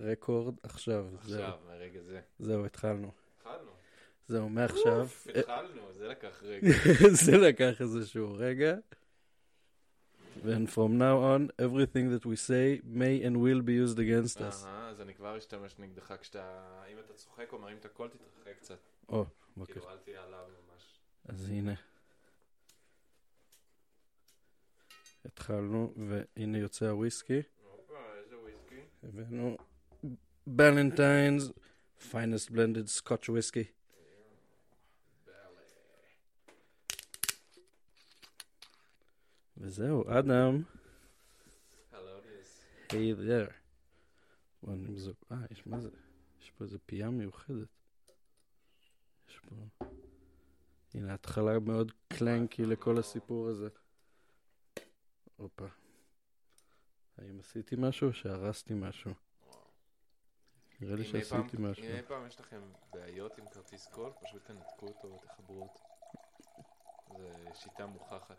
רקורד עכשיו. עכשיו, מהרגע זה. זהו, התחלנו. התחלנו. זהו, מעכשיו. התחלנו, זה לקח רגע. זה לקח איזשהו רגע. And from now on, everything that we say may and will be used against us. אז אני כבר אשתמש נגדך כשאתה, אם אתה צוחק או מרים את הכל, תתרחק קצת. או, בבקשה. כאילו, אל תהיה עליו ממש. אז הנה. התחלנו, והנה יוצא הוויסקי. איזה וויסקי? הבאנו Ballantine's finest blended Scotch whiskey. וזהו, אדם. Hello, yes. Hey there. בואו נמזוג. יש מה זה? יש פה איזו פייה מיוחדת. יש פה... הנה, התחלה מאוד קלנקי לכל הסיפור הזה. אופה. האם עשיתי משהו או שהרסתי משהו? נראה לי שעשיתי משהו. אם אי פעם יש לכם בעיות עם כרטיס קול, פשוט תנתקו אותו ותחברו אותו. זו שיטה מוכחת.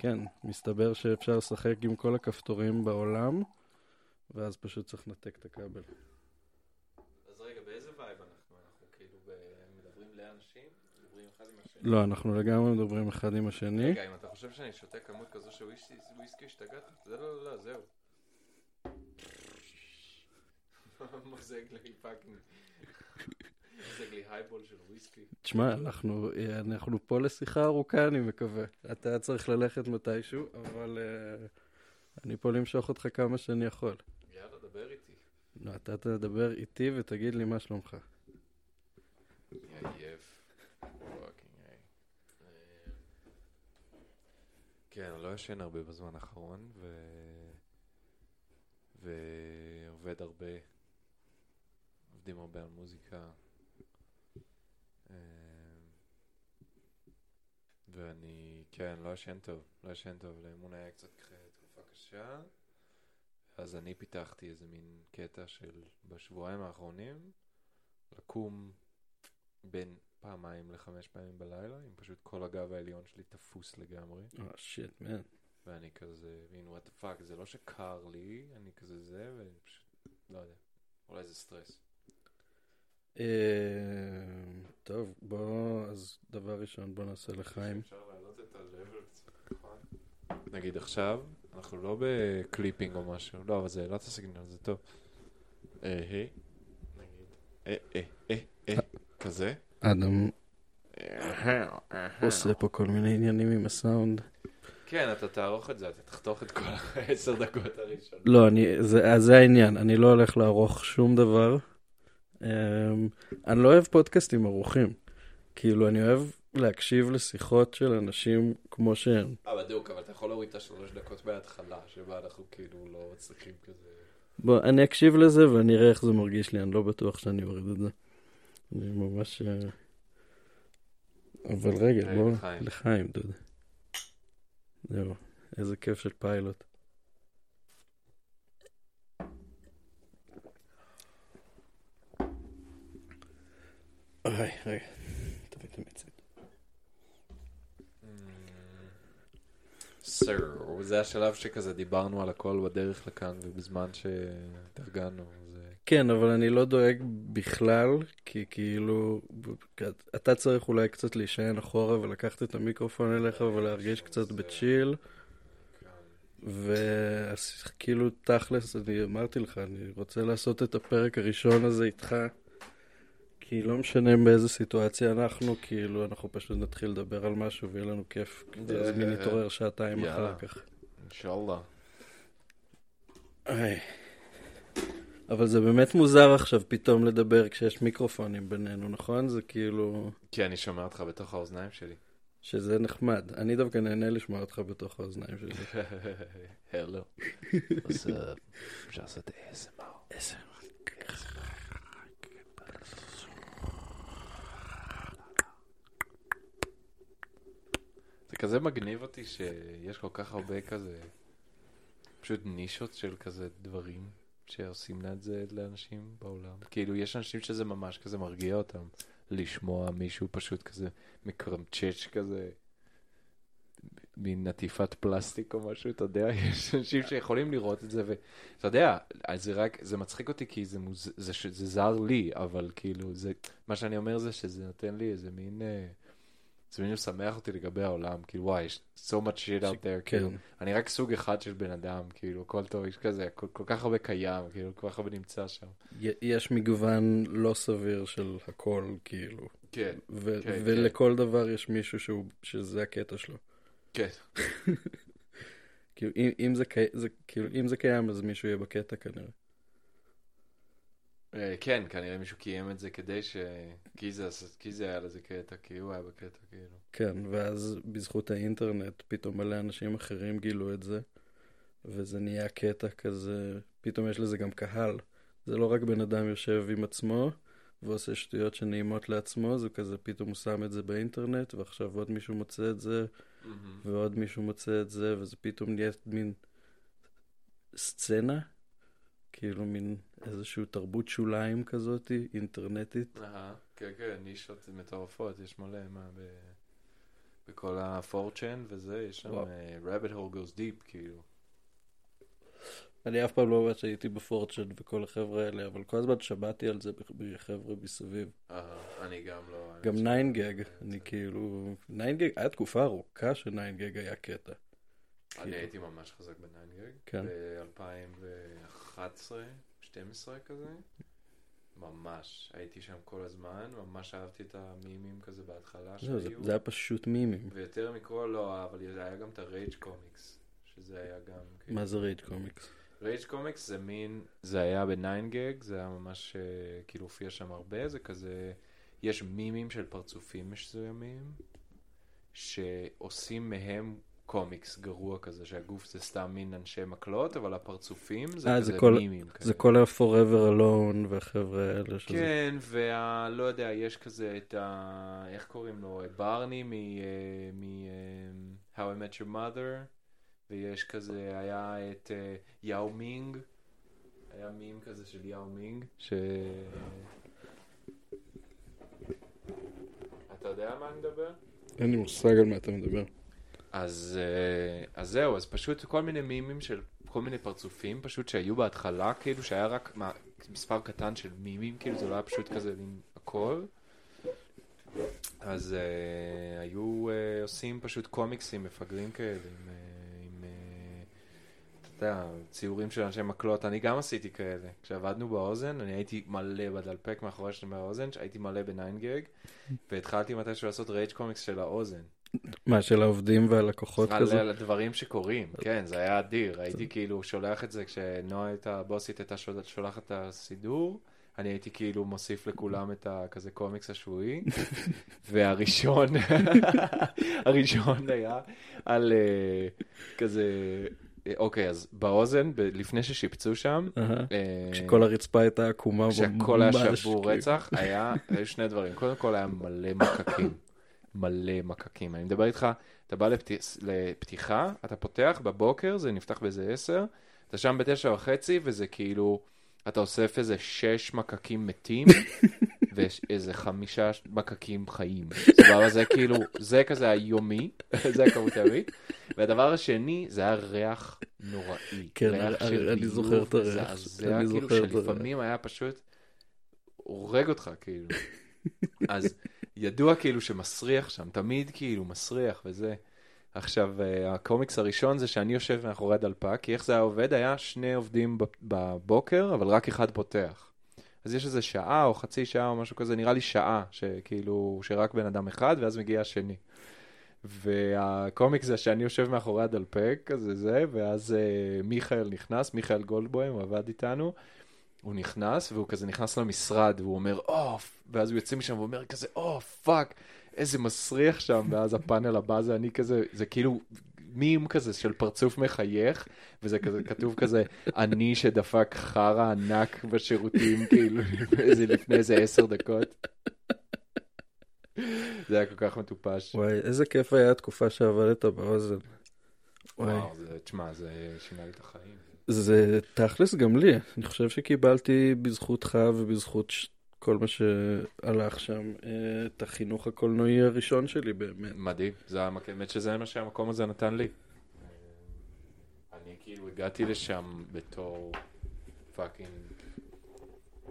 כן, מסתבר שאפשר לשחק עם כל הכפתורים בעולם, ואז פשוט צריך לנתק את הכבל. אז רגע, באיזה וייב אנחנו כאילו מדברים לאנשים? מדברים אחד עם השני? לא, אנחנו לגמרי מדברים אחד עם השני. רגע, אם אתה חושב שאני שותה כמות כזו שוויסקי השתגעת, זה לא, לא, זהו. מוזג לי פאקינג. מוזג לי הייבול של וויסקי. תשמע, אנחנו פה לשיחה ארוכה, אני מקווה. אתה צריך ללכת מתישהו, אבל אני פה למשוך אותך כמה שאני יכול. יאללה, דבר איתי. לא, אתה תדבר איתי ותגיד לי מה שלומך. יעייף. כן, לא ישן הרבה בזמן האחרון, ועובד הרבה. עובדים הרבה על מוזיקה. ואני, כן, לא ישן טוב, לאמון היה קצת תקופה קשה, אז אני פיתחתי איזה מין קטע של בשבועיים האחרונים, לקום בין פעמיים לחמש פעמים בלילה, עם פשוט כל הגב העליון שלי תפוס לגמרי. שיט, מן. ואני כזה, what the fuck, זה לא שקר לי, אני כזה זה, ואני פשוט, לא יודע, אולי זה סטרס. טוב, בוא, אז דבר ראשון, בוא נעשה לחיים. אפשר להעלות את הלבל קצת, נכון? נגיד עכשיו, אנחנו לא בקליפינג או משהו, לא, אבל זה העלת הסיגנל, זה טוב. כזה. אדם עושה פה כל מיני עניינים עם הסאונד. כן, אתה תערוך את זה, אתה תחתוך את כל 10 דקות הראשונות. לא, זה העניין, אני לא הולך לערוך שום דבר. אני לא אוהב פודקאסטים ארוכים, כאילו אני אוהב להקשיב לשיחות של אנשים כמו שהם. בדיוק, אבל אתה יכול להוריד את 3 דקות בהתחלה שבה אנחנו כאילו לא מצליחים כזה. בוא, אני אקשיב לזה ואני אראה איך זה מרגיש לי, אני לא בטוח שאני אוריד את זה. אני ממש... אבל רגע, בוא, לחיים, דוד. זהו, איזה כיף של פיילוט. רגע, תביא את המצד. זה השלב שכזה דיברנו על הכל בדרך לכאן ובזמן שתרגענו. כן, אבל אני לא דואג בכלל, כי כאילו, אתה צריך אולי קצת להישען אחורה ולקחת את המיקרופון אליך ולהרגיש קצת בצ'יל. וכאילו תכלס, אני אמרתי לך, אני רוצה לעשות את הפרק הראשון הזה איתך. כי לא משנה באיזה סיטואציה אנחנו, כאילו אנחנו פשוט נתחיל לדבר על משהו ויהיה לנו כיף, אז אני נתעורר 2 שעות אחר כך. אינשאללה. אבל זה באמת מוזר עכשיו פתאום לדבר כשיש מיקרופונים בינינו, נכון? זה כאילו... כי אני שומע אותך בתוך האוזניים שלי. שזה נחמד. אני דווקא נהנה לשמוע אותך בתוך האוזניים שלי. הלו. עושה... אפשר לעשות ASMR. ASMR. זה כזה מגניב אותי שיש כל כך הרבה כזה פשוט נישות של כזה דברים שעושים את זה לאנשים בעולם. כאילו יש אנשים שזה ממש כזה מרגיע אותם לשמוע מישהו פשוט כזה מקרמצ'ץ' כזה מין נטיפת פלסטיק או משהו, אתה יודע, יש אנשים שיכולים לראות את זה, ואתה יודע, זה מצחיק אותי כי זה זר לי, אבל כאילו, מה שאני אומר זה שזה נותן לי איזה מין, זה מין משמח אותי לגבי העולם, כאילו, וואי, יש so much shit out there, כאילו, אני רק סוג אחד של בן אדם, כאילו, כל טוב, יש כזה, כל כך הרבה קיים, כאילו, כל כך הרבה נמצא שם. יש מגוון לא סביר של הכל, כאילו, ולכל דבר יש מישהו שזה הקטע שלו. כן. כאילו, אם זה קיים, אז מישהו יהיה בקטע כנראה. כן, כנראה מישהו קיים את זה כדי ש... כי זה היה לזה קטע, כי הוא היה בקטע, כאילו. כן, ואז בזכות האינטרנט פתאום מלא אנשים אחרים גילו את זה, וזה נהיה קטע כזה, פתאום יש לזה גם קהל. זה לא רק בן אדם יושב עם עצמו, ועושה שטויות שנעימות לעצמו, זה כזה פתאום הוא שם את זה באינטרנט, ועכשיו עוד מישהו מוצא את זה, ועוד מישהו מוצא את זה, וזה פתאום נהיה מין סצנה, כאילו מין איזושהי תרבות שוליים כזאת, אינטרנטית. כן, כן, נישות מטורפות, יש מלא בכל ה-4chan וזה, יש שם rabbit hole goes deep, כאילו. אני אף פעם לא עובד שהייתי בפורצ'ן וכל החבר'ה האלה, אבל כל הזמן שבאתי על זה בחבר'ה מסביב. אני גם לא... גם 9-Gag, אני כאילו... 9-Gag, היה תקופה ארוכה ש9-Gag היה קטע. אני הייתי ממש חזק ב-9-Gag. כן. ב-2011, 12 כזה. ממש. הייתי שם כל הזמן, ממש אהבתי את המימים כזה בהתחלה שהיו. זה היה פשוט מימים. ויותר מכל לא, אבל היה גם את ה-Rage Comics, שזה היה גם... מה זה Rage Comics? רייג' קומיקס זה מין, זה היה ב9-Gag, זה היה ממש, כאילו הופיע שם הרבה, זה כזה, יש מימים של פרצופים מסוימים, שעושים מהם קומיקס גרוע כזה, שהגוף זה סתם מין אנשי מקלות, אבל הפרצופים זה כזה זה כל, מימים. זה כל ה-Forever Alone והחבר'ה האלה שזה. כן, ולא יודע, יש כזה את ה... איך קוראים לו? ברני מ- How I Met Your Mother. ויש כזה, היה את יאו מינג, היה מים כזה של יאו מינג, אתה יודע מה אני מדבר? אין לי מושג על מה אתה מדבר. אז זהו, אז פשוט כל מיני מימים של כל מיני פרצופים, פשוט שהיו בהתחלה, כאילו שהיה רק מספר קטן של מימים, כאילו זה לא היה פשוט כזה עם הכל. אז היו עושים פשוט קומיקסים מפגרים כאלה, ציורים של אנשי מקלות, אני גם עשיתי כאלה. כשעבדנו באוזן, אני הייתי מלא בדלפק מאחורי שלי באוזן, הייתי מלא ב9-Gag, והתחלתי מתישהו לעשות רייג' קומיקס של האוזן. מה, של העובדים והלקוחות כזה? על הדברים שקורים, כן, זה היה אדיר. הייתי כאילו שולח את זה, כשנועה הייתה בוסית, הייתה שולחת את הסידור, אני הייתי כאילו מוסיף לכולם את כזה קומיקס השבועי, והראשון, הראשון היה על כזה... אוקיי, אז באוזן, לפני ששיפצו שם, כשכל הרצפה הייתה עקומה, כשכל היה שבור רצח, היה שני דברים. קודם כל היה מלא מקקים. מלא מקקים. אני מדבר איתך, אתה בא לפתיחה, אתה פותח בבוקר, זה נפתח באיזה 10, אתה שם ב9:30, וזה כאילו, אתה אוסף איזה 6 מקקים מתים, ואיזה 5 מקקים חיים. סבבה, זה כאילו, זה כזה היומי, זה הכמות היומית. והדבר השני, זה היה ריח נוראי. כן, אני זוכר את הריח. זה היה כאילו שלפעמים היה פשוט הורג אותך, כאילו. אז ידוע כאילו שמסריח שם, תמיד כאילו מסריח וזה. עכשיו, הקומיקס הראשון זה שאני יושב מאחורי הדלפק, כי איך זה העובד? היה 2 עובדים בבוקר, אבל רק אחד פותח. אז יש איזה שעה או חצי שעה או משהו כזה, נראה לי שעה, שכאילו, שרק בן אדם אחד, ואז מגיע השני. והקומיקס זה שאני יושב מאחורי הדלפק, כזה זה, ואז מיכאל נכנס, מיכאל גולדבוים, הוא עבד איתנו, הוא נכנס, והוא כזה נכנס למשרד, והוא אומר, ואז הוא יוצא משם, והוא אומר כזה, פאק, איזה מסריח שם, ואז הפאנל הבא זה אני כזה, זה כאילו... מים כזה של פרצוף מחייך, וזה כזה, כתוב כזה, אני שדפק חרה ענק בשירותים, כאילו, לפני איזה 10 דקות. זה היה כל כך מטופש. וואי, איזה כיף היה התקופה שעבדת באוזן. וואו, תשמע, זה שינה לי את החיים. זה תכלס גם לי. אני חושב שקיבלתי בזכותך ובזכות כל מה שהלך שם, את החינוך הקולנועי הראשון שלי באמת. מדהים, באמת שזה מה שהמקום הזה נתן לי. אני כאילו הגעתי לשם בתור פאקינג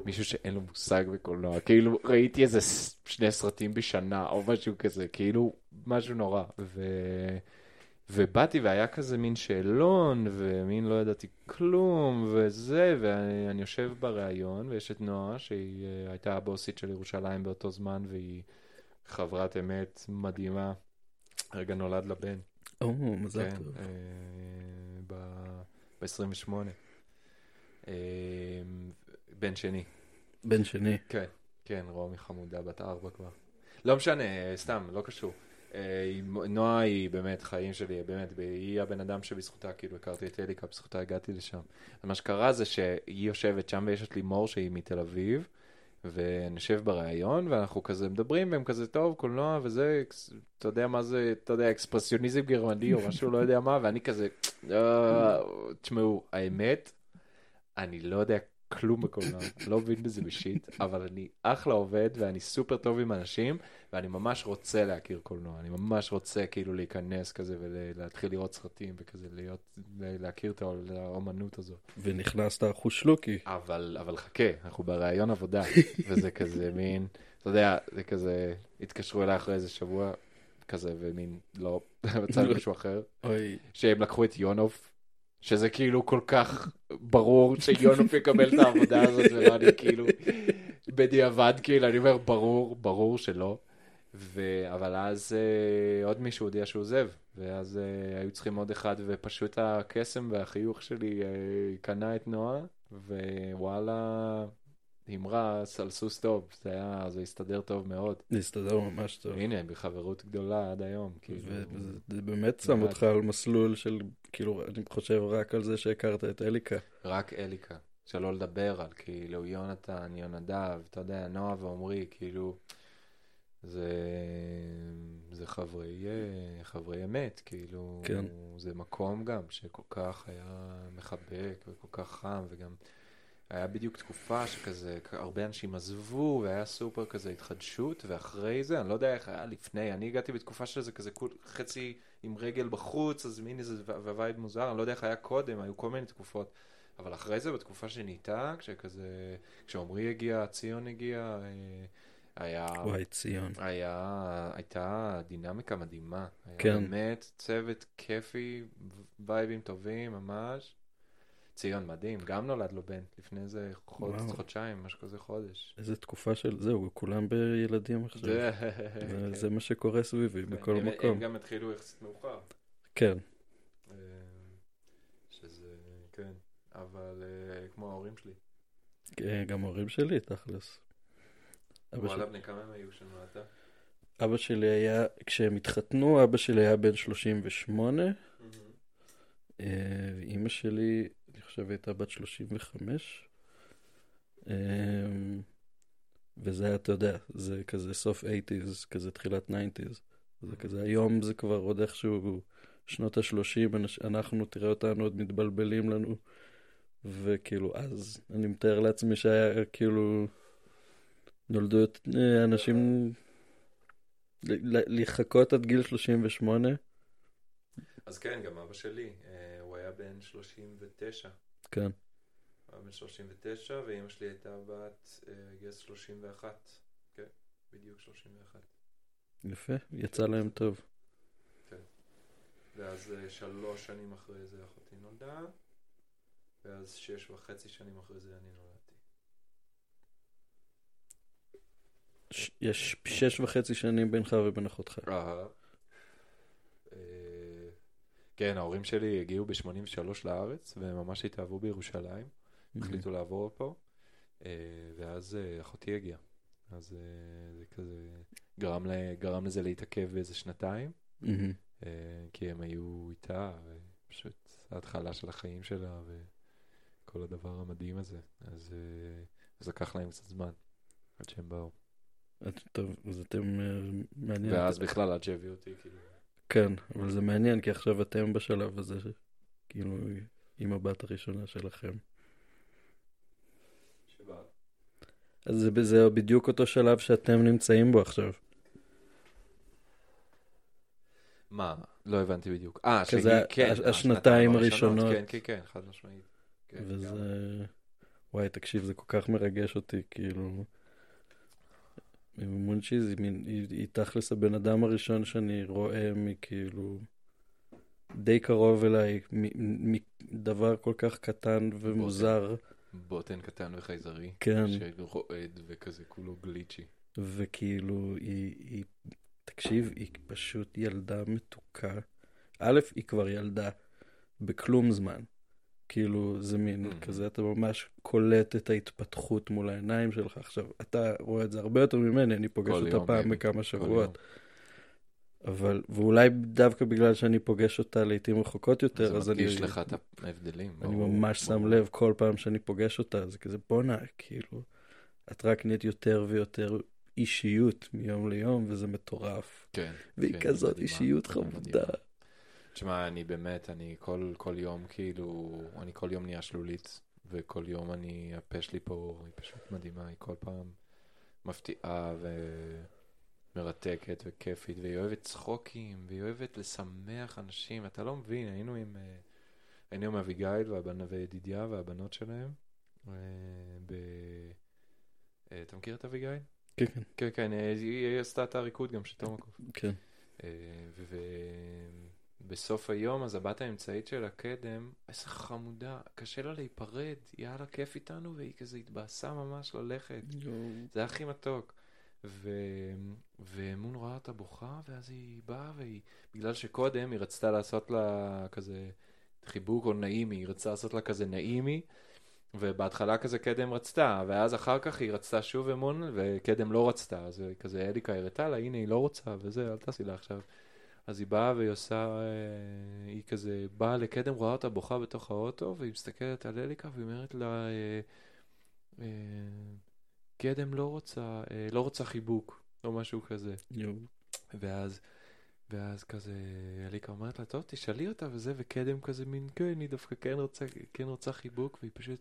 מישהו שאין לו מושג בקולנוע, כאילו ראיתי איזה 2 סרטים בשנה או משהו כזה, כאילו משהו נורא, ובאתי והיה כזה מין שאלון ומין לא ידעתי כלום וזה, ואני יושב ברעיון ויש את נועה שהיא הייתה הבוסית של ירושלים באותו זמן והיא חברת אמת מדהימה, רגע נולד לבן. או, מזל טוב. ב-28. בן שני. בן שני. כן, כן, רומי חמודה בת 4 כבר. לא משנה, סתם, לא קשור. נועה היא באמת חיים שלי, באמת, היא הבן אדם שבזכותה, כאילו, הכרתי את אליקה, בזכותה הגעתי לשם. מה שקרה זה שהיא יושבת שם ויש את לימור שהיא מתל אביב, ונשב ברעיון, ואנחנו כזה מדברים, והם כזה טוב, קולנוע, וזה, אתה יודע מה זה, אתה יודע, אקספרסיוניזם גרמני, או משהו, לא יודע מה, ואני כזה, תשמעו, האמת, אני לא יודע כלום בקולנוע, לא מבין בזה בשיט, אבל אני אחלה עובד, ואני סופר טוב עם אנשים, ואני ממש רוצה להכיר קולנוע, אני ממש רוצה כאילו להיכנס כזה, ולהתחיל לראות סרטים, וכזה להכיר את האומנות הזו. ונכנסת חושלוקי. אבל חכה, אנחנו ברעיון עבודה, וזה כזה מין, אתה יודע, זה כזה, התקשרו אליי אחרי איזה שבוע, כזה, ומין, לא, מצא משהו אחר, שהם לקחו את יונוף, שזה כאילו כל כך ברור שיונוף יקבל את העבודה הזאת, ואני כאילו בדיעבד, כאילו אני אומר ברור, ברור שלא, אבל אז עוד מישהו הודיע שהוא עוזב, ואז היו צריכים עוד אחד, ופשוט הקסם והחיוך שלי קנה את נועה, ווואלה, אמרה סלסוס טוב, זה הסתדר טוב מאוד. זה הסתדר ממש טוב. הנה, בחברות גדולה עד היום. זה באמת שם אותך על מסלול של, כאילו, אני חושב רק על זה שהכרת את אליקה. רק אליקה, שלא לדבר על, כאילו, יונתן, יונדב, אתה יודע, נועה ואומרי, כאילו, זה חברי אמת, כאילו, זה מקום גם שכל כך היה מחבק וכל כך חם וגם היה בדיוק תקופה שכזה, הרבה אנשים עזבו, והיה סופר כזה התחדשות, ואחרי זה, אני לא יודע איך היה לפני, אני הגעתי בתקופה של זה כזה חצי עם רגל בחוץ, אז מין איזה וייב מוזר, אני לא יודע איך היה קודם, היו כל מיני תקופות, אבל אחרי זה בתקופה שנהייתה, כשכזה, כשעומרי הגיע, ציון הגיע, הייתה דינמיקה מדהימה, היה באמת צוות כיפי, וייבים טובים ממש, ציון מדהים, גם נולד לו בן, לפני איזה חודשיים, משהו כזה חודש. איזה תקופה של זהו, כולם בילדים עכשיו. זה מה שקורה סביבי, בכל מקום. הם גם התחילו יחסית מאוחר. כן. שזה, כן, אבל כמו ההורים שלי. כן, גם ההורים שלי, תכלס. וואלה, בני כמה הם היו שנולדת? אבא שלי היה, כשהם התחתנו, אבא שלי היה בן 38. אמא שלי, אני חושב, הייתה בת 35, וזה, אתה יודע, זה כזה סוף 80s, כזה תחילת 90s, זה כזה, היום זה כבר עוד איכשהו שנות ה-30, אנחנו, תראה אותנו, עוד מתבלבלים לנו, וכאילו, אז אני מתאר לעצמי שהיה, כאילו, נולדו אנשים לחכות עד גיל 38, אז כן, גם אבא שלי, הוא היה בן 39. כן. הוא היה בן 39, ואמא שלי הייתה בת 31. כן, בדיוק 31. יפה, יצא להם טוב. כן. ואז 3 שנים אחרי זה אחותי נולדה, ואז 6.5 שנים אחרי זה אני נולדתי. 6.5 שנים בינך ובין אחותך. כן, ההורים שלי הגיעו ב-83 לארץ, והם ממש התאהבו בירושלים, החליטו לעבור פה, ואז אחותי הגיעה. אז זה כזה, גרם לזה להתעכב באיזה 2 שנתיים, כי הם היו איתה, ופשוט ההתחלה של החיים שלה, וכל הדבר המדהים הזה. אז לקח להם קצת זמן, עד שהם באו. טוב, אז אתם מעניין. ואז בכלל עד שהביאו אותי, כאילו. כן, אבל זה מעניין, כי עכשיו אתם בשלב הזה, כאילו, עם הבת הראשונה שלכם. אז זה בדיוק אותו שלב שאתם נמצאים בו עכשיו. מה? לא הבנתי בדיוק. כזה השנתיים הראשונות. כן, כן, כן, חד משמעית. וזה... וואי, תקשיב, זה כל כך מרגש אותי, כאילו... מונשיז, היא תכלס הבן אדם הראשון שאני רואה מכאילו... די קרוב אליי, מדבר כל כך קטן ומוזר. בוטן קטן וחייזרי. כן. שרועד וכזה כולו גליצ'י. וכאילו, היא... תקשיב, היא פשוט ילדה מתוקה. א', היא כבר ילדה בכלום זמן. כאילו, זה מין כזה, אתה ממש קולט את ההתפתחות מול העיניים שלך. עכשיו, אתה רואה את זה הרבה יותר ממני, אני פוגש אותה פעם בכמה שבועות. אבל, ואולי דווקא בגלל שאני פוגש אותה לעתים רחוקות יותר, אז אני... זה מגיש לך את ההבדלים. אני ממש שם לב כל פעם שאני פוגש אותה, זה כזה בונה, כאילו, את רק נהיית יותר ויותר... אישיות מיום ליום, וזה מטורף. כן. והיא כן, כזאת מדהימה, אישיות חמודה. תשמע, אני באמת, אני כל יום כאילו, אני כל יום נהיה שלולית, וכל יום אני, הפה שלי פה, היא פשוט מדהימה, היא כל פעם מפתיעה ומרתקת וכיפית, והיא אוהבת צחוקים, והיא אוהבת לשמח אנשים, אתה לא מבין, היינו עם אביגיל וידידיה והבנות שלהם, אתה מכיר את אביגיל? כן, כן, כן, היא עשתה את הריקוד גם שתום הקוף. כן. ובסוף היום, אז הבת האמצעית של הקדם, איזה חמודה, קשה לה להיפרד, היא היה לה כיף איתנו, והיא כזה התבאסה ממש ללכת. זה היה הכי מתוק. ומון ראה אותה בוכה, ואז היא באה, בגלל שקודם היא רצתה לעשות לה כזה חיבוק או נעימי, היא רצתה לעשות לה כזה נעימי, ובהתחלה כזה קדם רצתה, ואז אחר כך היא רצתה שוב אמון, וקדם לא רצתה, אז כזה אליקה הראתה לה, הנה היא לא רוצה, וזה, אל תעשי לה עכשיו. אז היא באה והיא עושה, היא כזה באה לקדם, רואה אותה בוכה בתוך האוטו, והיא מסתכלת על אליקה, והיא אומרת לה, קדם לא רוצה, לא רוצה חיבוק, או משהו כזה. ואז כזה, אליקה אומרת לה, טוב, תשאלי אותה וזה, וקדם כזה מין, כן, היא דווקא כן רוצה חיבוק, והיא פשוט,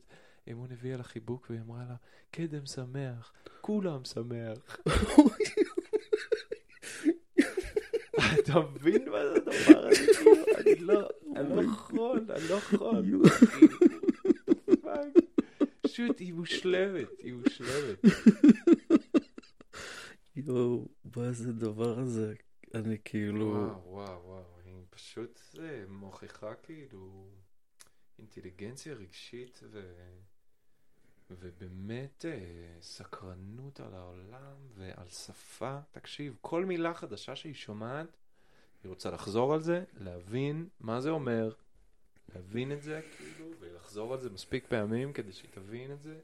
אמון הביאה לה חיבוק, והיא אמרה לה, קדם שמח, כולם שמח. אתה מבין מה זה הדבר הזה? אני לא יכול. פשוט, היא מושלמת. יואו, מה זה הדבר הזה? אני כאילו... וואו, היא פשוט מוכיחה כאילו אינטליגנציה רגשית ובאמת סקרנות על העולם ועל שפה. תקשיב, כל מילה חדשה שהיא שומעת, היא רוצה לחזור על זה, להבין מה זה אומר, להבין את זה כאילו, ולחזור על זה מספיק פעמים כדי שהיא תבין את זה.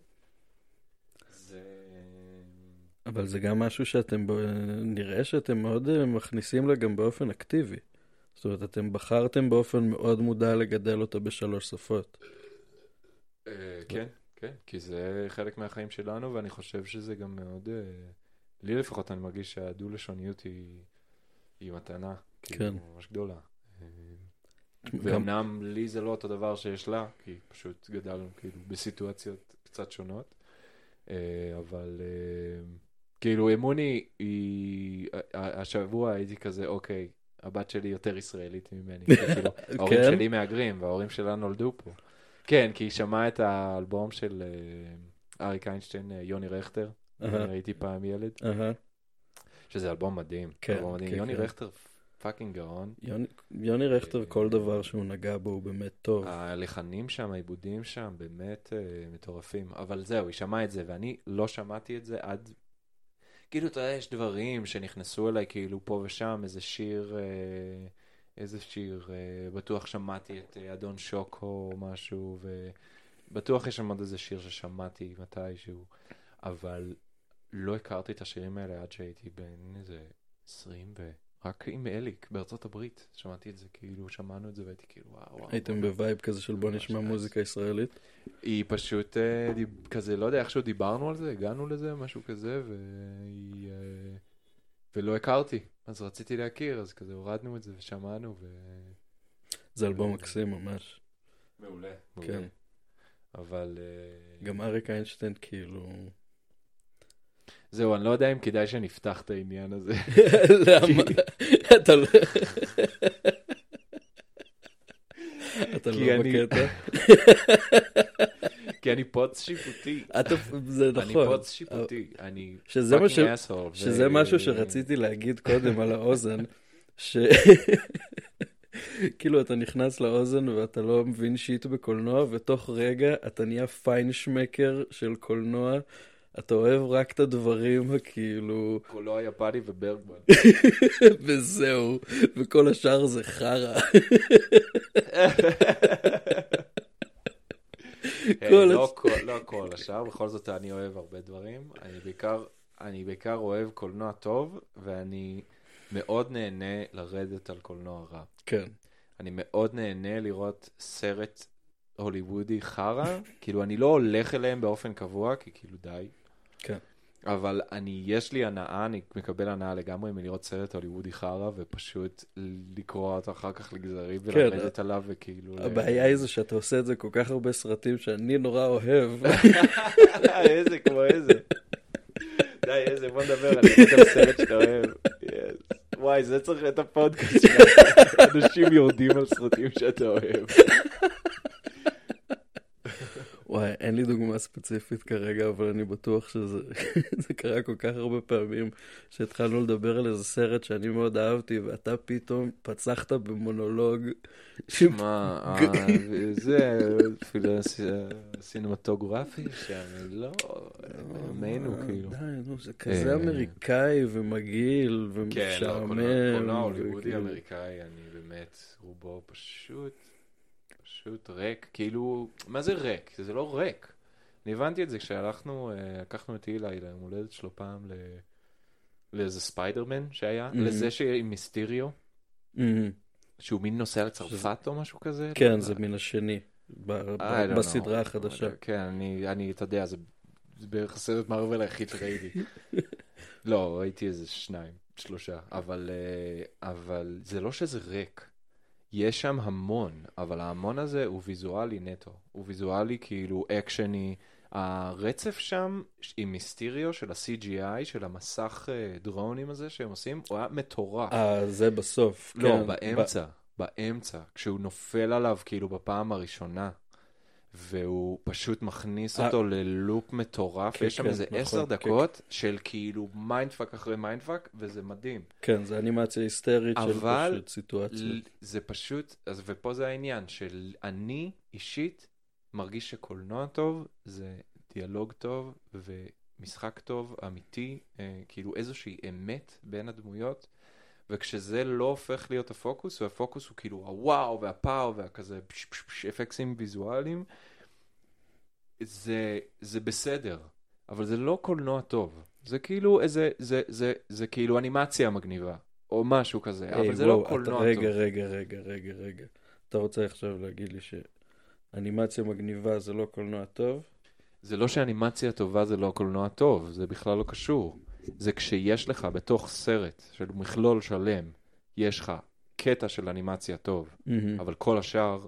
זה... אבל זה גם משהו שאתם נראה שאתם מאוד מכניסים לה גם באופן אקטיבי. זאת אומרת, אתם בחרתם באופן מאוד מודע לגדל אותה בשלוש שפות. כן, כן, כי זה חלק מהחיים שלנו, ואני חושב שזה גם מאוד... לי לפחות אני מרגיש שהדו-לשוניות היא מתנה, כאילו, ממש גדולה. ואומנם לי זה לא אותו דבר שיש לה, כי פשוט גדלנו כאילו בסיטואציות קצת שונות. אבל כאילו אמוני השבוע הייתי כזה אוקיי, הבת שלי יותר ישראלית ממני, ההורים שלי מהגרים וההורים שלה נולדו פה, כן, כי היא שמעה את האלבום של אריק איינשטיין, יוני רכטר, ראיתי פעם ילד, שזה אלבום מדהים, יוני רכטר פאקינג גאון. יוני רכטר, כל דבר שהוא נגע בו הוא באמת טוב. הלחנים שם, העיבודים שם, באמת מטורפים. אבל זהו, היא שמעה את זה, ואני לא שמעתי את זה עד... כאילו, אתה יודע, יש דברים שנכנסו אליי, כאילו פה ושם, איזה שיר, בטוח שמעתי את אדון שוקו או משהו, ובטוח יש שם עוד איזה שיר ששמעתי מתישהו, אבל לא הכרתי את השירים האלה עד שהייתי בין איזה 20 ו... רק עם אליק, בארצות הברית, שמעתי את זה, כאילו, שמענו את זה, והייתי כאילו, וואו. הייתם בווייב כזה של בוא נשמע מוזיקה ישראלית? היא פשוט, כזה, לא יודע, איכשהו דיברנו על זה, הגענו לזה, משהו כזה, ולא הכרתי, אז רציתי להכיר, אז כזה, הורדנו את זה, ושמענו, זה אלבום מקסים ממש. מעולה. כן. אבל... גם אריק איינשטיין, כאילו... זהו, אני לא יודע אם כדאי שנפתח את העניין הזה. למה? אתה לא... אתה לא בקטע? כי אני פוץ שיפוטי. זה נכון. אני פוץ שיפוטי. אני פאקינג אסהול. שזה משהו שרציתי להגיד קודם על האוזן, ש... כאילו אתה נכנס לאוזן ואתה לא מבין שיט בקולנוע, ותוך רגע אתה נהיה פיינשמקר של קולנוע, אתה אוהב רק את הדברים הכאילו... קולנוע יפני וברגמן. וזהו, וכל השאר זה חרה. לא כל השאר, בכל זאת אני אוהב הרבה דברים, אני בעיקר אוהב קולנוע טוב, ואני... מאוד נהנה לרדת על קולנוע רע. כן. אני מאוד נהנה לראות סרט הוליוודי חרה, כאילו אני לא הולך אליהם באופן קבוע, כי כאילו די. כן. אבל יש לי הנאה, אני מקבל הנאה לגמרי מלראות סרט הוליוודי חרה, ופשוט לקרוא אותו אחר כך לגזרים ולרדת עליו וכאילו... הבעיה היא זה שאתה עושה את זה כל כך הרבה סרטים שאני נורא אוהב. איזה כמו איזה. די, איזה, בוא נדבר על איזה סרט שאתה אוהב. וואי, זה צריך את הפודקאסט שלך. אנשים יורדים על סרטים שאתה אוהב. וואי, אין לי דוגמה ספציפית כרגע, אבל אני בטוח שזה קרה כל כך הרבה פעמים, שהתחלנו לדבר על איזה סרט שאני מאוד אהבתי, ואתה פתאום פצחת במונולוג. מה, זה סינמטוגרפי שאני לא... אמנו, כאילו. זה כזה אמריקאי ומגעיל ומשעמם. כן, קולנוע הוליוודי אמריקאי, אני באמת רובו פשוט ריק, כאילו, מה זה ריק? זה לא ריק. אני הבנתי את זה כשהלכנו, לקחנו את אילה, יום הולדת שלו פעם לאיזה ספיידרמן שהיה, לזה שעם מיסטיריו, שהוא מין נוסע לצרפת או משהו כזה. כן, זה מין השני, בסדרה החדשה. כן, אני יודע, זה בערך הסרט מרוול היחיד שראיתי. לא, ראיתי איזה 2-3, אבל זה לא שזה ריק. יש שם המון, אבל ההמון הזה הוא ויזואלי נטו. הוא ויזואלי כאילו אקשני. הרצף שם עם מיסטיריו של ה-CGI, של המסך דרונים הזה שהם עושים, הוא היה מטורף. זה בסוף. לא, כן. באמצע. כשהוא נופל עליו כאילו בפעם הראשונה, והוא פשוט מכניס אותו ללופ מטורף, כן, יש שם איזה 10 דקות כן. של כאילו מיינדפאק אחרי מיינדפאק, וזה מדהים. כן, זה אנימציה היסטרית של סיטואציה. אבל זה פשוט, אז ופה זה העניין, של אני אישית מרגיש שקולנוע טוב, זה דיאלוג טוב ומשחק טוב, אמיתי, כאילו איזושהי אמת בין הדמויות, וכשזה לא הופך להיות הפוקוס, והפוקוס הוא כאילו הוואו והפאו והכזה אפקסים ויזואליים, זה בסדר, אבל זה לא קולנוע טוב. זה כאילו איזה, זה כאילו אנימציה מגניבה, או משהו כזה, אבל זה לא קולנוע טוב. רגע. אתה רוצה עכשיו להגיד לי שאנימציה מגניבה זה לא קולנוע טוב? זה לא שאנימציה טובה זה לא קולנוע טוב, זה בכלל לא קשור. זה כשיש לך בתוך סרט של מכלול שלם, יש לך קטע של אנימציה טוב, אבל כל השאר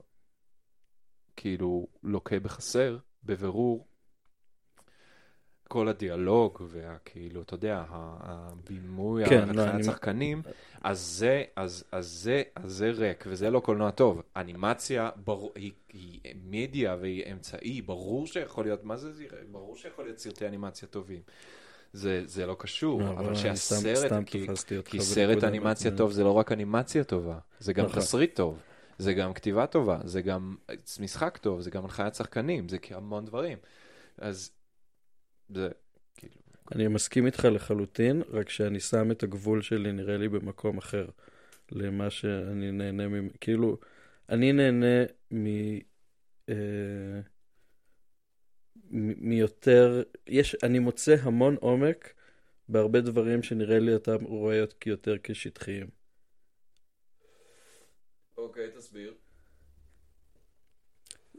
כאילו לוקה בחסר, בבירור, כל הדיאלוג והכאילו, אתה יודע, הבימוי, השחקנים, אז זה ריק, וזה לא קולנוע טוב. אנימציה היא מדיה והיא אמצעי, ברור שיכול להיות, מה זה? ברור שיכול להיות סרטי אנימציה טובים. זה לא קשור, אבל שהסרט, כי סרט אנימציה טוב זה לא רק אנימציה טובה, זה גם תסריט טוב, זה גם כתיבה טובה, זה גם משחק טוב, זה גם הנחיית שחקנים, זה המון דברים. אז זה כאילו... אני מסכים איתך לחלוטין, רק שאני שם את הגבול שלי נראה לי במקום אחר, למה שאני נהנה כאילו, אני נהנה מיותר, אני מוצא המון עומק בהרבה דברים שנראה לי אותם רואה יותר כשטחיים. אוקיי, תסביר.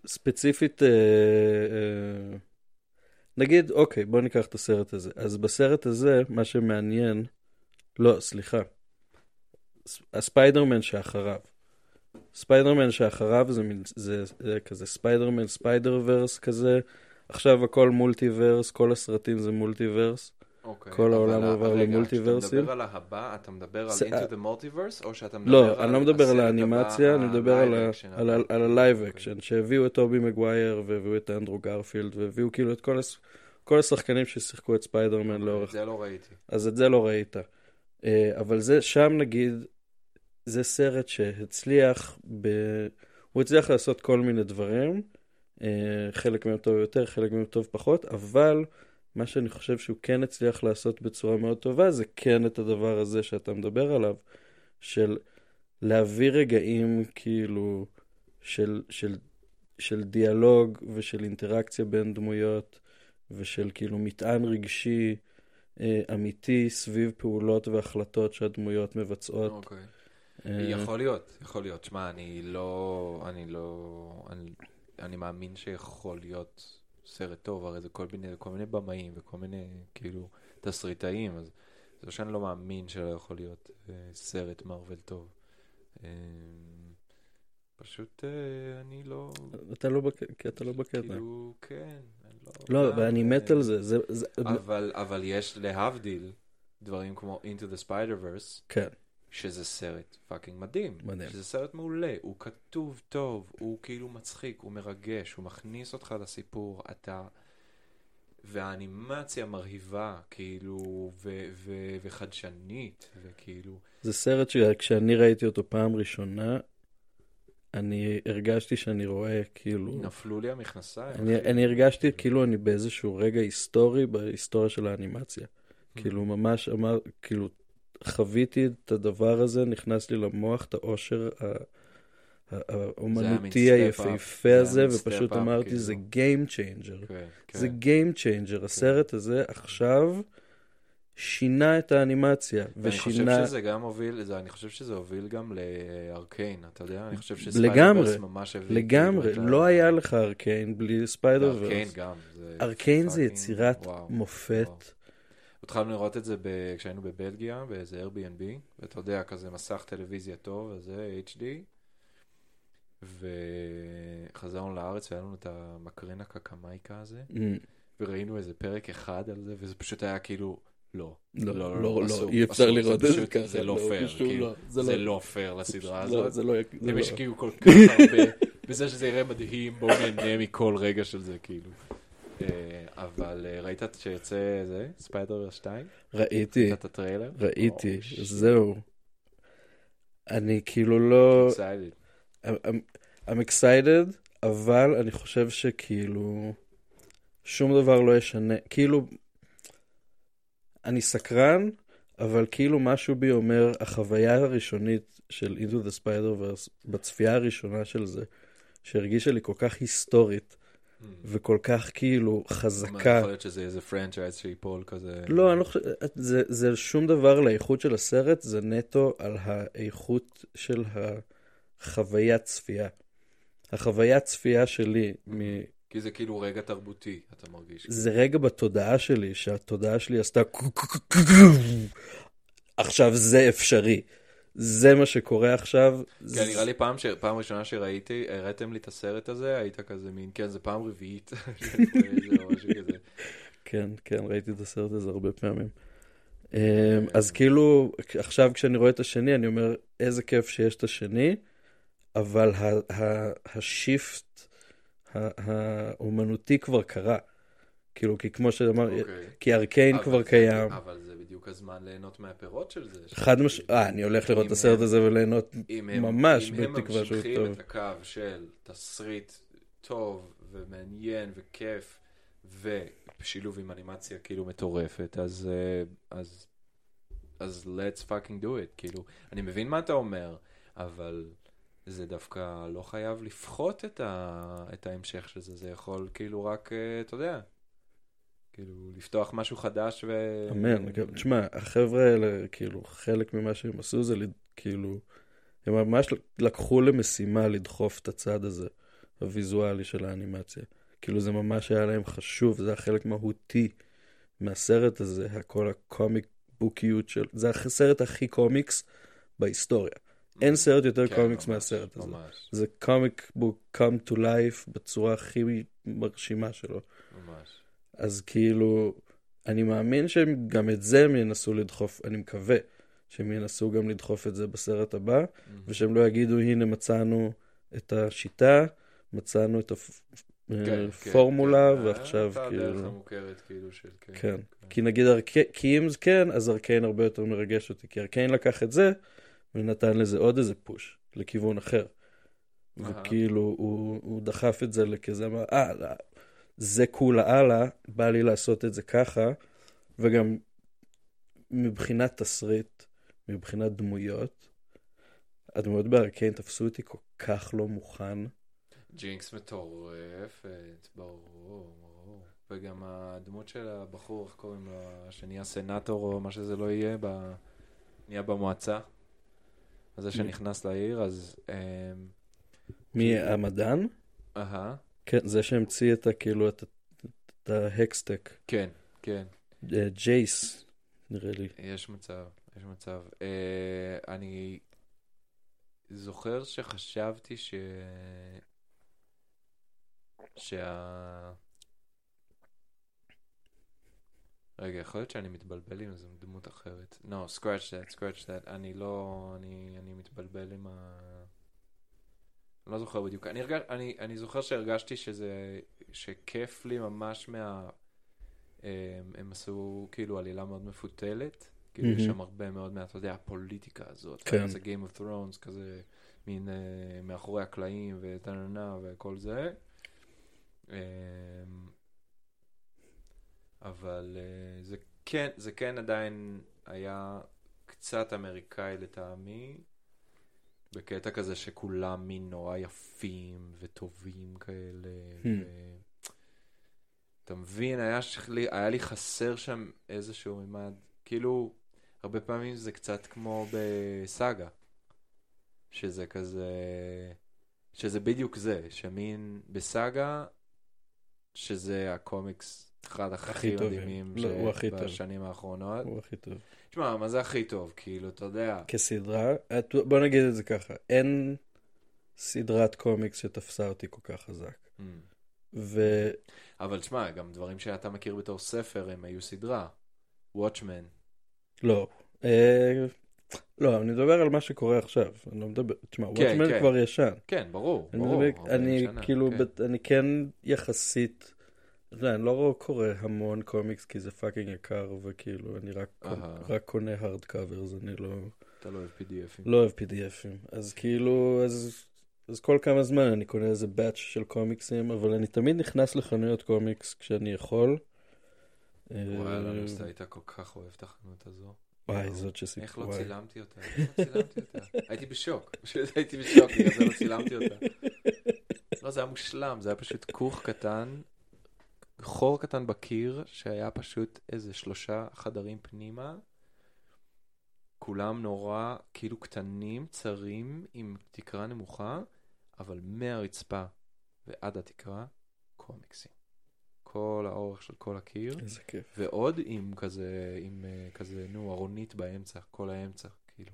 ספציפית, נגיד, אוקיי, בוא ניקח את הסרט הזה. אז בסרט הזה, מה שמעניין, לא, סליחה, הספיידרמן שאחריו. ספיידרמן שאחריו זה כזה ספיידרמן, ספיידר ורס כזה, עכשיו הכל מולטיברס, כל הסרטים זה מולטיברס. כל העולם עובר למולטיברסים. כשאתה מדבר על ההבא, אתה מדבר על Into the Multiverse, או שאתה מדבר על... לא, אני לא מדבר על האנימציה, אני מדבר על הלייב אקשן, שהביאו את טובי מגווייר, והביאו את אנדרו גרפילד, והביאו כאילו את כל השחקנים ששיחקו את ספיידרמן לאורך. את זה לא ראיתי. אז את זה לא ראית. אבל זה, שם נגיד, זה סרט שהצליח, הוא הצליח לעשות כל מיני דברים, חלק מהם טוב יותר, חלק מהם טוב פחות, אבל... מה שאני חושב שהוא כן הצליח לעשות בצורה מאוד טובה, זה כן את הדבר הזה שאתה מדבר עליו, של להביא רגעים כאילו של דיאלוג ושל אינטראקציה בין דמויות, ושל כאילו מטען רגשי אמיתי סביב פעולות והחלטות שהדמויות מבצעות. אוקיי. יכול להיות. שמע, אני מאמין שיכול להיות... סרט טוב, הרי זה כל מיני במאים וכל מיני, כאילו, תסריטאים, אז זה שאני לא מאמין שלא יכול להיות סרט מרוול טוב. פשוט אני לא... אתה לא בקטע. כאילו, כן. לא, ואני מת על זה. אבל יש להבדיל דברים כמו Into the Spider-Verse. כן. שזה סרט פאקינג מדהים. שזה סרט מעולה. הוא כתוב טוב, הוא כאילו מצחיק, הוא מרגש, הוא מכניס אותך לסיפור, אתה... והאנימציה מרהיבה, כאילו, וחדשנית, וכאילו... זה סרט שכשאני ראיתי אותו פעם ראשונה, אני הרגשתי שאני רואה, כאילו... נפלו לי המכנסיים. אני הרגשתי כאילו אני באיזשהו רגע היסטורי, בהיסטוריה של האנימציה. כאילו, ממש אמר, כאילו... חוויתי את הדבר הזה, נכנס לי למוח, את האושר האומנותי היפהפה הזה, ופשוט אמרתי, זה Game Changer. זה Game Changer. הסרט הזה עכשיו שינה את האנימציה. ואני חושב שזה גם הוביל, אני חושב שזה הוביל גם לארקיין, אתה יודע? אני חושב שספיידרוורס ממש הביא. לגמרי, לא היה לך ארקיין בלי ספיידרוורס. ארקיין גם. ארקיין זה יצירת מופת. התחלנו לראות את זה כשהיינו בבלגיה, באיזה Airbnb, ואתה יודע, כזה מסך טלוויזיה טוב, וזה HD, וחזרנו לארץ, והיה לנו את המקרין הקקמייקה הזה, וראינו איזה פרק אחד על זה, וזה פשוט היה כאילו, לא, אי אפשר לראות את זה ככה. זה לא פייר, זה לא פייר לסדרה הזאת. הם השקיעו כל כך הרבה, בזה שזה יראה מדהים, בואו נהנה מכל רגע של זה, כאילו. אבל ראית שיוצא זה? ספיידר 2? ראיתי. את הטריילר? ראיתי, זהו. אני כאילו לא... I'm excited, אבל אני חושב שכאילו שום דבר לא ישנה. כאילו, אני סקרן, אבל כאילו משהו בי אומר, החוויה הראשונית של Into the Spider-Verse, בצפייה הראשונה של זה, שהרגישה לי כל כך היסטורית, וכל כך כאילו חזקה. מה יכול להיות שזה איזה פרנצ'ייז שיפול כזה? לא, אני לא חושב, זה שום דבר לאיכות של הסרט, זה נטו על האיכות של החוויית צפייה. החוויית צפייה שלי כי זה כאילו רגע תרבותי, אתה מרגיש. זה רגע בתודעה שלי, שהתודעה שלי עשתה עכשיו זה אפשרי. זה מה שקורה עכשיו. כן, נראה לי פעם ראשונה שראיתי, הראיתם לי את הסרט הזה, היית כזה מין, כן, זה פעם רביעית. כן, ראיתי את הסרט הזה הרבה פעמים. אז כאילו, עכשיו כשאני רואה את השני, אני אומר, איזה כיף שיש את השני, אבל השיפט האומנותי כבר קרה. כאילו, כי כמו שאמר, כי ארקיין כבר קיים. אבל זה בדיוק הזמן ליהנות מהפירות של זה. חד משמעית, אני הולך לראות את הסרט הזה וליהנות ממש בתקווה שהוא טוב. אם הם ממשיכים את הקו של תסריט טוב ומעניין וכיף, ושילוב עם אנימציה כאילו מטורפת, אז let's fucking do it, כאילו. אני מבין מה אתה אומר, אבל... זה דווקא לא חייב לפחות את ההמשך של זה. זה יכול כאילו רק, אתה יודע, כאילו לפתוח משהו חדש ו... אמן. תשמע, החבר'ה האלה, כאילו, חלק ממה שהם עשו זה, כאילו, הם ממש לקחו למשימה לדחוף את הצד הזה, הוויזואלי של האנימציה. כאילו, זה ממש היה להם חשוב, זה היה חלק מהותי מהסרט הזה, הכל הקומיק בוקיות של... זה הסרט הכי קומיקס בהיסטוריה. אין סרט יותר קומיקס מהסרט הזה. זה קומיק בוק קאם טו לייף בצורה הכי מרשימה שלו. ממש. אז כאילו, אני מאמין שהם גם את זה הם ינסו לדחוף, אני מקווה שהם ינסו גם לדחוף את זה בסרט הבא, ושהם לא יגידו, הנה מצאנו את השיטה, מצאנו את הפורמולה, ועכשיו כאילו... הייתה הדרך המוכרת כאילו של... כן, כי נגיד, כי אם זה כן, אז ארקיין הרבה יותר מרגש אותי, כי ארקיין לקח את זה, ונתן לזה עוד איזה פוש, לכיוון אחר. וכאילו, הוא דחף את זה לכזה, זה כולה הלאה, בא לי לעשות את זה ככה, וגם מבחינת תסריט, מבחינת דמויות, הדמויות בארקיין תפסו אותי כל כך לא מוכן. ג'ינקס מטורפת, ברור. וגם הדמות של הבחור, איך קוראים לו, שנהיה סנאטור או מה שזה לא יהיה, נהיה במועצה. אז זה שנכנס לעיר, אז... מי המדען? אהה. כן, זה שהמציא את כאילו את ההקסטק. כן, כן. ג'ייס, נראה לי. יש מצב, יש מצב. אני זוכר שחשבתי רגע, יכול להיות שאני מתבלבל עם איזו דמות אחרת. No, scratch that. אני מתבלבל עם אני לא זוכר בדיוק. אני זוכר שהרגשתי שכיף לי ממש הם עשו כאילו עלילה מאוד מפותלת. כאילו יש שם הרבה מאוד אתה יודע, הפוליטיקה הזאת. כן. זה Game of Thrones כזה, מין מאחורי הקלעים ותננה וכל זה. אבל זה כן עדיין היה קצת אמריקאי לטעמי. בקטע כזה שכולם מין נורא יפים וטובים כאלה. אתה מבין, היה לי חסר שם איזשהו מימד. כאילו, הרבה פעמים זה קצת כמו בסאגה. שזה כזה... שזה בדיוק זה. שמין בסאגה, שזה הקומיקס אחד הכי מדהימים בשנים האחרונות. הוא הכי טוב. תשמע, מה זה הכי טוב? כאילו, אתה יודע... כסדרה, בוא נגיד את זה ככה, אין סדרת קומיקס שתפסה אותי כל כך חזק. אבל תשמע, גם דברים שאתה מכיר בתור ספר, הם היו סדרה. Watchmen. לא, אני מדבר על מה שקורה עכשיו. אני לא מדבר... תשמע, Watchmen כבר ישן. כן, ברור. אני כאילו, אני כן יחסית... אני לא קורא המון קומיקס כי זה פאקינג יקר וכאילו אני רק קונה hard covers, אני לא... אתה לא אוהב PDF'ים. לא אוהב PDF'ים. אז כאילו, אז כל כמה זמן אני קונה איזה batch של קומיקסים, אבל אני תמיד נכנס לחנויות קומיקס כשאני יכול. וואי, לא נמסת, הייתה כל כך אוהב את החנות הזו. וואי, זאת שסיפור. איך לא צילמתי אותה? הייתי בשוק. הייתי בשוק, בגלל זה לא צילמתי אותה. לא, זה היה מושלם, זה היה פשוט כוך קטן. חור קטן בקיר, שהיה פשוט איזה 3 חדרים פנימה, כולם נורא, כאילו קטנים, צרים, עם תקרה נמוכה, אבל מהרצפה ועד התקרה, קומיקסים. כל האורך של כל הקיר. איזה כיף. ועוד עם כזה, ארונית באמצע, כל האמצע, כאילו.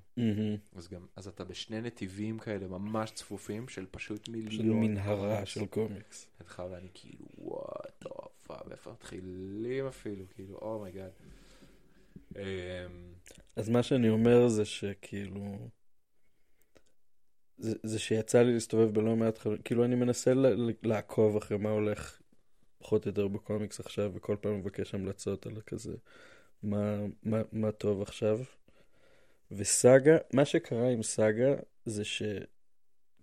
אז אתה בשני נתיבים כאלה, ממש צפופים, של פשוט מיליון. מנהרה של קומיקס. התחל ואני כאילו, וואט, ואיפה מתחילים אפילו, כאילו, אומייגאד. אז מה שאני אומר זה שכאילו, זה שיצא לי להסתובב בלא מעט, כאילו אני מנסה לעקוב אחרי מה הולך פחות יותר בקומיקס עכשיו, וכל פעם מבקש המלצות על כזה, מה טוב עכשיו. וסאגה, מה שקרה עם סאגה זה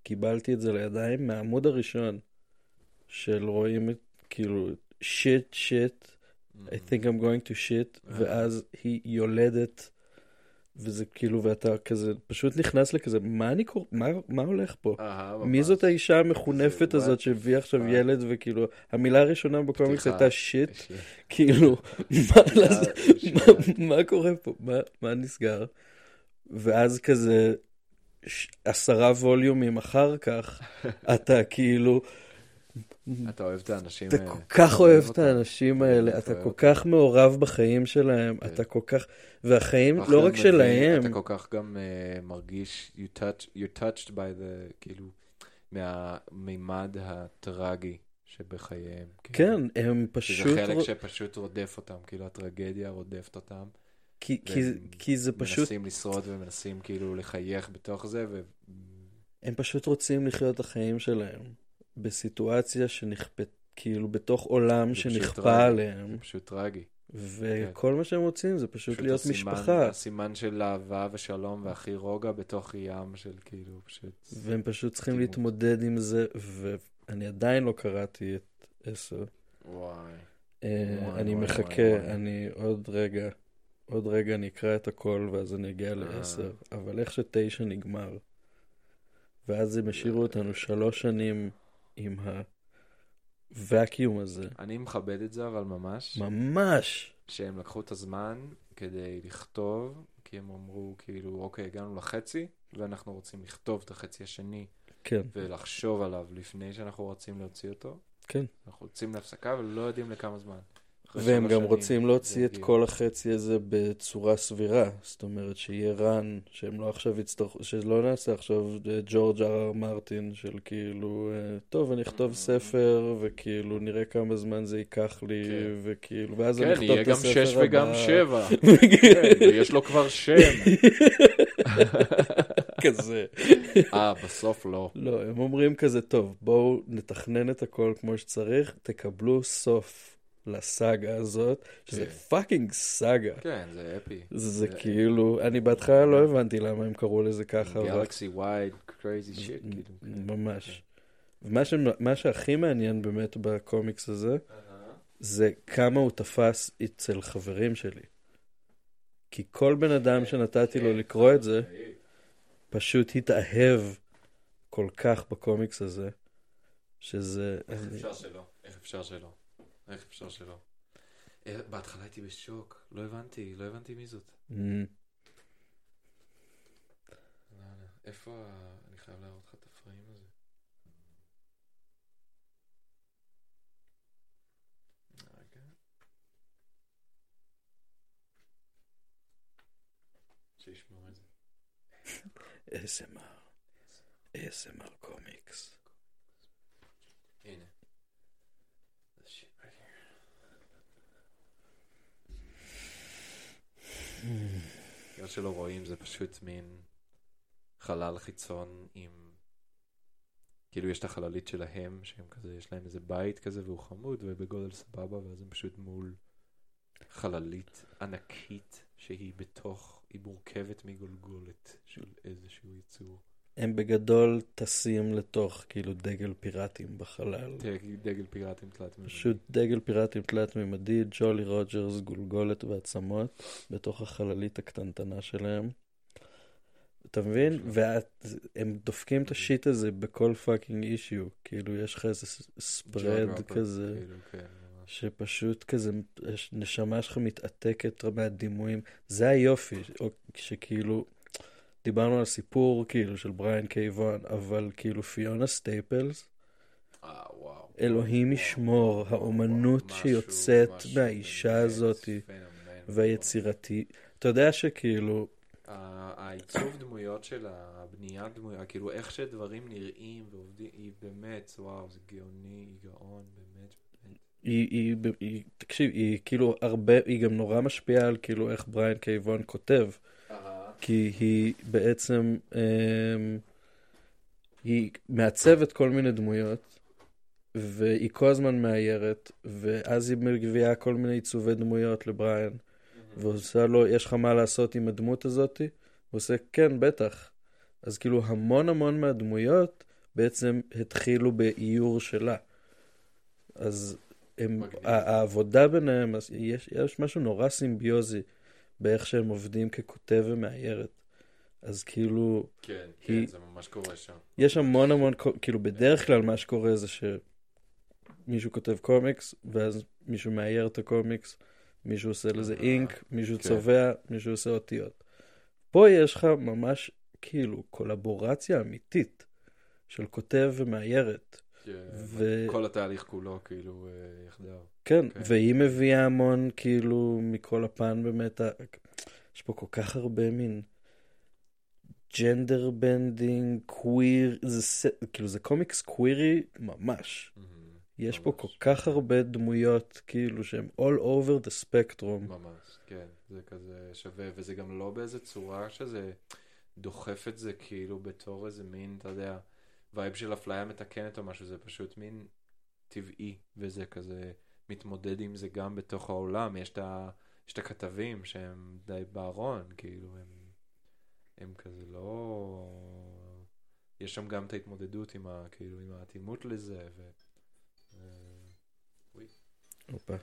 שקיבלתי את זה לידיים מהעמוד הראשון של רואים את, כאילו, shit, I think I'm going to shit, ואז היא יולדת, וזה כאילו, ואתה כזה, פשוט נכנס לכזה, מה הולך פה? מי זאת האישה המחונפת הזאת שהביאה עכשיו ילד, וכאילו, המילה הראשונה בקומיקס הייתה שיט, כאילו, מה קורה פה? מה נסגר? ואז כזה, 10 ווליומים אחר כך, אתה כאילו, אתה אוהב את האנשים האלה. אתה כל כך אוהב את האנשים האלה, אתה כל כך מעורב בחיים שלהם, אתה כל כך, והחיים לא רק שלהם. אתה כל כך גם מרגיש, you're touched by the, כאילו, מהמימד הטרגי שבחייהם. כן, הם פשוט... זה חלק שפשוט רודף אותם, כאילו הטרגדיה רודפת אותם. כי זה פשוט... מנסים לשרוד ומנסים כאילו לחייך בתוך זה. הם פשוט רוצים לחיות את החיים שלהם. בסיטואציה שנכפת, כאילו בתוך עולם שנכפה עליהם. זה פשוט טרגי. וכל מה שהם רוצים זה פשוט להיות משפחה. הסימן של אהבה ושלום והכי רוגע בתוך ים של כאילו פשוט... והם פשוט צריכים להתמודד עם זה, ואני עדיין לא קראתי את 10. וואי. אני מחכה, אני עוד רגע אני אקרא את הכל ואז אני אגיע ל-10, אבל איך ש9 נגמר. ואז הם השאירו אותנו 3 שנים עם ה... והקיום הזה. אני מכבד את זה, אבל ממש. ממש! שהם לקחו את הזמן כדי לכתוב, כי הם אמרו כאילו, אוקיי, הגענו לחצי, ואנחנו רוצים לכתוב את החצי השני. כן. ולחשוב עליו לפני שאנחנו רוצים להוציא אותו. כן. אנחנו רוצים להפסקה, ולא יודעים לכמה זמן. והם גם רוצים להוציא את כל החצי הזה בצורה סבירה. זאת אומרת, שיהיה רן, שהם לא עכשיו יצטרכו, שלא נעשה עכשיו ג'ורג' אר מרטין של כאילו, טוב, אני אכתוב ספר, וכאילו נראה כמה זמן זה ייקח לי, וכאילו, ואז אני אכתוב את הספר הבא. כן, יהיה גם 6 וגם 7. ויש לו כבר שם. כזה. בסוף לא. לא, הם אומרים כזה, טוב, בואו נתכנן את הכל כמו שצריך, תקבלו סוף. לסאגה הזאת, שזה פאקינג סאגה. כן, זה אפי. זה כאילו, אני בהתחלה לא הבנתי למה הם קראו לזה ככה. גלקסי ווייד, קרייזי שיט. ממש. ומה שהכי מעניין באמת בקומיקס הזה, זה כמה הוא תפס אצל חברים שלי. כי כל בן אדם שנתתי לו לקרוא את זה, פשוט התאהב כל כך בקומיקס הזה, שזה... איך אפשר שלא. בהתחלה הייתי בשוק. לא הבנתי מי זאת. איפה... אני חייב להראות לך את הפריים הזה. רגע. שישמעו את זה. ASMR. ASMR קומיקס. הנה. בגלל שלא רואים, זה פשוט מין חלל חיצון עם... כאילו יש את החללית שלהם, שהם כזה, יש להם איזה בית כזה והוא חמוד ובגודל סבבה, ואז הם פשוט מול חללית ענקית שהיא בתוך, היא מורכבת מגולגולת של איזשהו ייצור. הם בגדול טסים לתוך כאילו דגל פיראטים בחלל. דגל פיראטים תלת-ממדי. פשוט דגל פיראטים תלת-ממדי, ג'ולי רוג'רס, גולגולת ועצמות, בתוך החללית הקטנטנה שלהם. אתה מבין? והם דופקים את השיט הזה בכל פאקינג אישיו. כאילו יש לך איזה ספרד כזה, שפשוט כזה נשמה שלך מתעתקת מהדימויים. זה היופי, שכאילו... דיברנו על סיפור, כאילו, של בריאן קיי ואן, אבל כאילו פיונה סטייפלס, אלוהים ישמור, האומנות שיוצאת מהאישה הזאת, והיצירתי, אתה יודע שכאילו... העיצוב דמויות של הבנייה דמויות, כאילו איך שדברים נראים ועובדים, היא באמת, וואו, זה גאוני, היא גאון, באמת. תקשיב, היא כאילו הרבה, היא גם נורא משפיעה על כאילו איך בריאן קיי ואן כותב, כי היא בעצם, היא מעצבת כל מיני דמויות, והיא כל הזמן מאיירת, ואז היא מגביעה כל מיני עיצובי דמויות לבריאן, ועושה לו, יש לך מה לעשות עם הדמות הזאת? ועושה, כן, בטח. אז כאילו המון מהדמויות בעצם התחילו באיור שלה. אז העבודה ביניהם, יש משהו נורא סימביוזי, באיך שהם עובדים ככותב ומאיירת. אז כאילו... כן, כן, זה ממש קורה שם. יש המון, כאילו בדרך כלל מה שקורה זה שמישהו כותב קומיקס, ואז מישהו מאייר את הקומיקס, מישהו עושה לזה אינק, מישהו צובע, מישהו עושה אותיות. פה יש לך ממש כאילו קולבורציה אמיתית של כותב ומאיירת. כל התהליך כולו כאילו יחדיו. כן, והיא מביאה המון כאילו מכל הפן באמת, יש פה כל כך הרבה מין ג'נדר בנדינג, קוויר, כאילו זה קומיקס קווירי ממש. יש פה כל כך הרבה דמויות, כאילו, שהן all over the spectrum. ממש, כן, זה כזה שווה, וזה גם לא באיזה צורה שזה דוחף את זה, כאילו, בתור איזה מין, אתה יודע, וייב של אפליה מתקנת או משהו, זה פשוט מין טבעי, וזה כזה מתמודד עם זה גם בתוך העולם. יש את הכתבים שהם די בארון, כאילו, הם כזה לא... יש שם גם את ההתמודדות עם ה, כאילו, עם האטימות לזה, ו... אופה.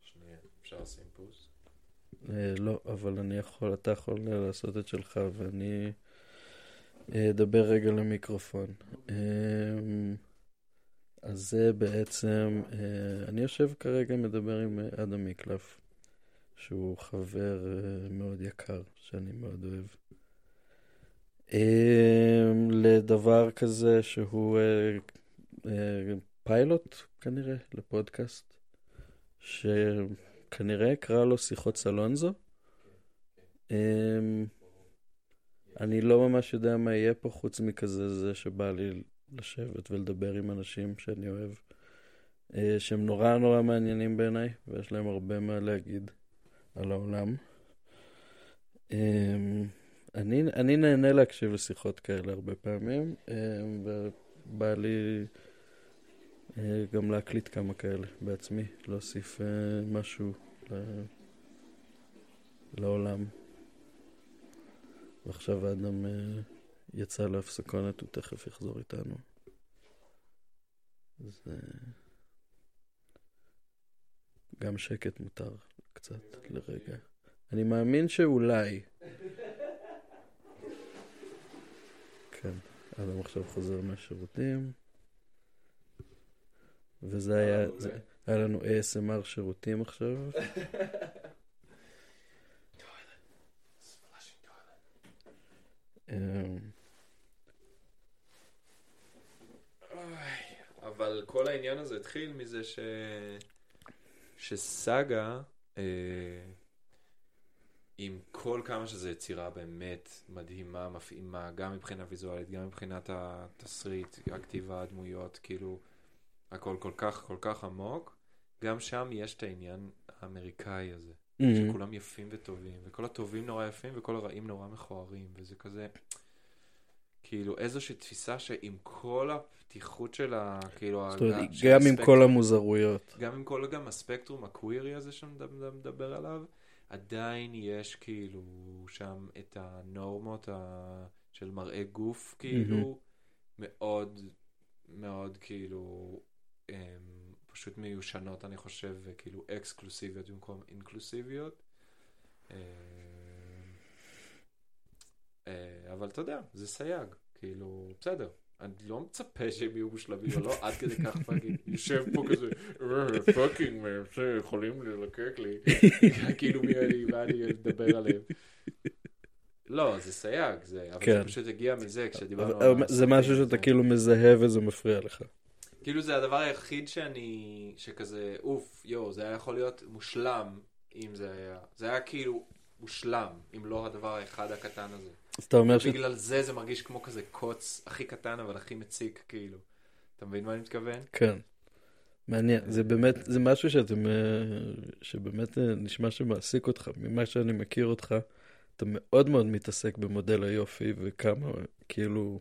שנייה, אפשר לשים פוס? לא, אבל אתה יכול לעשות את שלך, ואני אדבר רגע למיקרופון. אז זה בעצם, אני יושב כרגע מדבר עם אדם מיקלף, שהוא חבר מאוד יקר, שאני מאוד אוהב. לדבר כזה שהוא פיילוט כנראה לפודקאסט שכנראה אקרא לו שיחות סלונזו. אני לא ממש יודע מה יהיה פה חוץ מכזה זה שבא לי לשבת ולדבר עם אנשים שאני אוהב, שהם נורא נורא מעניינים בעיניי ויש להם הרבה מה להגיד על העולם. אני נהנה להקשיב לשיחות כאלה הרבה פעמים, ובא לי גם להקליט כמה כאלה בעצמי, להוסיף משהו לעולם. ועכשיו האדם יצא להפסקונת, הוא תכף יחזור איתנו. זה... גם שקט מותר קצת לרגע. אני מאמין שאולי... אדם עכשיו חוזר מהשירותים, וזה היה, היה לנו ASMR שירותים עכשיו. אבל כל העניין הזה התחיל מזה שסאגה, עם כל כמה שזה יצירה באמת מדהימה, מפעימה, גם מבחינה ויזואלית, גם מבחינת התסריט, הכתיבה, הדמויות, כאילו, הכל כל כך, כל כך עמוק. גם שם יש את העניין האמריקאי הזה, שכולם יפים וטובים, וכל הטובים נורא יפים, וכל הרעים נורא מכוערים, וזה כזה, כאילו, איזושהי תפיסה שעם כל הפתיחות שלה, כאילו, זאת אומרת, גם עם כל המוזרויות. גם עם כל, גם הספקטרום הקווירי הזה שמדבר עליו, עדיין יש כאילו שם את הנורמות של מראה גוף כאילו מאוד מאוד כאילו פשוט מיושנות אני חושב, וכאילו אקסקלוסיביות במקום אינקלוסיביות. אבל אתה יודע, זה סייג, כאילו בסדר, אני לא מצפה שהם יהיו בשלבים, או לא, עד כדי כך פאקינג, יושב פה כזה, פאקינג, יכולים ללקק לי, כאילו מי אני, מה אני אדבר עליהם. לא, זה סייג, אבל זה פשוט הגיע מזה, כשדיברנו... זה משהו שאתה כאילו מזהה וזה מפריע לך. כאילו זה הדבר היחיד שאני, שכזה, זה היה יכול להיות מושלם, אם זה היה, זה היה כאילו מושלם, אם לא הדבר האחד הקטן הזה. בגלל זה מרגיש כמו כזה קוץ הכי קטן אבל הכי מציק, כאילו אתה מבין מה אני מתכוון? כן, מעניין, זה באמת, זה משהו שבאמת נשמע שמעסיק אותך. ממה שאני מכיר אותך, אתה מאוד מאוד מתעסק במודל היופי, וכמה כאילו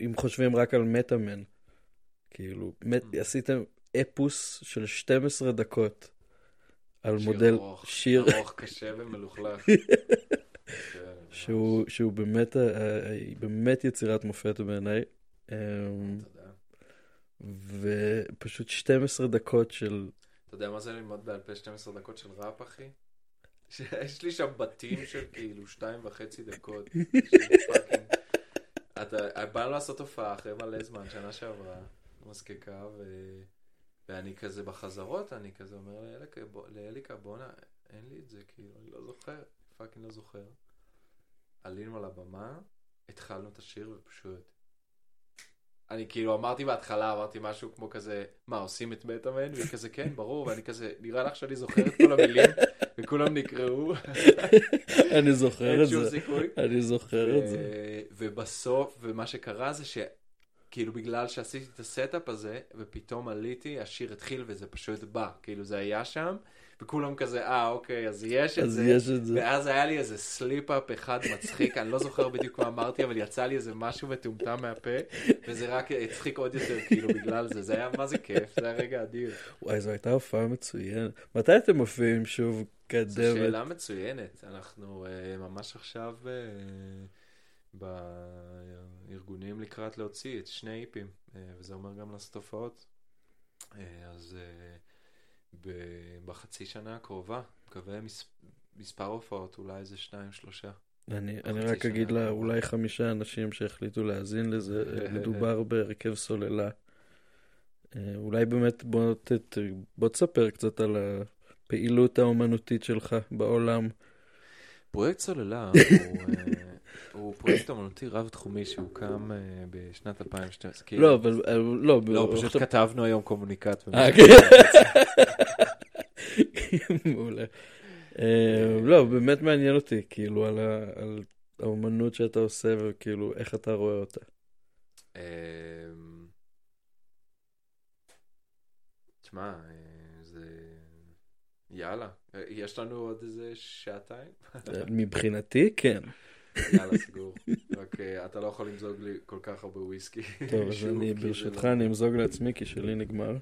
אם חושבים רק על מטאמן, כאילו עשיתם אפוס של 12 דקות על מודל שיר ארוך קשה ומלוכלך שהוא באמת יצירת מופת בעיניי, ופשוט 12 דקות של... אתה יודע מה זה ללמוד בעל פה 12 דקות של ראפ, אחי? יש לי שם בתים של כאילו 2.5 דקות. באנו לעשות הופעה אחרי מלא זמן, שנה שעברה, מזקקה, ואני כזה בחזרות, אני כזה אומר לאליקה, בונה, אין לי את זה, כאילו, אני לא זוכר, פאקינג לא זוכר. עלינו על הבמה, התחלנו את השיר ופשוט... אני כאילו אמרתי בהתחלה, אמרתי משהו כמו כזה, מה, עושים את מטאמן? והיא כזה, כן, ברור, ואני כזה, נראה לך שאני זוכר את כל המילים, וכולם נקראו. אני זוכר את זה. אין שום סיכוי. אני זוכר את זה. ובסוף, ומה שקרה זה ש... כאילו בגלל שעשיתי את הסטאפ הזה, ופתאום עליתי, השיר התחיל וזה פשוט בא, כאילו זה היה שם, וכולם כזה, אוקיי, אז יש את זה, ואז היה לי איזה סליפ-אפ אחד מצחיק, אני לא זוכר בדיוק מה אמרתי, אבל יצא לי איזה משהו מטומטם מהפה, וזה רק הצחיק עוד יותר, כאילו בגלל זה, זה היה מה זה כיף, זה היה רגע אדיר. וואי, זו הייתה הופעה מצוינת. מתי אתם מופיעים שוב כדמת? זו שאלה מצוינת, אנחנו ממש עכשיו... בארגונים לקראת להוציא את שני איפים, וזה אומר גם לעשות הופעות. אז בחצי שנה הקרובה, מקווה מספר הופעות, אולי איזה 2-3. אני רק אגיד לה, אולי 5 אנשים שהחליטו להאזין לזה, מדובר ברכב סוללה. אולי באמת בוא תספר קצת על הפעילות האומנותית שלך בעולם. פרויקט סוללה הוא פרויקט אמנותי רב-תחומי שהוקם בשנת 2012. לא, אבל... לא, פשוט כתבנו היום קומוניקט. מעולה. לא, באמת מעניין אותי, כאילו, על האומנות שאתה עושה וכאילו, איך אתה רואה אותה. תשמע, יאללה, יש לנו עוד איזה שעתיים? מבחינתי, כן. יאללה, סגור. רק אתה לא יכול למזוג לי כל כך הרבה וויסקי. טוב, אז אני ברשותך, אני אמזוג לעצמי, כי שלי נגמר.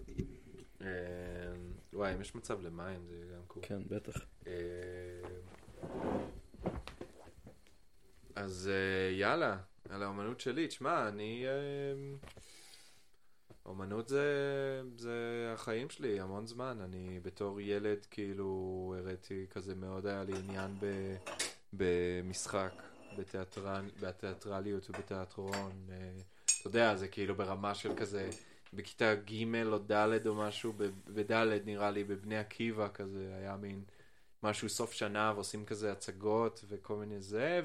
וואי, אם יש מצב למים, זה גם קורה. כן, בטח. אז יאללה, על האומנות שלי. תשמע, אני... אומנות זה החיים שלי, המון זמן. אני בתור ילד, כאילו, הראיתי כזה מאוד, היה לי עניין במשחק, בתיאטרליות ובתיאטרון. אתה יודע, זה כאילו ברמה של כזה, בכיתה ג' או ד' או משהו, בד' נראה לי, בבני עקיבא כזה, היה מין משהו סוף שנה, ועושים כזה הצגות וכל מיני זה,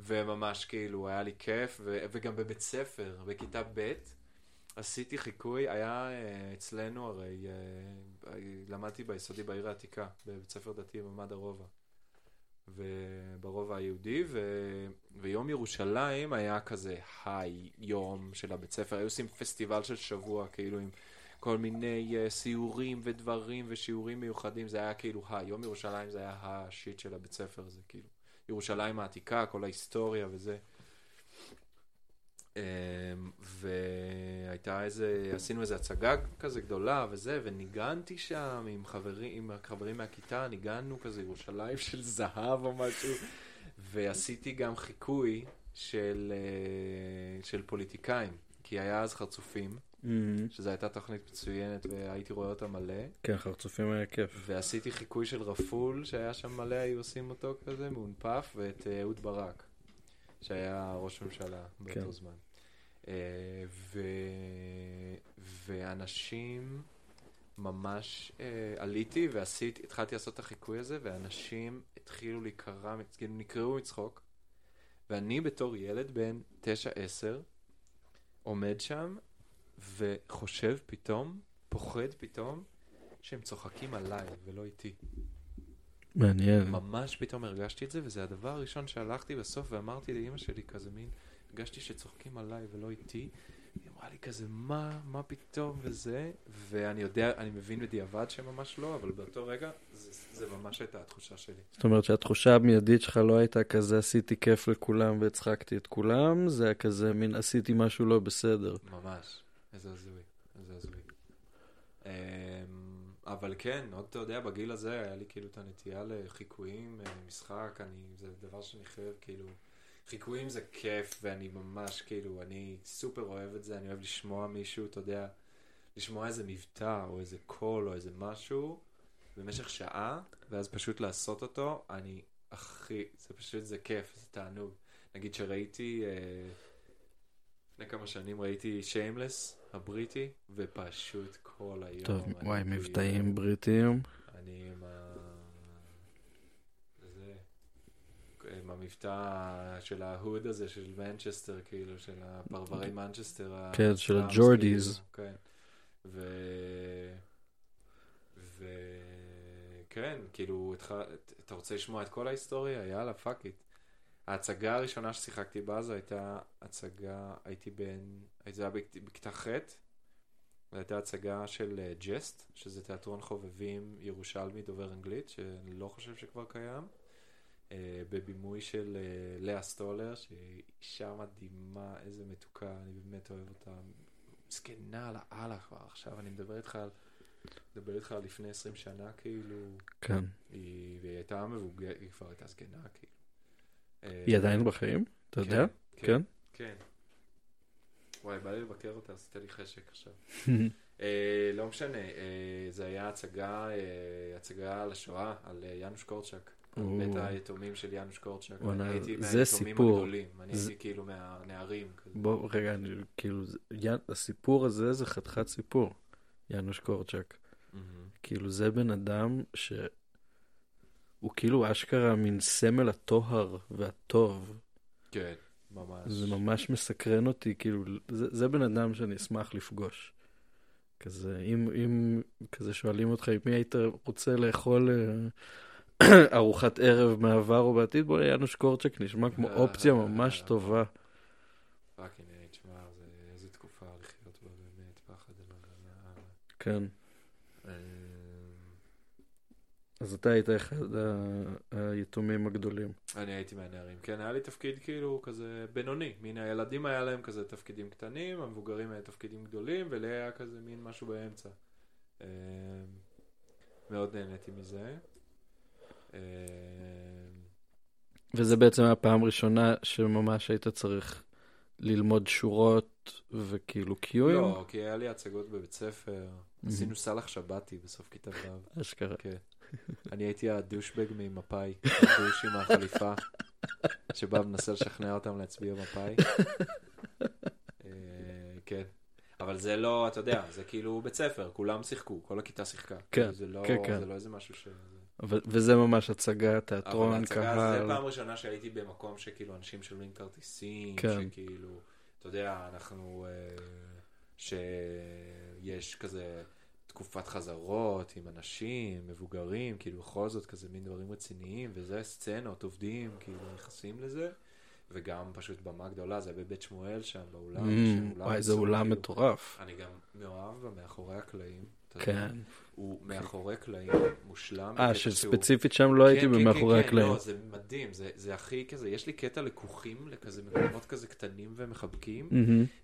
וממש כאילו, היה לי כיף, וגם בבית ספר, בכיתה ב' עשיתי חיקוי, היה אצלנו הרי, למדתי ביסודי בעיר העתיקה, בבית ספר דתי במעמד הרובע, וברובע היהודי, ויום ירושלים היה כזה יום של הבית ספר, היו עושים פסטיבל של שבוע, כאילו עם כל מיני סיורים ודברים ושיעורים מיוחדים, זה היה כאילו יום ירושלים זה היה השיט של הבית ספר, זה כאילו ירושלים העתיקה, כל ההיסטוריה וזה. והייתה איזה, עשינו איזה הצגה כזה גדולה וזה, וניגנתי שם עם החברים מהכיתה, ניגנו כזה ירושלים של זהב או משהו, ועשיתי גם חיקוי של פוליטיקאים, כי היה אז חרצופים, שזו הייתה תוכנית מצוינת והייתי רואה אותה מלא. כן, חרצופים היה כיף. ועשיתי חיקוי של רפול שהיה שם מלא, היו עושים אותו כזה מאונפף, ואת אהוד ברק שהיה ראש ממשלה באותו זמן. ואנשים ממש עליתי והתחלתי לעשות את החיקוי הזה, ואנשים התחילו להיקרע, נקראו מצחוק, ואני בתור ילד בן 9-10 עומד שם וחושב פתאום, פוחד פתאום שהם צוחקים עליי ולא איתי. מעניין. ממש פתאום הרגשתי את זה, וזה הדבר הראשון שהלכתי בסוף ואמרתי לאמא שלי כזה מין, הרגשתי שצוחקים עליי ולא איתי, היא אמרה לי כזה מה פתאום וזה, ואני יודע, אני מבין בדיעבד שממש לא, אבל באותו רגע זה ממש הייתה התחושה שלי. זאת אומרת שהתחושה המיידית שלך לא הייתה כזה עשיתי כיף לכולם והצחקתי את כולם, זה היה כזה מין עשיתי משהו לא בסדר. ממש, איזה הזוי, איזה הזוי. אבל כן, עוד אתה יודע, בגיל הזה היה לי כאילו את הנטייה לחיקויים, משחק, זה דבר שאני חייב, כאילו, חיקויים זה כיף, ואני ממש כאילו, אני סופר אוהב את זה, אני אוהב לשמוע מישהו, אתה יודע, לשמוע איזה מבטא, או איזה קול, או איזה משהו, במשך שעה, ואז פשוט לעשות אותו, אני, אחי, זה פשוט, זה כיף, זה תענוג. נגיד שראיתי, לפני כמה שנים ראיתי שיימלס, הבריטי, ופשוט כל היום... טוב, וואי, מבטאים בריטיים. אני עם המבטא של ההוד הזה, של מנצ'סטר, כאילו, של הפרברי מנצ'סטר. כן, של הג'ורדיז. כן, כן, כאילו, אתה רוצה לשמוע את כל ההיסטוריה? יאללה, פאק איט. ההצגה הראשונה ששיחקתי בה זו הייתה הצגה, זה היה בכתה ח', זו הייתה הצגה של ג'סט, שזה תיאטרון חובבים ירושלמי דובר אנגלית, שאני לא חושב שכבר קיים, בבימוי של לאה סטולר, שהיא אישה מדהימה, איזה מתוקה, אני באמת אוהב אותה, מסכנה על העלה כבר עכשיו, אני מדבר איתך על... דבר איתך לפני 20 שנה, כאילו... כן. והיא הייתה מבוגרת, היא כבר הייתה זקנה, כאילו. היא עדיין בחיים? אתה יודע? כן. כן. וואי, בא לי לבקר אותה, עשית לי חשק עכשיו. לא משנה, זה היה הצגה על השואה, על יאנוש קורצ'אק. בית היתומים של יאנוש קורצ'אק. הייתי מהיתומים הגדולים. אני הייתי כאילו מהנערים. בוא, רגע, כאילו, הסיפור הזה זה חתיכת סיפור. יאנוש קורצ'אק. כאילו זה בן אדם שהוא כאילו אשכרה מן סמל הטוהר והטוב. כן, ממש. זה ממש מסקרן אותי, כאילו זה בן אדם שאני אשמח לפגוש. כזה, אם כזה שואלים אותך, מי היית רוצה לאכול ארוחת ערב מעבר או בעתיד, בוא יאנוש קורצ'אק נשמע כמו אופציה ממש טובה. רק הנה. כן. אז אתה היית אחד היתומים הגדולים. אני הייתי מהנערים. כן, היה לי תפקיד כאילו כזה בינוני. מן הילדים היה להם כזה תפקידים קטנים, המבוגרים היה תפקידים גדולים, ולי היה כזה מין משהו באמצע. מאוד נהניתי מזה. וזה בעצם הפעם הראשונה שממש היית צריך... ללמוד שורות וכאילו קיויים? לא, כי היה לי הצגות בבית ספר. עשינו סלח שבתי בסוף כיתה ו'. אשכרה. כן. אני הייתי הדושבג ממפאי, הדוש עם החליפה, שבה מנסה לשכנע אותם להצביע מפאי. כן. אבל זה לא, אתה יודע, זה כאילו בית ספר, כולם שיחקו, כל הכיתה שיחקה. כן, כן, כן. זה לא איזה משהו ש... וזה ממש הצגה, תיאטרון, קהל. אבל הצגה, זה פעם ראשונה שהייתי במקום שכאילו אנשים שלמים כרטיסים, שכאילו, אתה יודע, אנחנו, שיש כזה תקופת חזרות עם אנשים, מבוגרים, כאילו בכל זאת כזה מין דברים רציניים, וזה סצנות, עובדים, כאילו נכנסים לזה, וגם פשוט במה גדולה, זה בבית שמואל שם, באולם. וואי, זה אולם מטורף. אני גם מאוהב במאחורי הקלעים. כן. הוא מאחורי קלעים מושלם. שספציפית שם לא הייתי במאחורי הקלעים. לא, זה מדהים, זה הכי כזה, יש לי קטע לקוחים, לכזה מקומות כזה קטנים ומחבקים,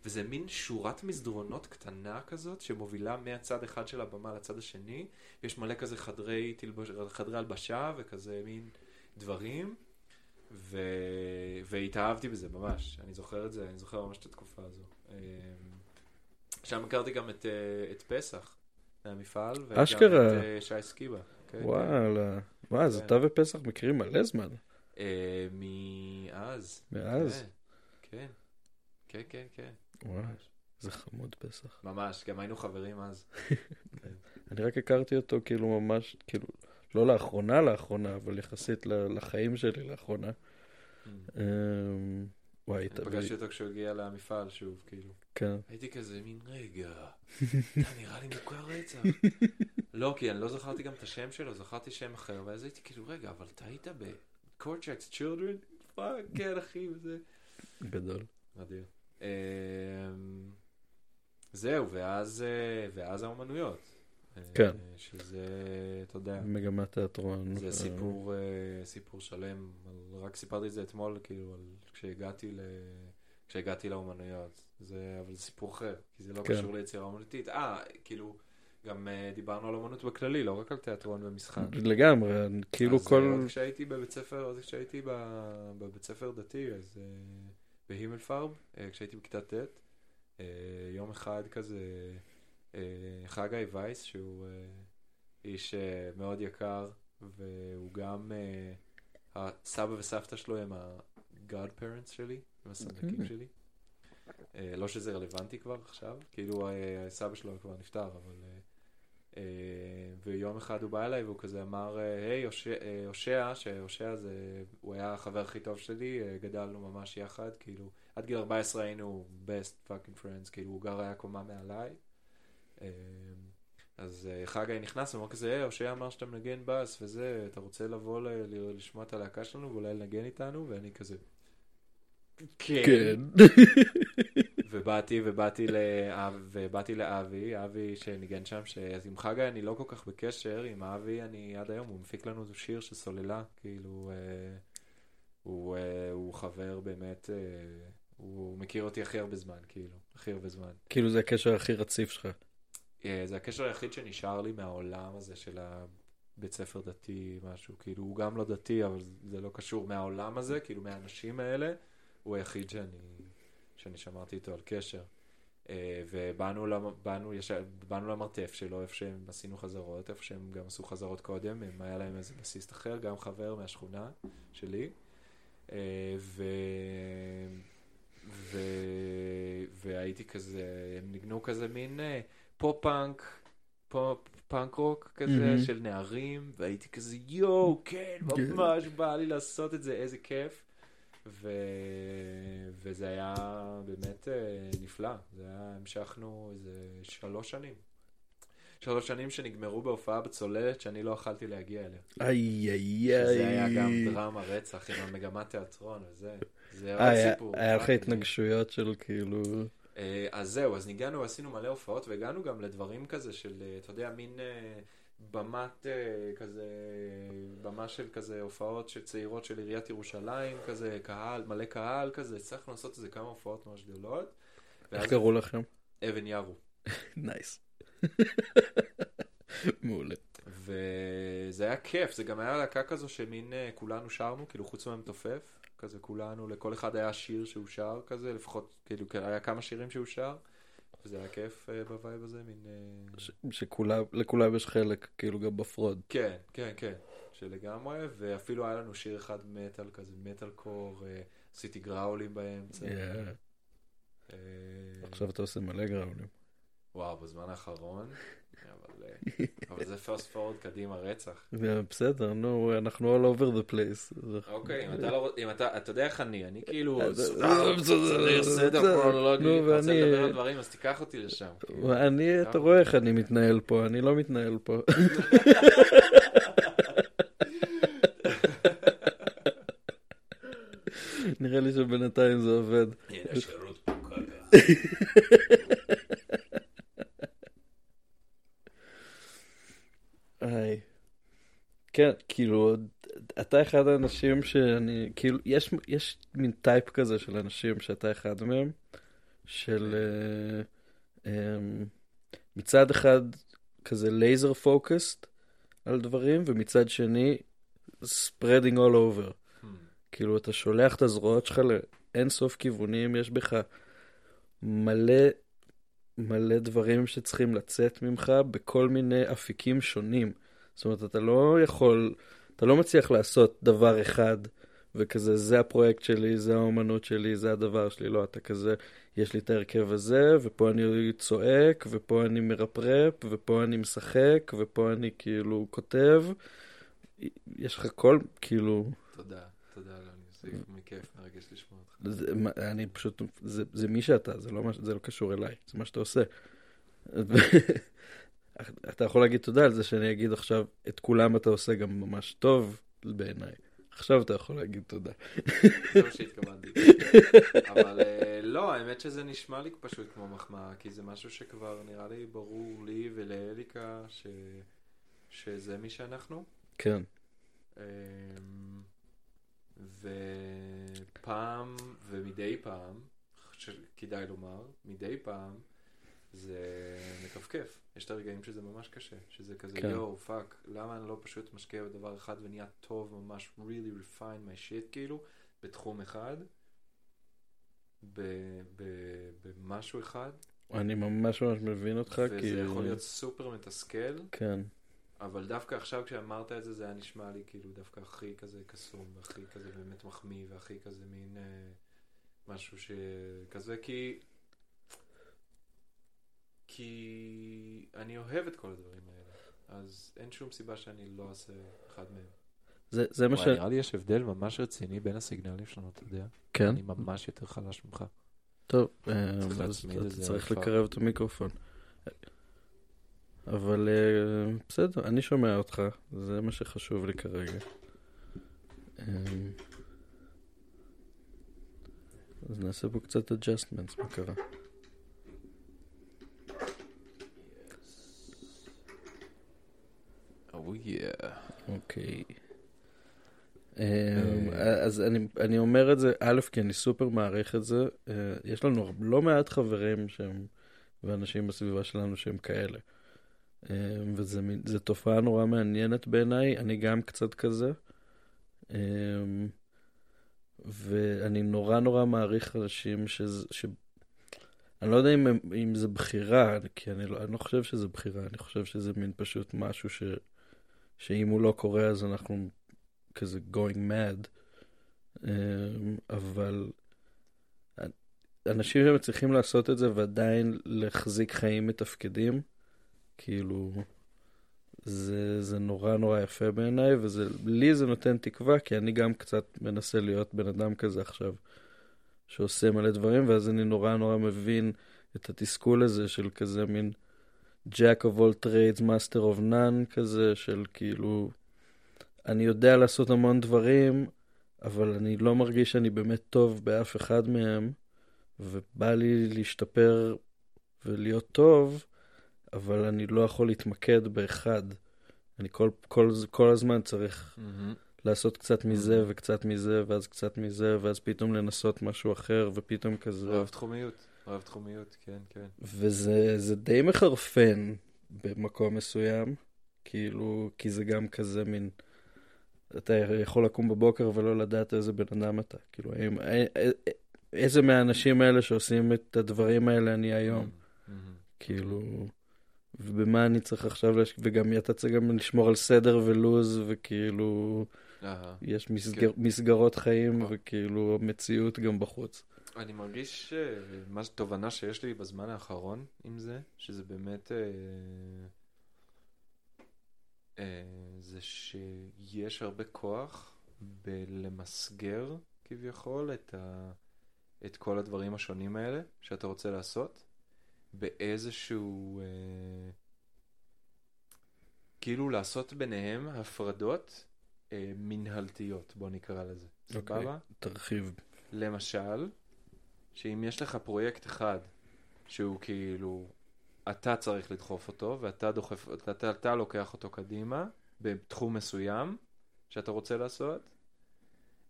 וזה מין שורת מסדרונות קטנה כזאת, שמובילה מהצד אחד של הבמה לצד השני, ויש מלא כזה חדרי הלבשה, וכזה מין דברים, והתאהבתי בזה ממש, אני זוכר את זה, אני זוכר ממש את התקופה הזו. שם הכרתי גם את פסח, מהמפעל, וגם את שי סקיבה. וואלה. מה, אז אתה ופסח מכירים מלא זמן. מאז. מאז? כן. כן, כן, כן. וואי, זה חמוד פסח. ממש, גם היינו חברים אז. אני רק הכרתי אותו כאילו ממש, כאילו, לא לאחרונה, אבל יחסית לחיים שלי לאחרונה. וואי, פגשתי אותו כשהוא הגיע למפעל שוב, כאילו. הייתי כזה מין רגע, אתה נראה לי מוכר רצח. לא, כי אני לא זכרתי גם את השם שלו, זכרתי שם אחר, ואז הייתי כאילו, רגע, אבל אתה היית ב-Cortex Children? פאק, כן, אחי, וזה... גדול. מדהים. זהו, ואז האומנויות. כן. שזה, אתה יודע... מגמת תיאטרון. זה סיפור שלם, רק סיפרתי את זה אתמול, כאילו, כשהגעתי לאומנויות. אבל זה סיפור אחר, כי זה לא קשור ליצירה אומנותית. כאילו, גם דיברנו על אומנות בכללי, לא רק על תיאטרון ומשחק. לגמרי, כאילו כל... אז כשהייתי בבית ספר, אז כשהייתי בבית ספר דתי, אז בהימל פארב, כשהייתי בכיתה ט', יום אחד כזה, חגי וייס, שהוא איש מאוד יקר, והוא גם, הסבא וסבתא שלו הם ה-godparents שלי, הם הסמלקים שלי. לא שזה רלוונטי כבר עכשיו, כאילו הסבא שלו כבר נפטר, אבל ויום אחד הוא בא אליי והוא כזה אמר, היי, הושע, שהושע זה, הוא היה החבר הכי טוב שלי, גדלנו ממש יחד, כאילו, עד גיל 14 היינו best fucking friends, כאילו, הוא גר היה קומה מעליי, אז חגי נכנס ואומר כזה, או שאמר שאתה מנגן בס וזה, אתה רוצה לבוא לשמוע את הלהקה שלנו ואולי לנגן איתנו, ואני כזה כן. ובאתי לאבי, אבי שניגן שם, אז עם חגי אני לא כל כך בקשר, עם אבי אני עד היום, הוא מפיק לנו שיר של סוללה, כאילו הוא חבר באמת, הוא מכיר אותי הכי הרבה זמן, כאילו, הכי הרבה זמן. כאילו זה הקשר הכי רציף שלך. זה הקשר היחיד שנשאר לי מהעולם הזה של הבית ספר דתי, משהו, כאילו הוא גם לא דתי, אבל זה לא קשור מהעולם הזה, כאילו מהאנשים האלה, הוא היחיד שאני שמרתי איתו על קשר. ובאנו למרתף שלו, איפה שהם עשינו חזרות, איפה שהם גם עשו חזרות קודם, הם היה להם איזה בסיסט אחר, גם חבר מהשכונה שלי, והייתי כזה, הם ניגנו כזה מין פופ-פאנק רוק כזה של נערים, והייתי כזה, יואו, כן, ממש בא לי לעשות את זה, איזה כיף. וזה היה באמת נפלא. זה היה, המשכנו איזה 3 שנים. 3 שנים שנגמרו בהופעה בצוללת שאני לא אכלתי להגיע אליה. איי, איי, איי. שזה היה גם דרמה רצח עם המגמת תיאטרון וזה. זה עוד סיפור. היה לך התנגשויות של כאילו... אז זהו, אז ניגענו, עשינו מלא הופעות, והגענו גם לדברים כזה של, אתה יודע, מין במת כזה, במה של כזה הופעות של צעירות של עיריית ירושלים, כזה קהל, מלא קהל כזה, צריכנו לעשות איזה כמה הופעות ממש גדולות. איך קראו לכם? אבן ירו. נייס. מעולה. וזה היה כיף, זה גם היה להקה כזו שמין כולנו שרנו, כאילו חוץ מהם תופף. כזה כולנו, לכל אחד היה שיר שהוא שר כזה, לפחות, כאילו, היה כמה שירים שהוא שר, וזה היה כיף בווייב הזה, מין... שלכולם יש חלק, כאילו, גם בפרוד. כן, כן, כן, שלגמרי, ואפילו היה לנו שיר אחד מטל כזה, מטל קור, עשיתי גראולים באמצע. עכשיו אתה עושה מלא גראולים. וואו, בזמן האחרון, אבל זה first forward קדימה רצח. בסדר, נו, אנחנו all over the place. אוקיי, אם אתה יודע איך אני כאילו, סדר פרונולוגי, רוצה לדבר על דברים, אז תיקח אותי לשם. אתה רואה איך אני מתנהל פה, אני לא מתנהל פה. נראה לי שבינתיים זה עובד. הנה שירות פה ככה. כן, כאילו, אתה אחד האנשים שאני, כאילו, יש מין טייפ כזה של אנשים שאתה אחד מהם, של מצד אחד כזה לייזר פוקסט על דברים, ומצד שני spreading all over. כאילו, אתה שולח את הזרועות שלך לאין סוף כיוונים, יש בך מלא מלא דברים שצריכים לצאת ממך בכל מיני אפיקים שונים. זאת אומרת, אתה לא מצליח לעשות דבר אחד, וכזה, זה הפרויקט שלי, זה האומנות שלי, זה הדבר שלי, לא, אתה כזה, יש לי את ההרכב הזה, ופה אני צועק, ופה אני מרפרפ, ופה אני משחק, ופה אני כאילו כותב, יש לך כל, כאילו... תודה, אלוני, זה מכיף, מרגש לשמוע אותך. אני פשוט, זה מי שאתה, זה לא קשור אליי, זה מה שאתה עושה. אתה יכול להגיד תודה על זה שאני אגיד עכשיו את כולם אתה עושה גם ממש טוב בעיניי. עכשיו אתה יכול להגיד תודה. זה מה שהתכוונתי. אבל לא, האמת שזה נשמע לי פשוט כמו מחמאה, כי זה משהו שכבר נראה לי ברור לי ולאליקה שזה מי שאנחנו. כן. ופעם, ומדי פעם, כדאי לומר, מדי פעם, זה מקפקף. יש את הרגעים שזה ממש קשה, שזה כזה, יו, פאק, למה אני לא פשוט משקיע בדבר אחד ונהיה טוב ממש, really refine my shit, כאילו, בתחום אחד, במשהו אחד. אני ממש ממש מבין אותך, כי... וזה יכול להיות סופר מתסכל. כן. אבל דווקא עכשיו כשאמרת את זה, זה היה נשמע לי כאילו דווקא הכי כזה קסום, והכי כזה באמת מחמיא, והכי כזה מין משהו שכזה, כי אני אוהב את כל הדברים האלה, אז אין שום סיבה שאני לא אעשה אחד מהם. זה מה ש... נראה לי יש הבדל ממש רציני בין הסיגנלים שלנו, אתה יודע? כן. אני ממש יותר חלש ממך. טוב, אתה צריך לקרב את המיקרופון. אבל בסדר, אני שומע אותך, זה מה שחשוב לי כרגע. אז נעשה פה קצת adjustments, מה קרה? אוקיי. אז אני אומר את זה, א', כי אני סופר מעריך את זה. יש לנו לא מעט חברים שהם, ואנשים בסביבה שלנו שהם כאלה. וזה תופעה נורא מעניינת בעיניי, אני גם קצת כזה. ואני נורא נורא מעריך אנשים אני לא יודע אם זה בחירה, כי אני לא חושב שזה בחירה, אני חושב שזה מין פשוט משהו שאם הוא לא קורה אז אנחנו כזה going mad. אבל אנשים שמצליחים לעשות את זה ועדיין להחזיק חיים מתפקדים, כאילו זה נורא נורא יפה בעיניי, ולי זה נותן תקווה, כי אני גם קצת מנסה להיות בן אדם כזה עכשיו שעושה מלא דברים, ואז אני נורא נורא מבין את התסכול הזה של כזה מין Jack of all trades, master of none כזה, של כאילו אני יודע לעשות המון דברים, אבל אני לא מרגיש שאני באמת טוב באף אחד מהם, ובא לי להשתפר ולהיות טוב, אבל אני לא יכול להתמקד באחד. אני כל הזמן צריך לעשות קצת מזה וקצת מזה, ואז קצת מזה, ואז פתאום לנסות משהו אחר, ופתאום כזה. רב תחומיות, כן, כן. וזה די מחרפן במקום מסוים, כאילו, כי זה גם כזה מין, אתה יכול לקום בבוקר ולא לדעת איזה בן אדם אתה, כאילו, איזה מהאנשים האלה שעושים את הדברים האלה אני היום, כאילו, ובמה אני צריך עכשיו, וגם אתה צריך גם לשמור על סדר ולוז, וכאילו, יש מסגרות חיים, וכאילו, מציאות גם בחוץ. אני מרגיש תובנה שיש לי בזמן האחרון עם זה, שזה באמת, זה שיש הרבה כוח בלמסגר, כביכול, את כל הדברים השונים האלה שאתה רוצה לעשות. באיזשהו, כאילו לעשות ביניהם הפרדות מנהלתיות, בוא נקרא לזה. סבבה? תרחיב. למשל, שאם יש לך פרויקט אחד שהוא כאילו, אתה צריך לדחוף אותו, ואתה דוחף, אתה לוקח אותו קדימה, בתחום מסוים שאתה רוצה לעשות,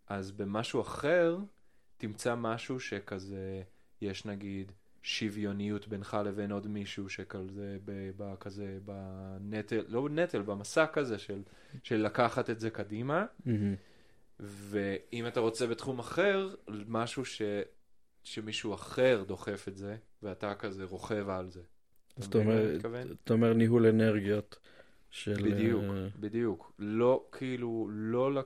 אז במשהו אחר תמצא משהו שכזה, יש נגיד, שוויוניות בינך לבין עוד מישהו שכזה כזה בנטל, לא נטל, במסע כזה של לקחת את זה קדימה. ואם אתה רוצה בתחום אחר, משהו שמישהו אחר דוחף את זה, ואתה כזה רוכב על זה. אתה אומר ניהול אנרגיות של... בדיוק. לא, כאילו,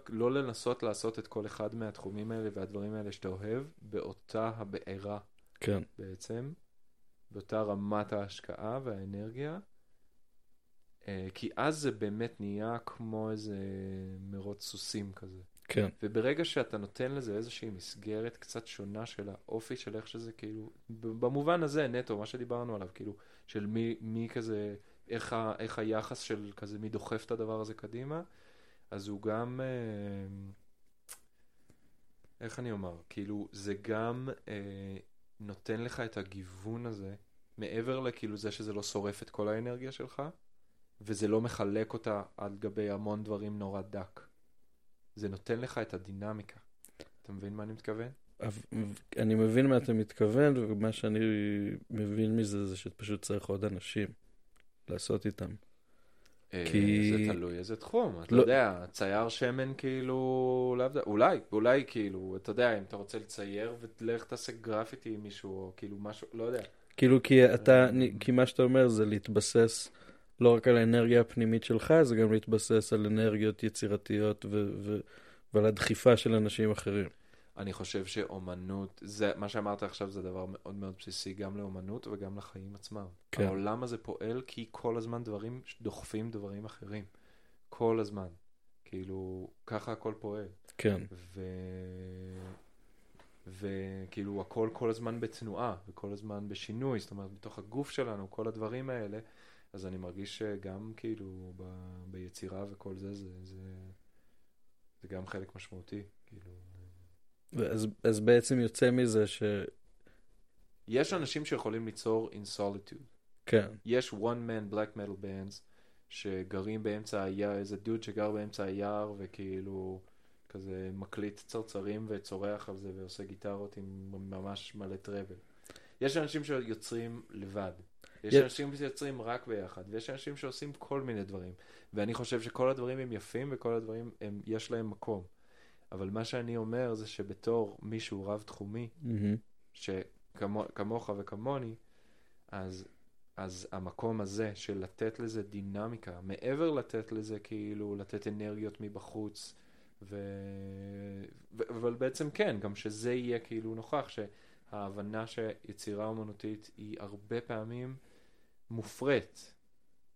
לא לנסות לעשות את כל אחד מהתחומים האלה והדברים האלה שאתה אוהב, באותה הבעירה. כן. בעצם, באותה רמת ההשקעה והאנרגיה, כי אז זה באמת נהיה כמו איזה מרוץ סוסים כזה. כן. וברגע שאתה נותן לזה איזושהי מסגרת קצת שונה של האופי של איך שזה כאילו, במובן הזה נטו, מה שדיברנו עליו, כאילו, של מי כזה, איך היחס של כזה, מי דוחף את הדבר הזה קדימה, אז הוא גם... איך אני אומר? כאילו, זה גם... נותן לך את הגיוון הזה, מעבר לכאילו זה שזה לא שורף את כל האנרגיה שלך, וזה לא מחלק אותה על גבי המון דברים נורא דק. זה נותן לך את הדינמיקה. אתה מבין מה אני מתכוון? אני מבין מה אתה מתכוון, ומה שאני מבין מזה זה שפשוט צריך עוד אנשים לעשות איתם. זה תלוי איזה תחום, אתה יודע, צייר שמן כאילו, אולי כאילו, אתה יודע, אם אתה רוצה לצייר ולך תעשה גרפיטי עם מישהו, או כאילו משהו, לא יודע. כאילו, כי מה שאתה אומר זה להתבסס לא רק על האנרגיה הפנימית שלך, זה גם להתבסס על אנרגיות יצירתיות ועל הדחיפה של אנשים אחרים. אני חושב שאומנות, מה שאמרת עכשיו זה דבר מאוד מאוד בסיסי, גם לאומנות וגם לחיים עצמם. העולם הזה פועל כי כל הזמן דברים דוחפים דברים אחרים. כל הזמן. כאילו, ככה הכל פועל. כן. וכאילו, הכל כל הזמן בתנועה, וכל הזמן בשינוי, זאת אומרת, בתוך הגוף שלנו, כל הדברים האלה, אז אני מרגיש שגם כאילו ביצירה וכל זה, זה גם חלק משמעותי, כאילו. אז בעצם יוצא מזה ש... יש אנשים שיכולים ליצור in solitude. כן. יש one man black metal bands שגרים באמצע היער, איזה דוד שגר באמצע היער וכאילו כזה מקליט צרצרים וצורח על זה ועושה גיטרות עם ממש מלא טרבל. יש אנשים שיוצרים לבד. יש אנשים שיוצרים רק ביחד, ויש אנשים שעושים כל מיני דברים. ואני חושב שכל הדברים הם יפים וכל הדברים הם, יש להם מקום. אבל מה שאני אומר זה שבתור מישהו רב תחומי, שכמוך וכמוני, אז המקום הזה של לתת לזה דינמיקה, מעבר לתת לזה כאילו, לתת אנרגיות מבחוץ, אבל בעצם כן, גם שזה יהיה כאילו נוכח, שההבנה שיצירה אומנותית היא הרבה פעמים מופרט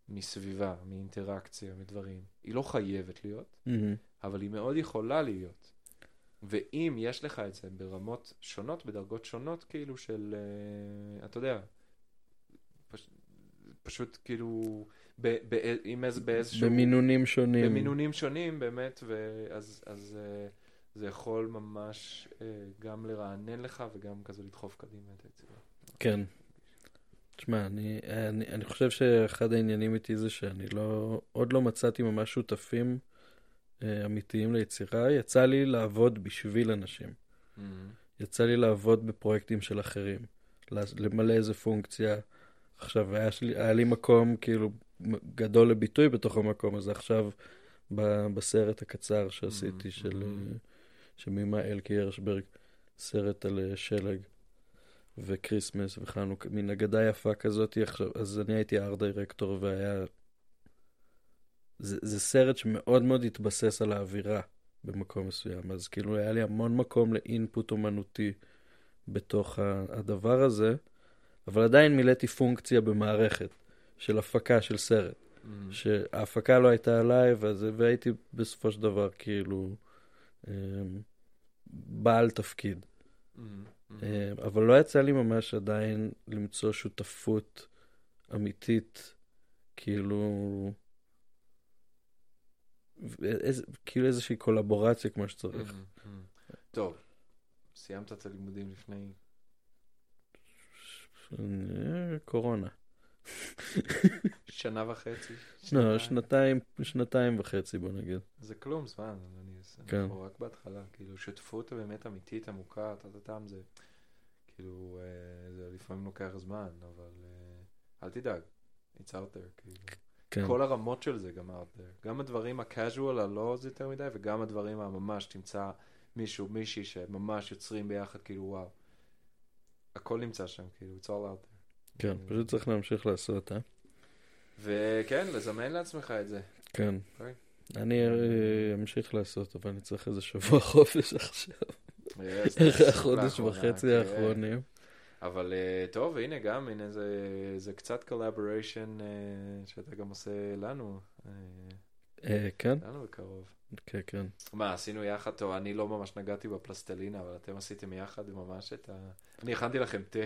מסביבה, מאינטראקציה, מדברים. היא לא חייבת להיות, אבל היא מאוד יכולה להיות. ואם יש לך את זה ברמות שונות, בדרגות שונות, כאילו של, אתה יודע, פשוט כאילו, במינונים שונים. במינונים שונים, באמת, ואז זה יכול ממש גם לרענן לך וגם כזה לדחוף קדימה את היצירה. כן. תשמע, אני חושב שאחד העניינים איתי זה שאני עוד לא מצאתי ממש שותפים אמיתיים ליצירה. יצא לי לעבוד בשביל אנשים. יצא לי לעבוד בפרויקטים של אחרים. למלא איזה פונקציה. עכשיו, היה לי מקום כאילו גדול לביטוי בתוך המקום הזה. עכשיו, בסרט הקצר שעשיתי של שמימה אלקי הרשברג, סרט על שלג. וקריסמס וחנוכה, מן אגדה יפה כזאת, אז אני הייתי ארט דירקטור, והיה... זה סרט שמאוד מאוד התבסס על האווירה במקום מסוים, אז כאילו היה לי המון מקום לאינפוט אומנותי בתוך הדבר הזה, אבל עדיין מילאתי פונקציה במערכת של הפקה של סרט, שההפקה לא הייתה עליי, והייתי בסופו של דבר כאילו בעל תפקיד. אבל לא יצא לי ממש עדיין למצוא שותפות אמיתית, כאילו, כאילו איזושהי קולבורציה כמו שצריך. טוב, סיימת את הלימודים לפני? קורונה. שנה וחצי? לא, שנתיים וחצי בוא נגיד. זה כלום זמן, אני חושב רק בהתחלה, כאילו שותפות באמת אמיתית, עמוקה, תתם זה, כאילו זה לפעמים לוקח זמן, אבל אל תדאג, it's out there, כל הרמות של זה גם out there, גם הדברים הקאז'ואל הלא זה יותר מדי, וגם הדברים הממש תמצא מישהו, מישהי שממש יוצרים ביחד, כאילו וואו, הכל נמצא שם, כאילו it's all out there. כן, פשוט צריך להמשיך לעשות, אה? וכן, לזמן לעצמך את זה. כן. אני אמשיך לעשות, אבל אני צריך איזה שבוע חופש עכשיו. חודש וחצי האחרונים. אבל טוב, הנה גם, הנה זה קצת קולאבוריישן שאתה גם עושה לנו. כן? לנו בקרוב. כן, כן. מה, עשינו יחד, טוב, אני לא ממש נגעתי בפלסטלינה, אבל אתם עשיתם יחד ממש את ה... אני הכנתי לכם תה.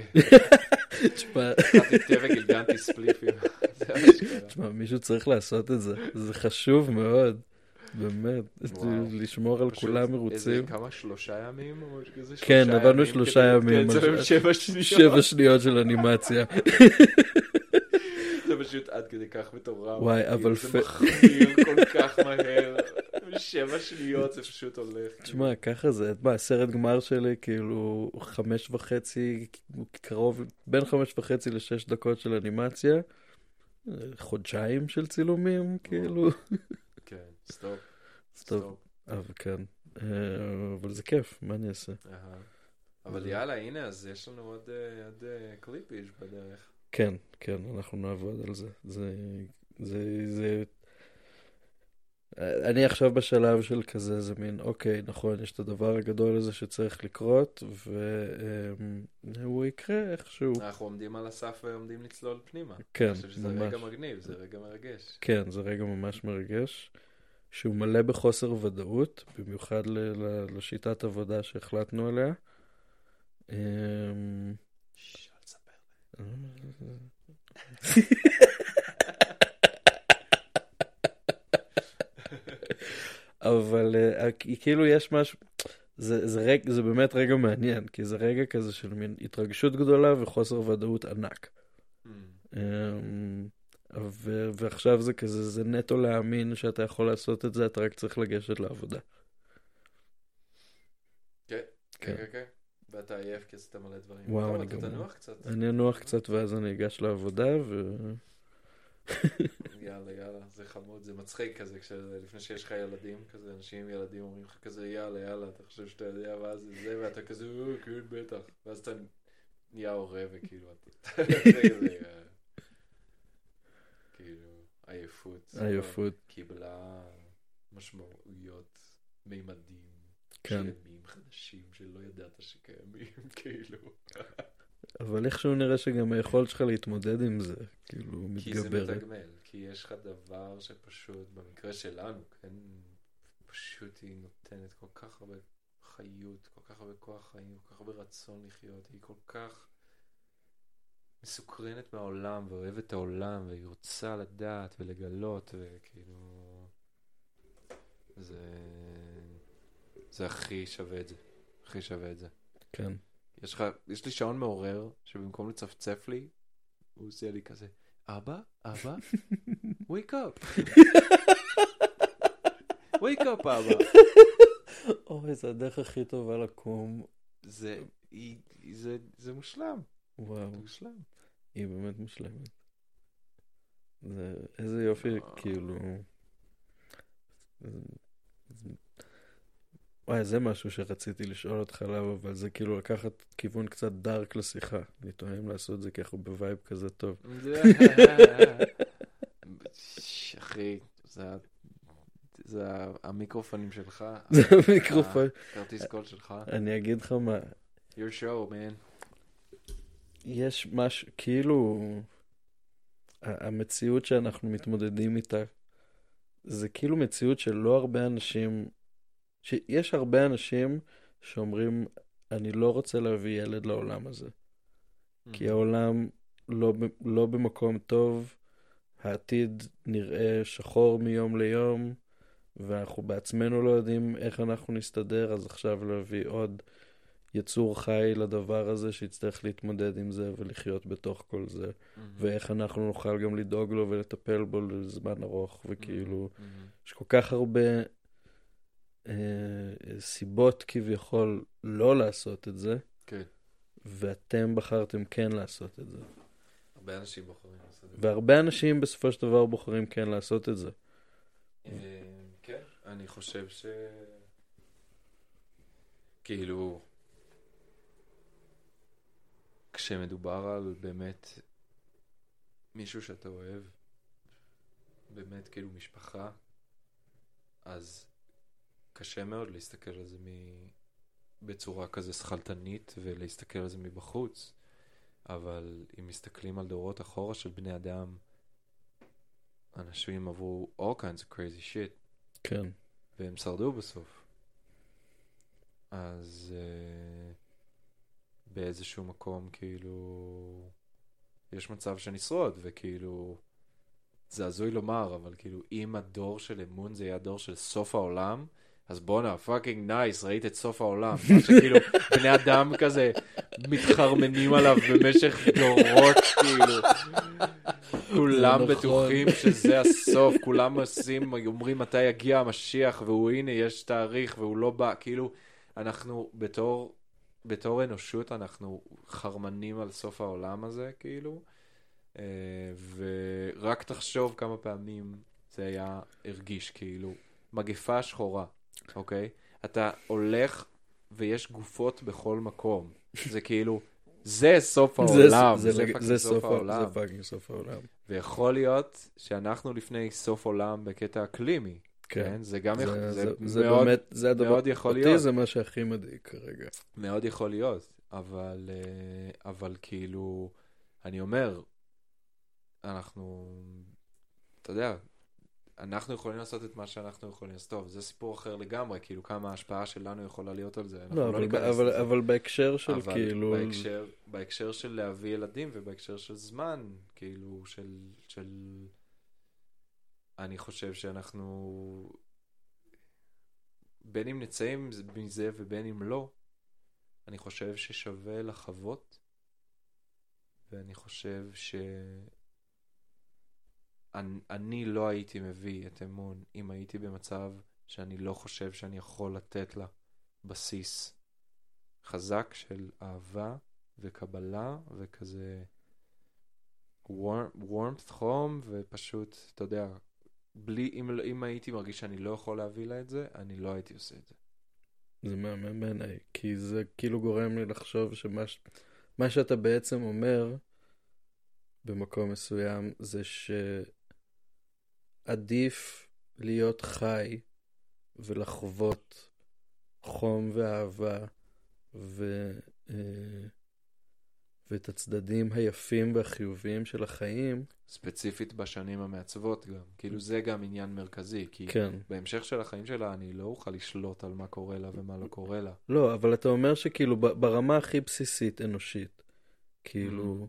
תשמע, וגלגנתי ספליפים. תשמע, מישהו צריך לעשות את זה. זה חשוב מאוד. באמת. לשמור על כולם מרוצים. כמה, 3 ימים? כן, עבדנו 3 ימים. 7 שניות. 7 שניות של אנימציה. זה פשוט עד כדי כך מטורף. וואי, אבל... זה מחמיר כל כך מהר. 7 שניות זה פשוט הולך. תשמע, ככה זה. מה, סרט גמר שלי, כאילו 5.5, קרוב, בין 5.5 ל6 דקות של אנימציה, 1 חודשיים של צילומים, כאילו. כן, סטופ. סטופ. אבל כן. אבל זה כיף, מה אני אעשה? אבל יאללה, הנה, אז יש לנו עוד קליפיש בדרך. כן, כן, אנחנו נעבוד על זה. אני עכשיו בשלב של כזה, זה מין, אוקיי, נכון, יש את הדבר הגדול הזה שצריך לקרות, והוא יקרה איכשהו. אנחנו עומדים על הסף ועומדים לצלול פנימה. כן, ממש. אני חושב שזה רגע מגניב, זה רגע מרגש. כן, זה רגע ממש מרגש, שהוא מלא בחוסר ודאות, במיוחד לשיטת עבודה שהחלטנו עליה. שאל ספר. אבל כאילו יש משהו, זה באמת רגע מעניין, כי זה רגע כזה של מין התרגשות גדולה וחוסר ודאות ענק. ועכשיו זה כזה, זה נטו להאמין שאתה יכול לעשות את זה, אתה רק צריך לגשת לעבודה. כן, כן, כן. ואתה עייף כי עשית מלא דברים. וואו, אני גם. אתה נוח קצת. אני נוח קצת ואז אני אגש לעבודה ו... יאללה, יאללה, זה חמוד, זה מצחיק כזה, לפני שיש לך ילדים כזה, אנשים ילדים אומרים לך כזה, יאללה, יאללה, אתה חושב שאתה יודע, ואז זה, ואתה כזה, כאילו בטח, ואז אתה נהיה הורה וכאילו, אתה כזה, כאילו, עייפות. עייפות. קיבלה משמעויות מימדים, שלמים חדשים, שלא ידעת שקיימים, כאילו. אבל איכשהו נראה שגם היכולת שלך להתמודד עם זה, כאילו, מתגברת. כי זה מתגמל, כי יש לך דבר שפשוט, במקרה שלנו, כן, פשוט היא נותנת כל כך הרבה חיות, כל כך הרבה כוח חיים, כל כך הרבה רצון לחיות, היא כל כך מסוקרנת מהעולם, ואוהבת את העולם, והיא רוצה לדעת ולגלות, וכאילו, זה הכי שווה את זה, הכי שווה את זה. כן. יש לי שעון מעורר, שבמקום לצפצף לי, הוא עושה לי כזה, אבא, אבא, wake up. wake up, אבא. אוי, זה הדרך הכי טובה לקום. זה מושלם. וואו. זה מושלם. היא באמת מושלמת. איזה יופי, כאילו... וואי, זה משהו שרציתי לשאול אותך עליו, אבל זה כאילו לקחת כיוון קצת דארק לשיחה. אני טועם לעשות זה ככה בווייב כזה טוב. אחי, זה המיקרופונים שלך. זה המיקרופון. כרטיס קול שלך. אני אגיד לך מה. Your show, man. יש משהו, כאילו, המציאות שאנחנו מתמודדים איתה, זה כאילו מציאות שלא הרבה אנשים... שיש הרבה אנשים שאומרים, אני לא רוצה להביא ילד לעולם הזה. כי העולם לא במקום טוב, העתיד נראה שחור מיום ליום, ואנחנו בעצמנו לא יודעים איך אנחנו נסתדר, אז עכשיו להביא עוד יצור חי לדבר הזה, שיצטרך להתמודד עם זה ולחיות בתוך כל זה, ואיך אנחנו נוכל גם לדאוג לו ולטפל בו לזמן ארוך, וכאילו, יש כל כך הרבה... סיבות כביכול לא לעשות את זה, כן. ואתם בחרתם כן לעשות את זה. הרבה אנשים בוחרים לעשות את זה. והרבה אנשים בסופו של דבר בוחרים כן לעשות את זה. כן, אני חושב ש... כאילו... כשמדובר על באמת מישהו שאתה אוהב, באמת כאילו משפחה, אז... קשה מאוד להסתכל על זה בצורה כזה שחלטנית ולהסתכל על זה מבחוץ, אבל אם מסתכלים על דורות אחורה של בני אדם, אנשים עברו all kinds of crazy shit. כן. והם שרדו בסוף. אז באיזשהו מקום כאילו יש מצב שנשרוד, וכאילו זה הזוי לומר, אבל כאילו אם הדור של אמון זה יהיה הדור של סוף העולם, אז בונה, פאקינג נייס, ראית את סוף העולם. מה שכאילו, בני אדם כזה מתחרמנים עליו במשך דורות, כאילו. כולם בטוחים שזה הסוף, כולם אומרים מתי יגיע המשיח, והוא הנה, יש תאריך, והוא לא בא. כאילו, אנחנו בתור אנושות, אנחנו חרמנים על סוף העולם הזה, כאילו. ורק תחשוב כמה פעמים זה היה הרגיש, כאילו. מגפה שחורה. אוקיי? אתה הולך ויש גופות בכל מקום. זה כאילו, זה סוף העולם. זה סוף העולם. זה פאקינג סוף העולם. ויכול להיות שאנחנו לפני סוף עולם בקטע אקלימי. כן. זה גם מאוד יכול להיות. אותי זה מה שהכי מדהיג כרגע. מאוד יכול להיות. אבל כאילו, אני אומר, אנחנו, אתה יודע, אנחנו יכולים לעשות את מה שאנחנו יכולים לעשות. טוב, זה סיפור אחר לגמרי, כאילו כמה ההשפעה שלנו יכולה להיות על זה. לא, אבל בהקשר של כאילו... בהקשר של להביא ילדים ובהקשר של זמן, כאילו של... אני חושב שאנחנו... בין אם נצאים מזה ובין אם לא, אני חושב ששווה לחוות, ואני חושב שאני לא הייתי מביא את אמון אם הייתי במצב שאני לא חושב שאני יכול לתת לה בסיס חזק של אהבה וקבלה וכזה warmth, חום, ופשוט, אתה יודע, בלי, אם הייתי מרגיש שאני לא יכול להביא לה את זה, אני לא הייתי עושה את זה. זה מהמם בעיניי, כי זה כאילו גורם לי לחשוב שמה שאתה בעצם אומר במקום מסוים זה שעדיף להיות חי ולחוות חום ואהבה ואת הצדדים היפים והחיוביים של החיים. ספציפית בשנים המעצבות גם. כאילו זה גם עניין מרכזי, כי בהמשך של החיים שלה אני לא אוכל לשלוט על מה קורה לה ומה לא קורה לה. לא, אבל אתה אומר שכאילו ברמה הכי בסיסית אנושית, כאילו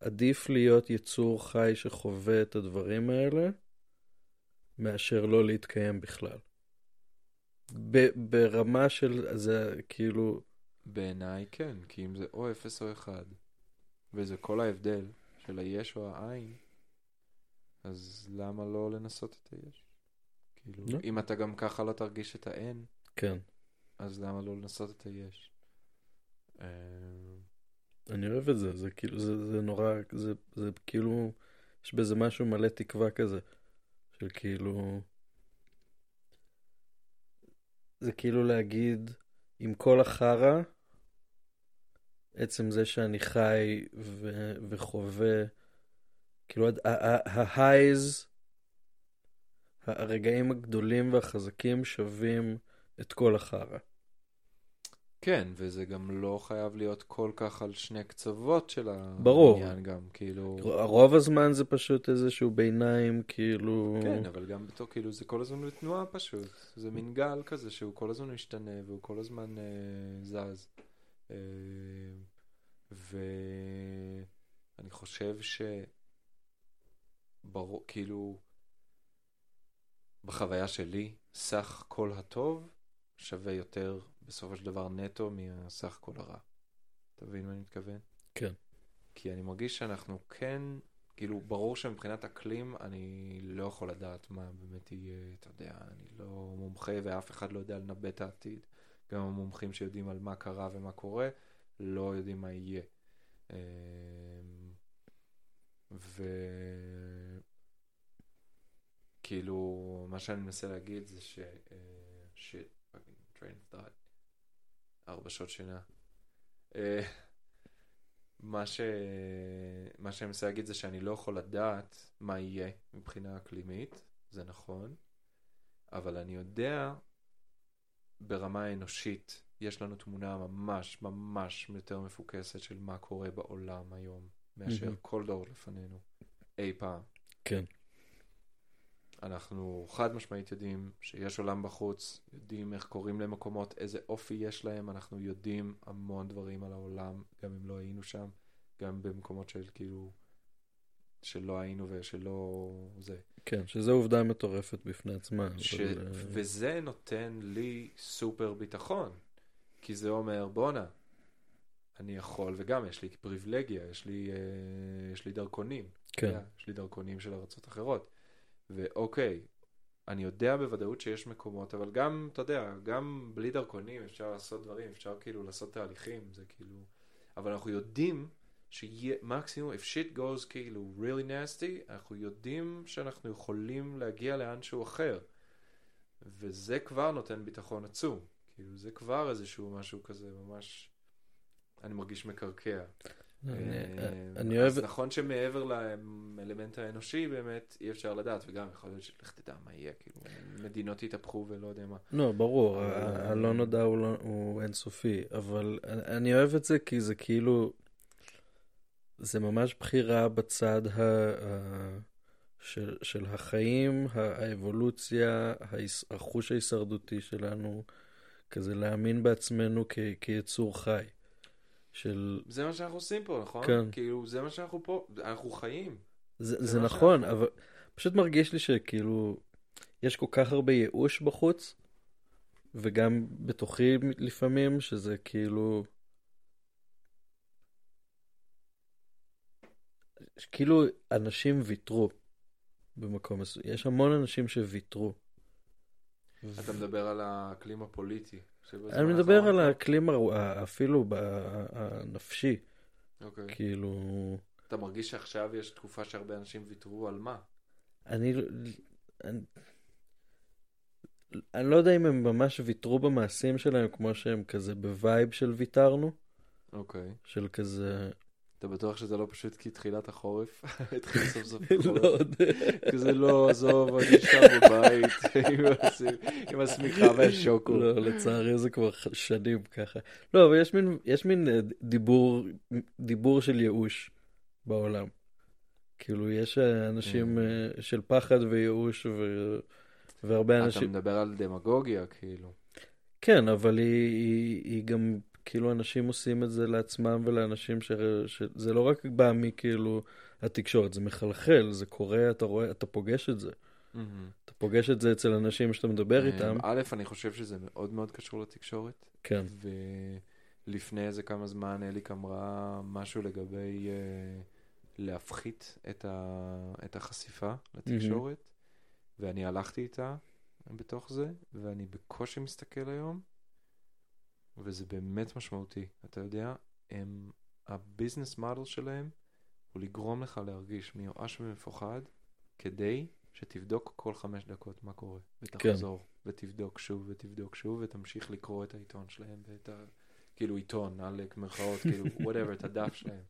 עדיף להיות יצור חי שחווה את הדברים האלה, מאשר לא להתקיים בכלל. ברמה של זה כאילו... בעיניי כן, כי אם זה או 0 או 1, וזה כל ההבדל של היש או העין, אז למה לא לנסות את היש? כאילו, לא. אם אתה גם ככה לא תרגיש את האין, כן. אז למה לא לנסות את היש? אני אוהב את זה, זה כאילו, זה נורא, זה כאילו, יש בזה משהו מלא תקווה כזה, של כאילו, זה כאילו להגיד, עם כל החרה, עצם זה שאני חי וחווה, כאילו ההייז, הרגעים הגדולים והחזקים שווים את כל החרה. כן, וזה גם לא חייב להיות כל כך על שני קצוות של העניין גם, כאילו... הרוב הזמן זה פשוט איזשהו ביניים, כאילו... כן, אבל גם בתור, כאילו, זה כל הזמן בתנועה פשוט. זה מין גל כזה שהוא כל הזמן משתנה, והוא כל הזמן זז. ואני חושב ש... כאילו, בחוויה שלי, סך כל הטוב שווה יותר... בסופו של דבר נטו מהסך כל הרע. תבין מה אני מתכוון? כן. כי אני מרגיש שאנחנו כן, כאילו ברור שמבחינת אקלים אני לא יכול לדעת מה באמת יהיה, אתה יודע, אני לא מומחה ואף אחד לא יודע לנבט העתיד. גם המומחים שיודעים על מה קרה ומה קורה, לא יודעים מה יהיה. וכאילו, מה שאני מנסה להגיד זה ש... שיט, fucking train thought. 4 שעות שינה. מה שאני מנסה להגיד זה שאני לא יכול לדעת מה יהיה מבחינה אקלימית, זה נכון, אבל אני יודע ברמה האנושית יש לנו תמונה ממש ממש יותר מפוקסת של מה קורה בעולם היום, מאשר כל דור לפנינו, אי פעם. כן. אנחנו חד משמעית יודעים שיש עולם בחוץ, יודעים איך קוראים למקומות, איזה אופי יש להם, אנחנו יודעים המון דברים על העולם, גם אם לא היינו שם, גם במקומות של כאילו, שלא היינו ושלא זה. כן, שזו עובדה מטורפת בפני עצמה. וזה נותן לי סופר ביטחון, כי זה אומר, בונה, אני יכול, וגם יש לי פריבילגיה, יש לי דרכונים. כן. יש לי דרכונים של ארצות אחרות. ואוקיי, אני יודע בוודאות שיש מקומות, אבל גם, אתה יודע, גם בלי דרכונים אפשר לעשות דברים, אפשר כאילו לעשות תהליכים, זה כאילו... אבל אנחנו יודעים שמקסימום, if shit goes כאילו really nasty, אנחנו יודעים שאנחנו יכולים להגיע לאנשהו אחר. וזה כבר נותן ביטחון עצום. כאילו זה כבר איזשהו משהו כזה ממש... אני מרגיש מקרקע. אז נכון שמעבר לאלמנט האנושי באמת אי אפשר לדעת, וגם יכול להיות שלך תדע מה יהיה, מדינות יתהפכו ולא יודע מה. לא, ברור, הלא נודע הוא אינסופי, אבל אני אוהב את זה כי זה כאילו זה ממש בחירה בצד של החיים, האבולוציה, החוש ההישרדותי שלנו, כזה להאמין בעצמנו כיצור חי. זה מה שאנחנו עושים פה, נכון? כן. כאילו, זה מה שאנחנו פה, אנחנו חיים. זה נכון, אבל פשוט מרגיש לי שכאילו, יש כל כך הרבה ייאוש בחוץ, וגם בתוכי לפעמים, שזה כאילו אנשים ויתרו במקום הזה. יש המון אנשים שוויתרו. אתה מדבר על האקלים הפוליטי. אני מדבר על האקלים אפילו הנפשי. כאילו... אתה מרגיש שעכשיו יש תקופה שהרבה אנשים ויתרו על מה? אני לא יודע אם הם ממש ויתרו במעשים שלהם, כמו שהם כזה בווייב של ויתרנו. אוקיי. של כזה... אתה בטוח שזה לא פשוט כי תחילת החורף? התחיל סוף סוף החורף. כזה לא, עזוב, אני שם בבית, עם הסמיכה והשוקו. לא, לצערי זה כבר שנים ככה. לא, אבל יש מין דיבור של ייאוש בעולם. כאילו, יש אנשים של פחד וייאוש והרבה אנשים... אתה מדבר על דמגוגיה, כאילו. כן, אבל היא גם... כאילו אנשים עושים את זה לעצמם ולאנשים שזה לא רק בא מכאילו התקשורת, זה מחלחל, זה קורה, אתה רואה, אתה פוגש את זה. אתה פוגש את זה אצל אנשים שאתה מדבר איתם. א', אני חושב שזה מאוד מאוד קשור לתקשורת. כן. ולפני איזה כמה זמן אליק אמרה משהו לגבי להפחית את החשיפה לתקשורת, ואני הלכתי איתה בתוך זה, ואני בקושי מסתכל היום. וזה באמת משמעותי. אתה יודע, הביזנס מודל שלהם הוא לגרום לך להרגיש מיואש ומפוחד, כדי שתבדוק כל 5 דקות מה קורה, ותחזור, ותבדוק שוב, ותבדוק שוב, ותמשיך לקרוא את העיתון שלהם, כאילו עיתון, עלק מרכאות, כאילו, whatever, את הדף שלהם.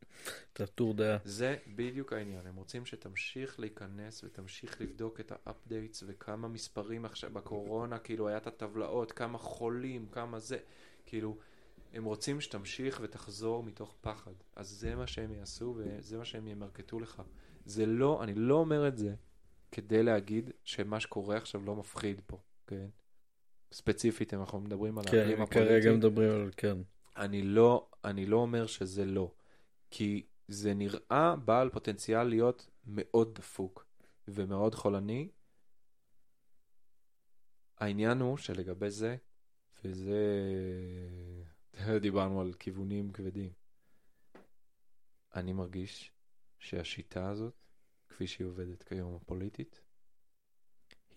את הטור דעה. זה בדיוק העניין. הם רוצים שתמשיך להיכנס ותמשיך לבדוק את האפדייטס, וכמה מספרים עכשיו בקורונה, כאילו, היה את הטבלאות, כמה חולים, כמה זה... כאילו, הם רוצים שתמשיך ותחזור מתוך פחד. אז זה מה שהם יעשו, וזה מה שהם ימרקטו לך. זה לא, אני לא אומר את זה, כדי להגיד שמה שקורה עכשיו לא מפחיד פה, כן? ספציפית, אם אנחנו מדברים על האקלים הפוליטי. כן, כרגע מדברים על, כן. אני לא אומר שזה לא, כי זה נראה בעל פוטנציאל להיות מאוד דפוק, ומאוד חולני. העניין הוא שלגבי זה, וזה, דיברנו על כיוונים כבדים. אני מרגיש שהשיטה הזאת, כפי שהיא עובדת כיום הפוליטית,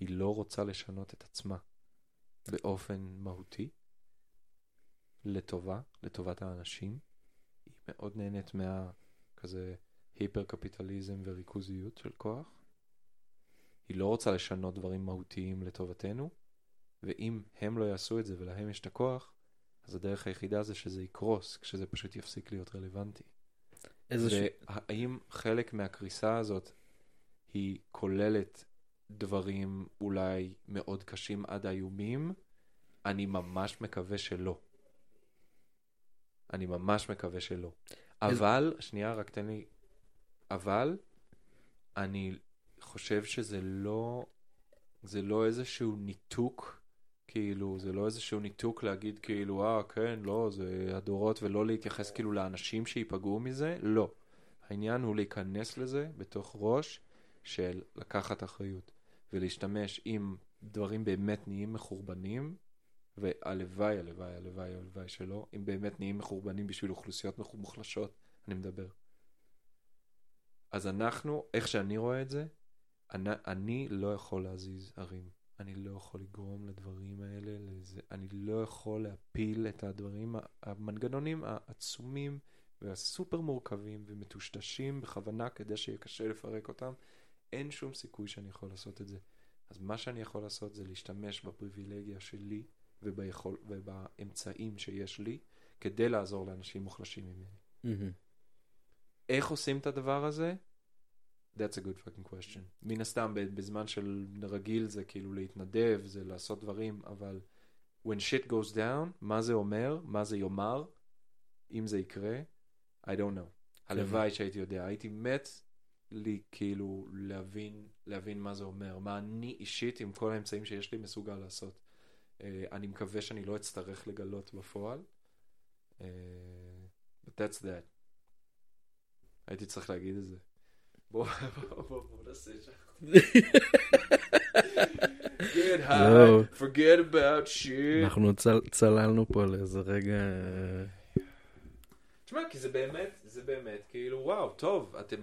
היא לא רוצה לשנות את עצמה באופן מהותי, לטובת האנשים. היא מאוד נהנית כזה היפר-קפיטליזם וריכוזיות של כוח. היא לא רוצה לשנות דברים מהותיים לטובתנו. ואם הם לא יעשו את זה ולהם יש את הכוח, אז הדרך היחידה זה שזה יקרוס, כשזה פשוט יפסיק להיות רלוונטי. והאם חלק מהקריסה הזאת היא כוללת דברים אולי מאוד קשים עד איומים? אני ממש מקווה שלא. אני ממש מקווה שלא. אבל, שנייה, רק תן לי, אבל אני חושב שזה לא... זה לא איזשהו ניתוק, כאילו, זה לא איזשהו ניתוק להגיד כאילו, כן, לא, זה הדורות, ולא להתייחס כאילו לאנשים שיפגעו מזה, לא. העניין הוא להיכנס לזה בתוך ראש של לקחת אחריות, ולהשתמש אם דברים באמת נהיים מחורבנים, והלוואי, הלוואי, הלוואי, הלוואי שלא, אם באמת נהיים מחורבנים בשביל אוכלוסיות מוחלשות, אני מדבר. אז אנחנו, איך שאני רואה את זה, אני לא יכול להזיז ערים. אני לא יכול לגרום לדברים האלה. אני לא יכול להפיל את הדברים, המנגנונים העצומים והסופר מורכבים ומטושטשים בכוונה כדי שיהיה קשה לפרק אותם. אין שום סיכוי שאני יכול לעשות את זה. אז מה שאני יכול לעשות זה להשתמש בפריבילגיה שלי ובאמצעים שיש לי כדי לעזור לאנשים מוחלשים ממני. איך עושים את הדבר הזה? That's a good fucking question. מן הסתם, בזמן של רגיל זה כאילו להתנדב, זה לעשות דברים, אבל when shit goes down, מה זה אומר, מה זה יאמר, אם זה יקרה, I don't know. הלוואי שהייתי יודע, הייתי מת לי כאילו להבין מה זה אומר, מה אני אישית עם כל האמצעים שיש לי מסוגל לעשות. אני מקווה שאני לא אצטרך לגלות בפועל. But that's that. הייתי צריך להגיד את זה. בוא נעשה שם. Good high, forget about shit. אנחנו צללנו פה לאיזה רגע... תשמע, כי זה באמת, כאילו, וואו, טוב, אתם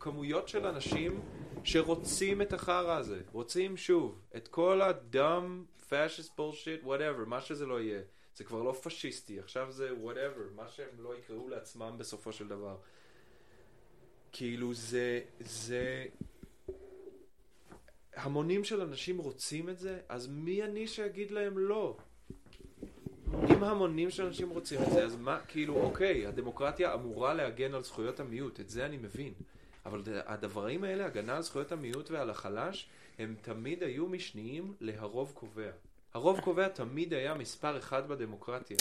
כמויות של אנשים שרוצים את החרא הזה, רוצים שוב, את כל הדם, fascist bullshit, whatever, מה שזה לא יהיה. זה כבר לא פשיסטי, עכשיו זה whatever, מה שהם לא יקראו לעצמם בסופו של דבר. כאילו זה המונים של אנשים רוצים את זה, אז מי אני שיגיד להם לא? אם המונים של אנשים רוצים את זה, אז מה, כאילו, אוקיי, הדמוקרטיה אמורה להגן על זכויות המיעוט, את זה אני מבין. אבל הדברים האלה, הגנה על זכויות המיעוט ועל החלש, הם תמיד היו משניים להרוב קובע. הרוב קובע תמיד היה מספר אחד בדמוקרטיה.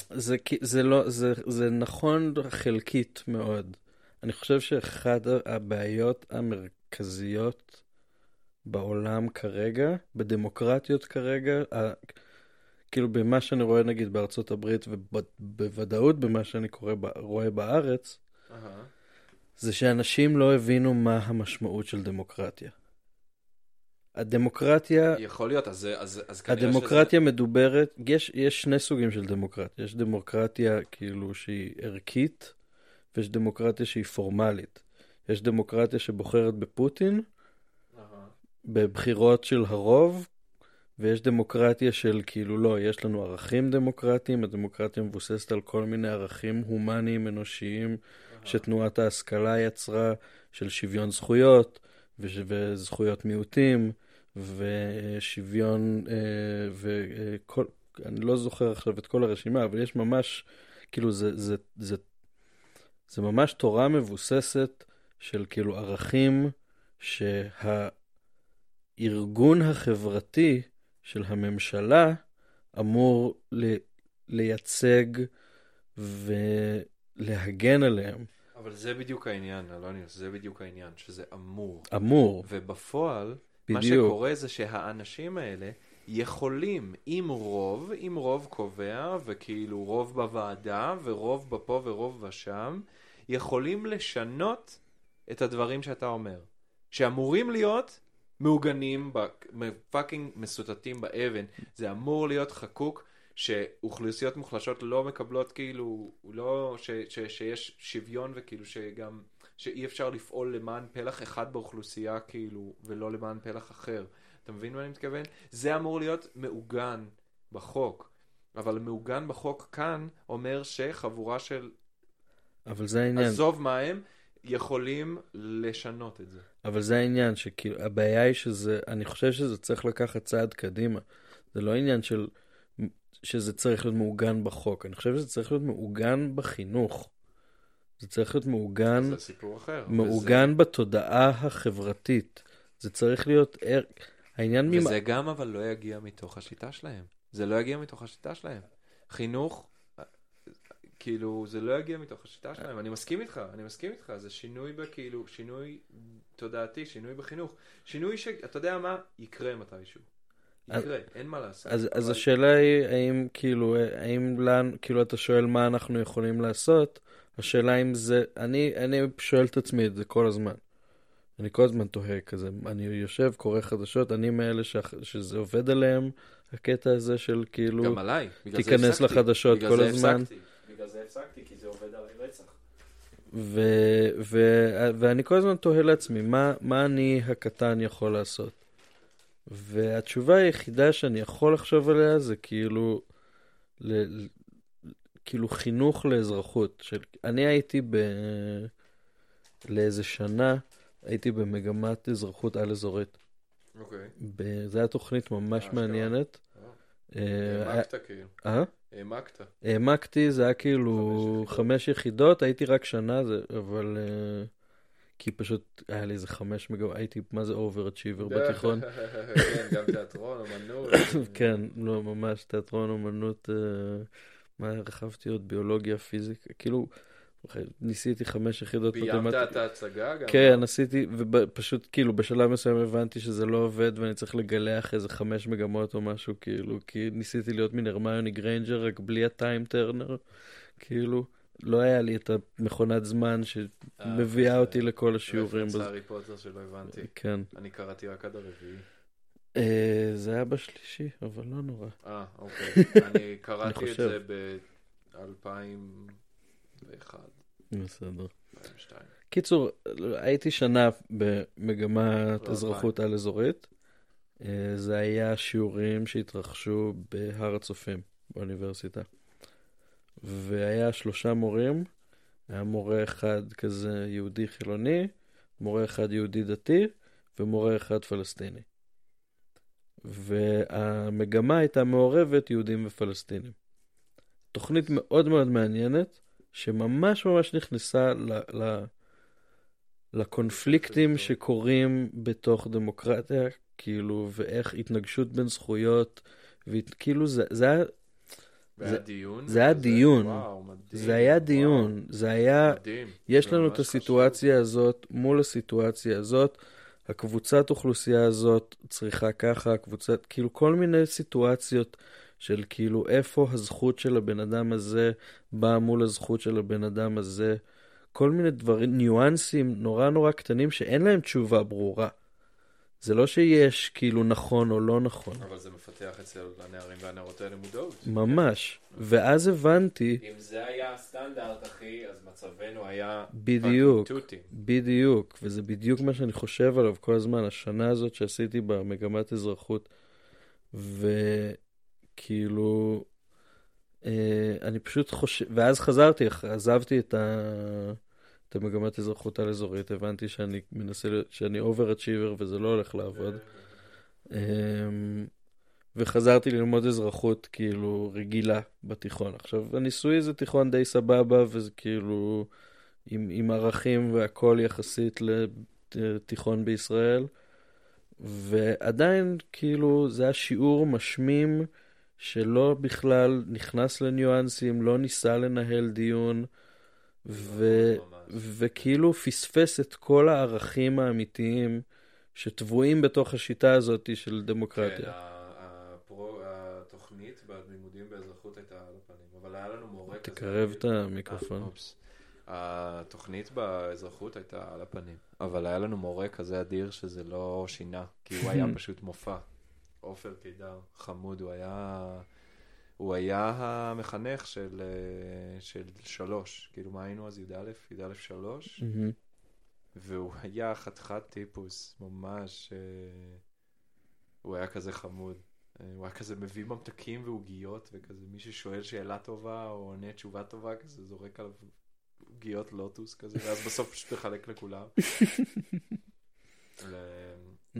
זה נכון חלקית מאוד. אני חושב שאחת הבעיות המרכזיות בעולם כרגע, בדמוקרטיות כרגע, כאילו במה שאני רואה נגיד בארצות הברית ובוודאות במה שאני רואה בארץ, זה שאנשים לא הבינו מה המשמעות של דמוקרטיה. הדמוקרטיה... יכול להיות, אז הדמוקרטיה מדוברת, יש שני סוגים של דמוקרטיה. יש דמוקרטיה כאילו שהיא ערכית, ויש דמוקרטיה שהיא פורמלית. יש דמוקרטיה שבוחרת בפוטין, בבחירות של הרוב, ויש דמוקרטיה של כאילו לא, יש לנו ערכים דמוקרטיים, הדמוקרטיה מבוססת על כל מיני ערכים הומניים, אנושיים, שתנועת ההשכלה יצרה, של שוויון זכויות, וזכויות מיעוטים, ושוויון, וכל, אני לא זוכר עכשיו את כל הרשימה, אבל יש ממש, כאילו זה ממש תורה מבוססת של כאילו ערכים שהארגון החברתי של הממשלה אמור לייצג ולהגן עליהם. אבל זה בדיוק העניין, אלוניוס, זה בדיוק העניין, שזה אמור. אמור. ובפועל, בדיוק. מה שקורה זה שהאנשים האלה יכולים, עם רוב קובע, וכאילו רוב בוועדה, ורוב בפה ורוב בשם, יכולים לשנות את הדברים שאתה אומר. שאמורים להיות מעוגנים, פאקינג מסוטטים באבן. זה אמור להיות חקוק. שאוכלוסיות מוחלשות לא מקבלות כאילו, לא, שיש שוויון וכאילו שגם, שאי אפשר לפעול למען פלח אחד באוכלוסייה כאילו, ולא למען פלח אחר. אתה מבין מה אני מתכוון? זה אמור להיות מעוגן בחוק. אבל מעוגן בחוק כאן אומר שחבורה של... אבל זה העניין. עזוב מה הם, יכולים לשנות את זה. אבל זה העניין, שכאילו, הבעיה היא שזה, אני חושב שזה צריך לקחת צעד קדימה. זה לא עניין של... שזה צריך להיות מעוגן בחוק. אני חושב שזה צריך להיות מעוגן בחינוך. זה צריך להיות מעוגן... זה סיפור אחר. מעוגן בתודעה החברתית. זה צריך להיות... העניין ממה... וזה גם אבל לא יגיע מתוך השיטה שלהם. זה לא יגיע מתוך השיטה שלהם. חינוך, כאילו, זה לא יגיע מתוך השיטה שלהם. אני מסכים איתך, זה שינוי בכאילו, שינוי תודעתי, שינוי בחינוך. שינוי שאתה יודע מה? יקרה מתישהו. אין מה לעשות. אז השאלה היא, האם אתה שואל מה אנחנו יכולים לעשות, השאלה אם זה, אני שואל את עצמי את זה כל הזמן. אני כל הזמן תוהה כזה, אני יושב, קורא חדשות, אני מאלה שזה עובד עליהם, הקטע הזה של כאילו... גם עליי. תיכנס לחדשות כל הזמן. בגלל זה הפסקתי, כי זה עובד עליי רצח. ואני כל הזמן תוהה לעצמי, מה אני הקטן יכול לעשות? והתשובה היחידה שאני יכול לחשוב עליה זה כאילו, כאילו חינוך לאזרחות. אני הייתי לאיזה שנה, הייתי במגמת אזרחות על אזורית. אוקיי. זו הייתה תוכנית ממש מעניינת. העמקת כאילו. העמקתי, זה היה כאילו 5 יחידות, הייתי רק שנה, אבל... כי פשוט היה לי איזה 5 מגמות, הייתי מה זה אובר-אצ'יבר בתיכון. כן, גם תיאטרון, אמנות. כן, לא, ממש תיאטרון, אמנות, מה הרחבתי עוד? ביולוגיה, פיזיקה, כאילו, ניסיתי 5 יחידות. ביימת את ההצגה גם? כן, עשיתי, ופשוט כאילו בשלב מסוים הבנתי שזה לא עובד, ואני צריך לגלח איזה 5 מגמות או משהו, כאילו, כי ניסיתי להיות מן הרמיוני גריינג'ר, רק בלי הטיים טרנר, כאילו. לא היה לי את המכונת זמן שמביאה אותי לכל השיעורים. רפרנס להארי פוטר שלא הבנתי. כן. אני קראתי רק עד הרביעי. זה היה בשלישי, אבל לא נורא. אוקיי. אני קראתי את זה ב-2001. בסדר. 2002. קיצור, הייתי שנה במגמת אזרחות על אזורית. זה היה שיעורים שהתרחשו בהר הצופים, באוניברסיטה. והיה שלושה מורים. היה מורה אחד כזה יהודי חילוני, מורה אחד יהודי דתי, ומורה אחד פלסטיני. והמגמה הייתה מעורבת יהודים ופלסטינים. תוכנית מאוד מאוד מעניינת, שממש ממש נכנסה לקונפליקטים שקורים בתוך דמוקרטיה, כאילו, ואיך התנגשות בין זכויות, כאילו זה היה... זה היה דיון. זה היה דיון. זה היה... יש לנו את הסיטואציה הזאת מול הסיטואציה הזאת, הקבוצת אוכלוסייה הזאת צריכה ככה, הקבוצת, כאילו כל מיני סיטואציות של כאילו איפה הזכות של הבן אדם הזה באה מול הזכות של הבן אדם הזה, כל מיני דברים, ניואנסים נורא נורא קטנים שאין להם תשובה ברורה. זה לא שיש כאילו נכון או לא נכון. אבל זה מפתח אצל הנערים והנערות האלה מודעות. ממש. ואז הבנתי... אם זה היה הסטנדרט, אחי, אז מצבנו היה... בדיוק. בדיוק. וזה בדיוק מה שאני חושב עליו כל הזמן. השנה הזאת שעשיתי במגמת אזרחות. וכאילו... אני פשוט חושב... ואז חזרתי, עזבתי את ה... את המגמת אזרחות על אזורית, הבנתי שאני מנסה, שאני אובר-אצ'יבר וזה לא הולך לעבוד. וחזרתי ללמוד אזרחות כאילו רגילה בתיכון. עכשיו, הניסוי זה תיכון די סבבה, וזה כאילו עם ערכים והכל יחסית לתיכון בישראל. ועדיין כאילו זה השיעור משמים שלא בכלל נכנס לניואנסים, לא ניסה לנהל דיון, וכאילו פספס את כל הערכים האמיתיים שטבועים בתוך השיטה הזאת של דמוקרטיה. התוכנית בלימודים באזרחות הייתה על הפנים, אבל היה לנו מורה כזה... תקרב את המיקרופון. התוכנית באזרחות הייתה על הפנים, אבל היה לנו מורה כזה אדיר שזה לא שינה, כי הוא היה פשוט מופע. עופר קידר, חמוד, הוא היה המחנך של שלוש, כאילו מה היינו אז י"א שלוש, והוא היה חתיכת טיפוס, ממש, הוא היה כזה חמוד, הוא היה כזה מביא ממתקים ועוגיות, וכזה מי ששואל שאלה טובה או עונה תשובה טובה, כזה זורק עליו עוגיות לוטוס כזה, ואז בסוף פשוט לחלק לכולם.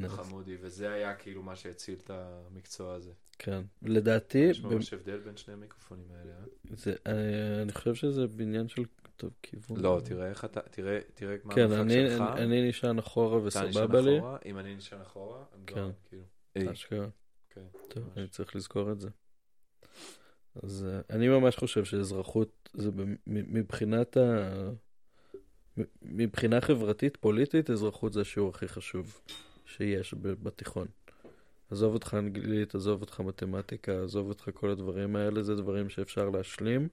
חמודי, וזה היה כאילו מה שהציל את המקצוע הזה. כן, לדעתי... יש ממש הבדל בין שני המיקרופונים האלה, אה? אני חושב שזה בעניין של טוב כיוון. לא, תראה איך אתה, תראה מה המחק שלך. כן, אני נשען אחורה וסבבה לי. אם אני נשען אחורה, אני גם כאילו... אשכרה. טוב, אני צריך לזכור את זה. אז אני ממש חושב שאזרחות, זה מבחינת ה... מבחינה חברתית, פוליטית, אזרחות זה השיעור הכי חשוב שיש בתיכון. עזוב אותך אנגלית, עזוב אותך מתמטיקה, עזוב אותך כל הדברים האלה, זה דברים שאפשר להשלים.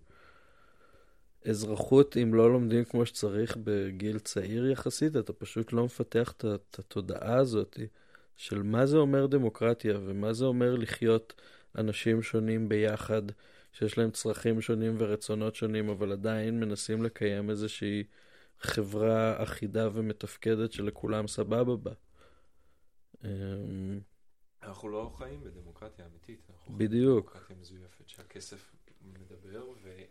אזרחות, אם לא לומדים כמו שצריך בגיל צעיר יחסית, אתה פשוט לא מפתח את התודעה הזאת של מה זה אומר דמוקרטיה, ומה זה אומר לחיות אנשים שונים ביחד, שיש להם צרכים שונים ורצונות שונים, אבל עדיין מנסים לקיים איזושהי חברה אחידה ומתפקדת שלכולם סבבה בה. אנחנו לא חיים בדמוקרטיה אמיתית. בדיוק. דמוקרטיה מזויפת שהכסף מדבר והיא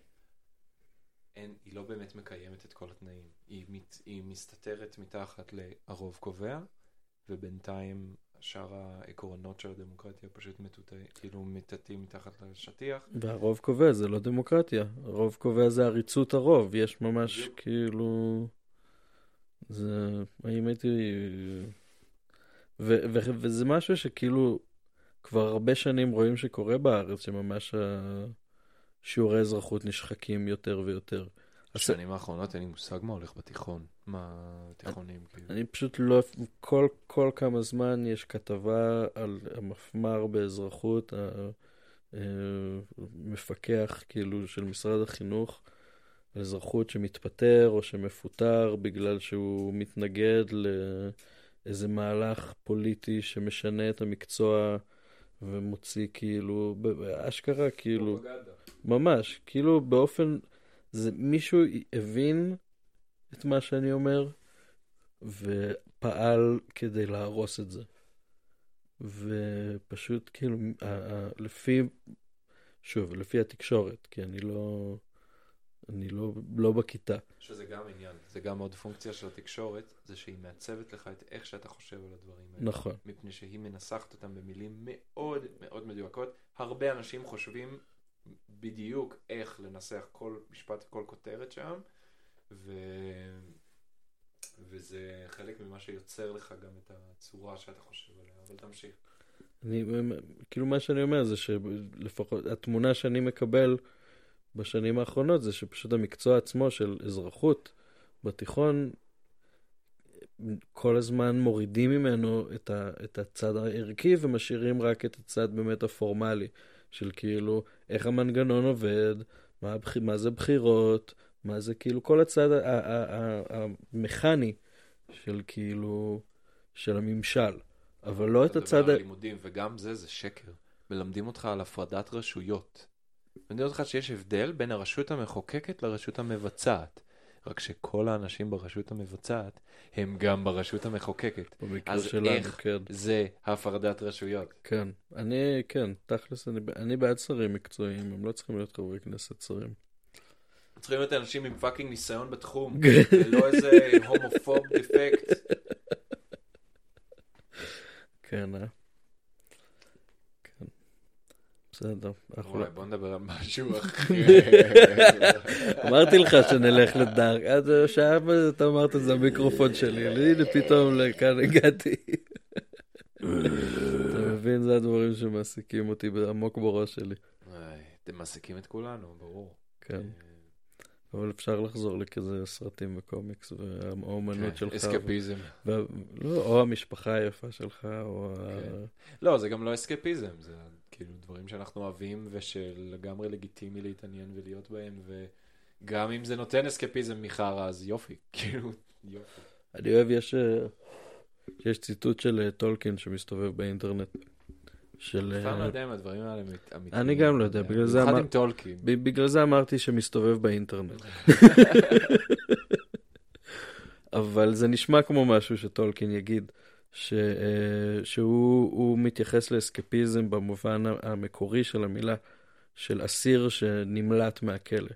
לא באמת מקיימת את כל התנאים. היא מסתתרת מתחת לרוב קובע, ובינתיים שאר העקרונות של הדמוקרטיה פשוט מטאטים מתחת לשטיח. והרוב קובע זה לא דמוקרטיה. הרוב קובע זה עריצות הרוב. יש ממש כאילו... זה... האם הייתי... וזה משהו שכאילו כבר הרבה שנים רואים שקורה בארץ, שממש שיעורי אזרחות נשחקים יותר ויותר. בשנים האחרונות אין לי מושג מה הולך בתיכון, מה התיכונים. אני פשוט לא, כל כמה זמן יש כתבה על המפמר באזרחות, המפקח כאילו של משרד החינוך, אזרחות שמתפטר או שמפוטר בגלל שהוא מתנגד איזה מהלך פוליטי שמשנה את המקצוע ומוציא כאילו, באשכרה כאילו, ממש, כאילו באופן, זה מישהו הבין את מה שאני אומר, ופעל כדי להרוס את זה. ופשוט כאילו, לפי, שוב, לפי התקשורת, כי אני לא בכיתה. שזה גם עניין, זה גם עוד פונקציה של התקשורת, זה שהיא מעצבת לך את איך שאתה חושב על הדברים האלה. נכון. מפני שהיא מנסחת אותם במילים מאוד מאוד מדויקות. הרבה אנשים חושבים בדיוק איך לנסח כל משפט, כל כותרת שם, וזה חלק ממה שיוצר לך גם את הצורה שאתה חושב עליה. אבל תמשיך. כאילו מה שאני אומר זה שלפחות התמונה שאני מקבל בשנים האחרונות זה שפשוט המקצוע עצמו של אזרחות בתיכון כל הזמן מורידים ממנו את הצד הערכי ומשאירים רק את הצד באמת הפורמלי של כאילו איך המנגנון עובד, מה זה בחירות, מה זה כאילו כל הצד המכני של כאילו של הממשל, אבל לא את הצד הלימודים. וגם זה שקר. מלמדים אותך על הפרדת רשויות. מלמדים אותך שיש הבדל בין הרשות המחוקקת לרשות המבצעת. רק שכל האנשים ברשות המבצעת הם גם ברשות המחוקקת. אז איך זה הפרדת רשויות? כן. תכלס, אני בעד שרים מקצועיים. הם לא צריכים להיות חברי כנסת שרים. צריכים להיות אנשים עם פאקינג ניסיון בתחום. ולא איזה הומופוב דפקט. כן, כן. בסדר. אולי, בוא נדבר על משהו אחר. אמרתי לך שנלך לדארק. עד שעה אתה אמרת, זה המיקרופון שלי. הנה פתאום לכאן הגעתי. אתה מבין, זה הדברים שמעסיקים אותי עמוק בראש שלי. אתם מעסיקים את כולנו, ברור. כן. אבל אפשר לחזור לכזה סרטים וקומיקס והאומנות שלך. אסקפיזם. או המשפחה היפה שלך, או... לא, זה גם לא אסקפיזם, זה כאילו דברים שאנחנו אוהבים ושלגמרי לגיטימי להתעניין ולהיות בהם, וגם אם זה נותן אסקפיזם מחר, אז יופי, כאילו יופי. אני אוהב, יש ציטוט של טולקין שמסתובב באינטרנט. פעם לא יודע אם הדברים האלה אמיתיים. אני גם לא יודע, בגלל זה אמרתי שמסתובב באינטרנט. אבל זה נשמע כמו משהו שטולקין יגיד, שהוא מתייחס לאסקפיזם במובן המקורי של המילה, של אסיר שנמלט מהכלא.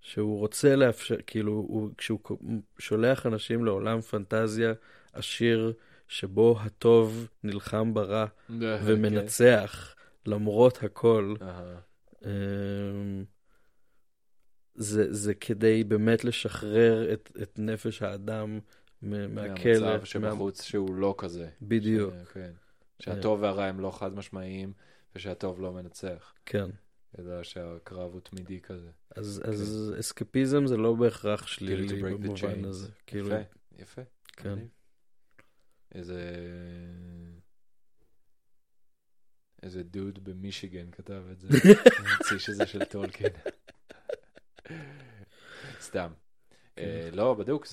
שהוא רוצה לאפשר, כאילו, כשהוא שולח אנשים לעולם פנטזיה עשיר, שבו הטוב נלחם ברע ומנצח למרות הכל. זה כדי באמת לשחרר את נפש האדם מהכלא. מהמצב שבחוץ שהוא לא כזה. בדיוק. שהטוב והרע הם לא חד משמעיים ושהטוב לא מנצח. כן. כדי שהקרב הוא תמידי כזה. אז אסקפיזם זה לא בהכרח שלילי במובן הזה. יפה, יפה. כן. איזה דוד במישיגן כתב את זה. הציש הזה של טולקין. סתם. לא, בדיוק,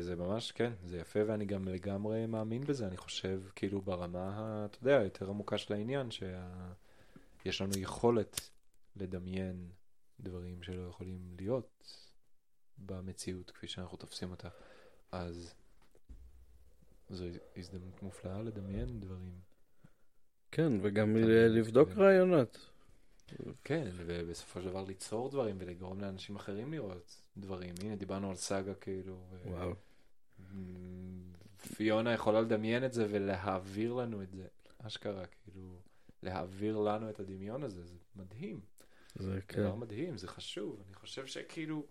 זה ממש, כן, זה יפה, ואני גם לגמרי מאמין בזה. אני חושב, כאילו, ברמה, אתה יודע, יותר עמוקה של העניין, שיש לנו יכולת לדמיין דברים שלא יכולים להיות במציאות, כפי שאנחנו תופסים אותה. אז... זו הזדמנות מופלאה לדמיין דברים. כן, וגם לבדוק רעיונות. כן, ובסופו של דבר ליצור דברים ולגרום לאנשים אחרים לראות דברים. הנה, דיברנו על סאגה כאילו. וואו. פיונה יכולה לדמיין את זה ולהעביר לנו את זה. אשכרה, כאילו, להעביר לנו את הדמיון הזה. זה מדהים. זה כן. זה מדהים, זה חשוב. אני חושב שכאילו...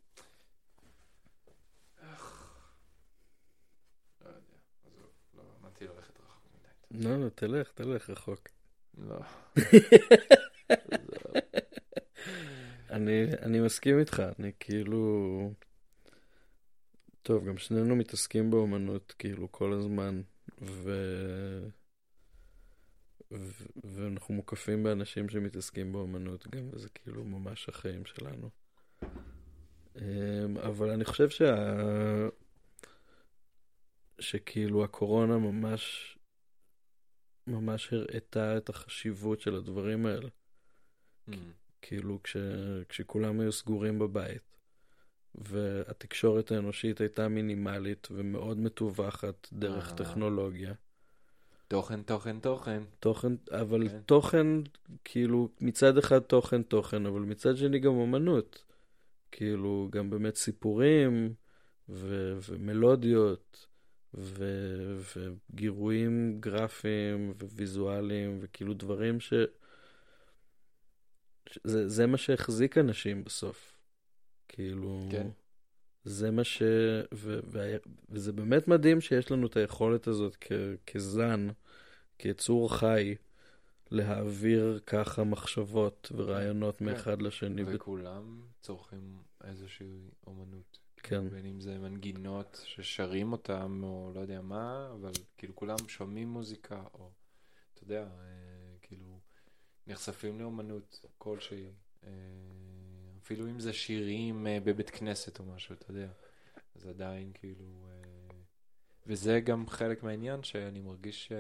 ללכת רחוק מדי. לא, תלך רחוק. לא. אני מסכים איתך, אני כאילו... טוב, גם שנינו מתעסקים באומנות כאילו כל הזמן, ואנחנו מוקפים באנשים שמתעסקים באומנות גם, וזה כאילו ממש החיים שלנו. אבל אני חושב שכאילו הקורונה ממש ממש הראתה את החשיבות של הדברים האלה. כאילו כשכולם היו סגורים בבית והתקשורת האנושית הייתה מינימלית ומאוד מטווחת דרך טכנולוגיה. תוכן, אבל תוכן, כאילו מצד אחד תוכן, אבל מצד שני גם אומנות. כאילו גם באמת סיפורים ומלודיות וגירויים גרפיים וויזואליים וכאילו דברים זה מה שהחזיק אנשים בסוף. כאילו זה מה ש... וזה באמת מדהים שיש לנו את היכולת הזאת כזן, כיצור חי, להעביר ככה מחשבות ורעיונות מאחד לשני. וכולם צורכים איזושהי אומנות. כן. בין אם זה מנגינות ששרים אותם, או לא יודע מה, אבל כאילו כולם שומעים מוזיקה, או אתה יודע, כאילו נחשפים לאומנות כלשהי. אפילו אם זה שירים בבית כנסת או משהו, אתה יודע. אז עדיין כאילו... וזה גם חלק מהעניין שאני מרגיש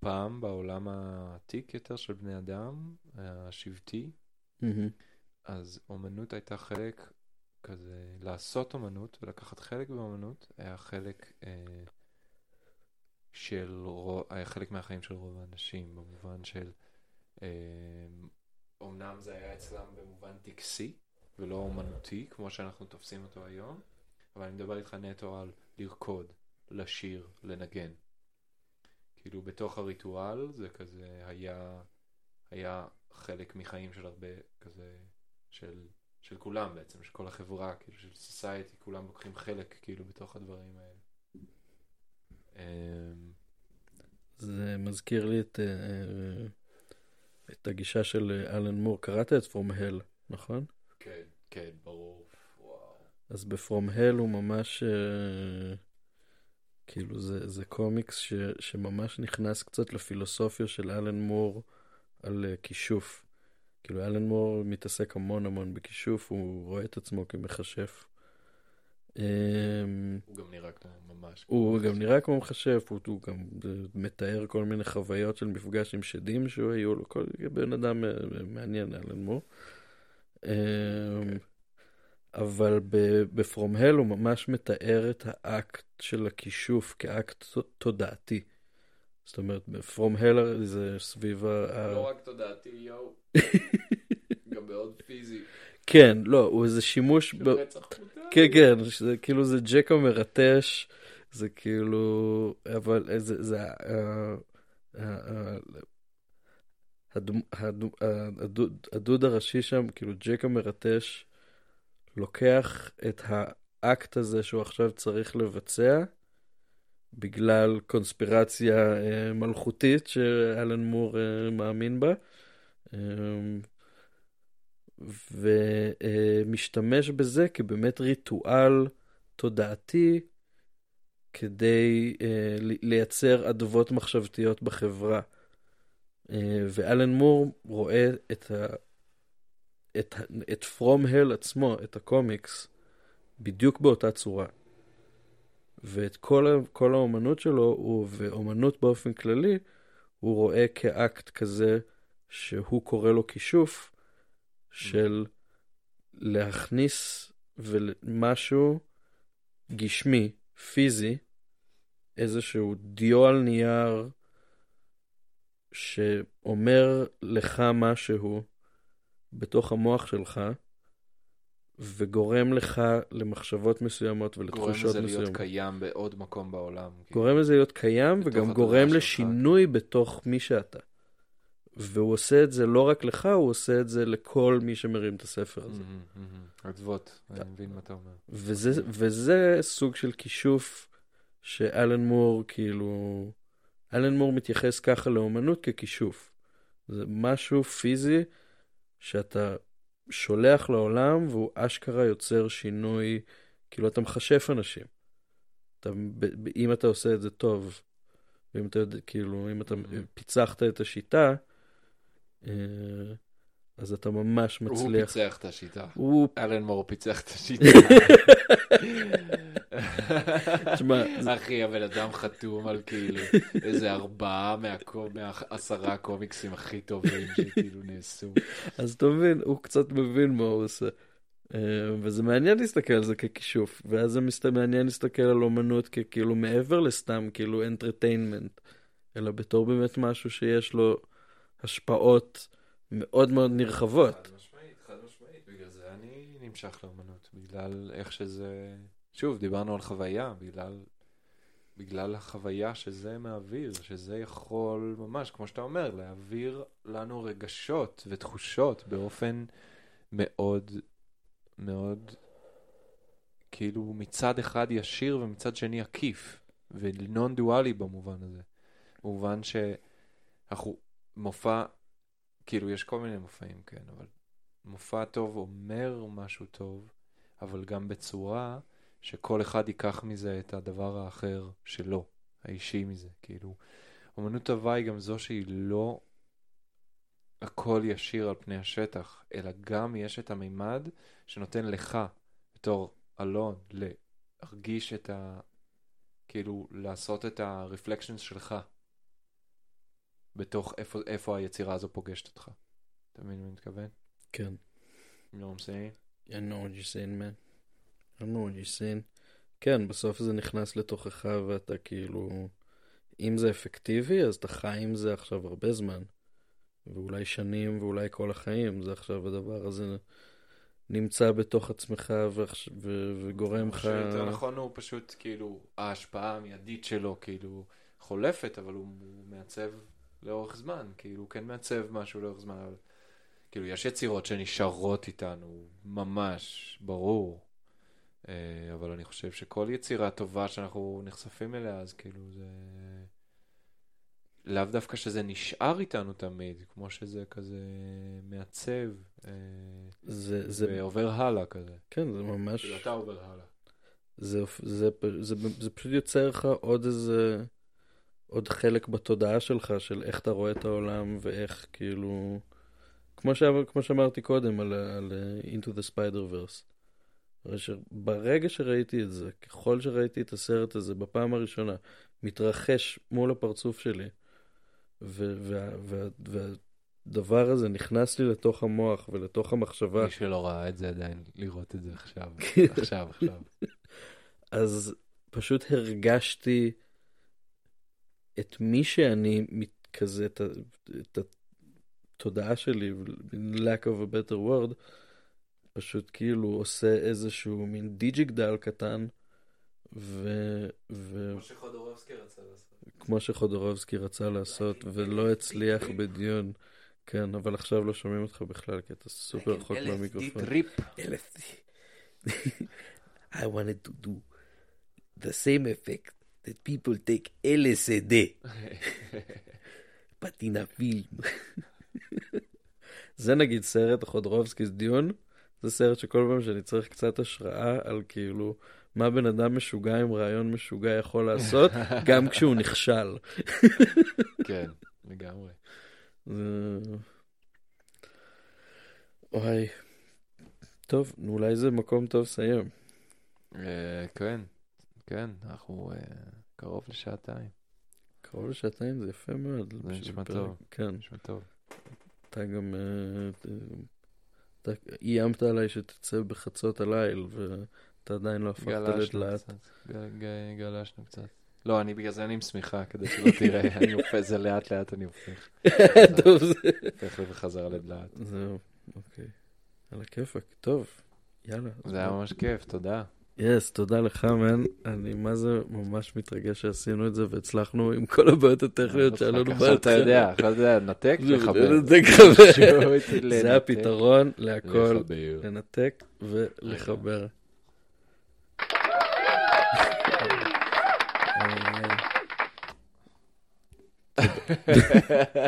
פעם בעולם העתיק יותר של בני אדם, השבטי, אז אומנות הייתה חלק כזה, לעשות אומנות ולקחת חלק באומנות, היה חלק של... היה חלק מהחיים של רוב האנשים, במובן של... אמנם זה היה אצלם במובן טקסי, ולא אומנותי, כמו שאנחנו תופסים אותו היום, אבל אני מדבר איתך נטו על לרקוד, לשיר, לנגן. כאילו בתוך הריטואל זה כזה היה חלק מחיים של הרבה כזה, של כולם בעצם, של כל החברה, כאילו של סוסייטי, כולם לוקחים חלק כאילו בתוך הדברים האלה. זה מזכיר לי את הגישה של אלן מור. קראת את From Hell, נכון? כן, כן, ברור. אז ב-From Hell הוא ממש כאילו זה קומיקס שממש נכנס קצת לפילוסופיה של אלן מור על כישוף. כאילו אלן מור מתעסק המון בכישוף, הוא רואה את עצמו כמחשף. הוא גם נראה כמו ממש. הוא גם נראה כמו מחשב, הוא גם מתאר כל מיני חוויות של מפגש עם שדים שהוא היו לו, כל בן אדם מעניין אלן מור. אבל בפרום הל הוא ממש מתאר את האקט של הכישוף כאקט תודעתי. זאת אומרת, בפרום הל זה סביב ה... לא רק תודעתי, יאו. גם מאוד פיזי. כן, לא, הוא איזה שימוש... כן, כאילו זה ג'ק המרטש, זה כאילו... אבל זה... הדוד הראשי שם, כאילו ג'ק המרטש, לוקח את האקט הזה שהוא עכשיו צריך לבצע, בגלל קונספירציה מלכותית שאלן מור מאמין בה, ומשתמש בזה כבאמת ריטואל תודעתי כדי לייצר עדבות מחשבתיות בחברה. ואלן מור רואה את From Hell עצמו, את הקומיקס, בדיוק באותה צורה. ואת כל האומנות שלו, ואומנות באופן כללי, הוא רואה כאקט כזה שהוא קורא לו כישוף, של להכניס משהו גשמי, פיזי, איזשהו דיו על נייר שאומר לך משהו בתוך המוח שלך וגורם לך למחשבות מסוימות ולתחושות מסוימות. גורם לזה להיות קיים בעוד מקום בעולם. גורם לזה להיות קיים וגם גורם לשינוי בתוך מי שאתה. והוא עושה את זה לא רק לך, הוא עושה את זה לכל מי שמרים את הספר הזה. עדבות, אני מבין מה אתה אומר. וזה סוג של כישוף שאלן מור, כאילו... אלן מור מתייחס ככה לאומנות ככישוף. זה משהו פיזי שאתה שולח לעולם, והוא אשכרה יוצר שינוי, כאילו אתה מחשף אנשים. אם אתה עושה את זה טוב, ואם אתה יודע, כאילו, אם אתה פיצחת את השיטה, אז אתה ממש מצליח. הוא פיצח את השיטה. אלן מור פיצח את השיטה. אחי, הבן אדם חתום על כאילו איזה 4 מה 10 קומיקסים הכי טובים שכאילו נעשו. אז אתה מבין, הוא קצת מבין מה הוא עושה. וזה מעניין להסתכל על זה ככישוף, ואז זה מעניין להסתכל על אומנות ככאילו מעבר לסתם כאילו entertainment, אלא בתור באמת משהו שיש לו השפעות מאוד מאוד נרחבות. חד משמעית, בגלל זה אני נמשך לאומנות, בגלל איך שזה, שוב, דיברנו על חוויה, בגלל החוויה שזה מעביר, שזה יכול ממש, כמו שאתה אומר, להעביר לנו רגשות ותחושות באופן מאוד מאוד כאילו מצד אחד ישיר ומצד שני עקיף ונון דואלי במובן הזה, במובן שאנחנו מופע, כאילו יש כל מיני מופעים, כן, אבל מופע טוב אומר משהו טוב, אבל גם בצורה שכל אחד ייקח מזה את הדבר האחר שלו, האישי מזה, כאילו אומנות טובה היא גם זו שהיא לא הכל ישיר על פני השטח, אלא גם יש את המימד שנותן לך, בתור אלון, להרגיש את ה... כאילו, לעשות את ה-reflections שלך, בתוך איפה היצירה הזו פוגשת אותך. אתה מבין מה אני מתכוון? כן. You know what I'm saying? I know what you're saying, man. I know what you're saying. כן, בסוף זה נכנס לתוכך, ואתה כאילו... אם זה אפקטיבי, אז אתה חי עם זה עכשיו הרבה זמן. ואולי שנים, ואולי כל החיים. זה עכשיו הדבר הזה נמצא בתוך עצמך וגורם לך... יותר נכון, הוא פשוט כאילו, ההשפעה המיידית שלו כאילו חולפת, אבל הוא מעצב לאורך זמן, כאילו כן מעצב משהו לאורך זמן, אבל כאילו יש יצירות שנשארות איתנו, ממש, ברור. אבל אני חושב שכל יצירה טובה שאנחנו נחשפים אליה, אז כאילו זה... לאו דווקא שזה נשאר איתנו תמיד, כמו שזה כזה מעצב, ועובר הלאה כזה. כן, זה ממש... אתה עובר הלאה. זה פשוט יוצר לך עוד איזה... עוד חלק בתודעה שלך, של איך אתה רואה את העולם, ואיך כאילו... כמו שאמרתי קודם על Into the Spider-Verse. ברגע שראיתי את זה, ככל שראיתי את הסרט הזה בפעם הראשונה, מתרחש מול הפרצוף שלי, והדבר הזה נכנס לי לתוך המוח ולתוך המחשבה. מי שלא ראה את זה עדיין, לראות את זה עכשיו. עכשיו. אז פשוט הרגשתי את מי שאני כזה, את התודעה שלי, lack of a better word, פשוט כאילו עושה איזשהו מין דיג'יגדל קטן, כמו שחודורובסקי רצה לעשות ולא הצליח בדיון. כן, אבל עכשיו לא שומעים אותך בכלל כי אתה סופר רחוק מהמיקרופון. I wanted to do the same effect that people take LSD but in a film. זה נגיד סרט חודורובסקי דיון, זה סרט שכל פעם שאני צריך קצת השראה על כאילו מה בן אדם משוגע עם רעיון משוגע יכול לעשות, גם כשהוא נכשל. כן, לגמרי. אוי. טוב, אולי זה מקום טוב לסיים. כן, כן, אנחנו קרוב לשעתיים. קרוב לשעתיים זה יפה מאוד. זה נשמע טוב. כן. נשמע טוב. אתה גם... אתה איימת עליי שתצא בחצות הליל, אתה עדיין לא הפכת לדלת. גלשנו קצת. לא, אני בגלל זה אני עם סמיכה, כדי שלא תראה. אני הופך, זה לאט לאט אני הופך. טוב, זה. הופך וחזר לדלת. זהו, אוקיי. על הכיפק, טוב. יאללה. זה היה ממש כיף, תודה. יס, תודה לך, מן. אני מה זה ממש מתרגש שעשינו את זה, והצלחנו עם כל הבעיות הטכניות שעלנו בהתחלה. אתה יודע, נתק וחבר. נתק וחבר. זה הפתרון להכל. לנתק ולחבר.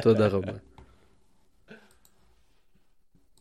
תודה רבה.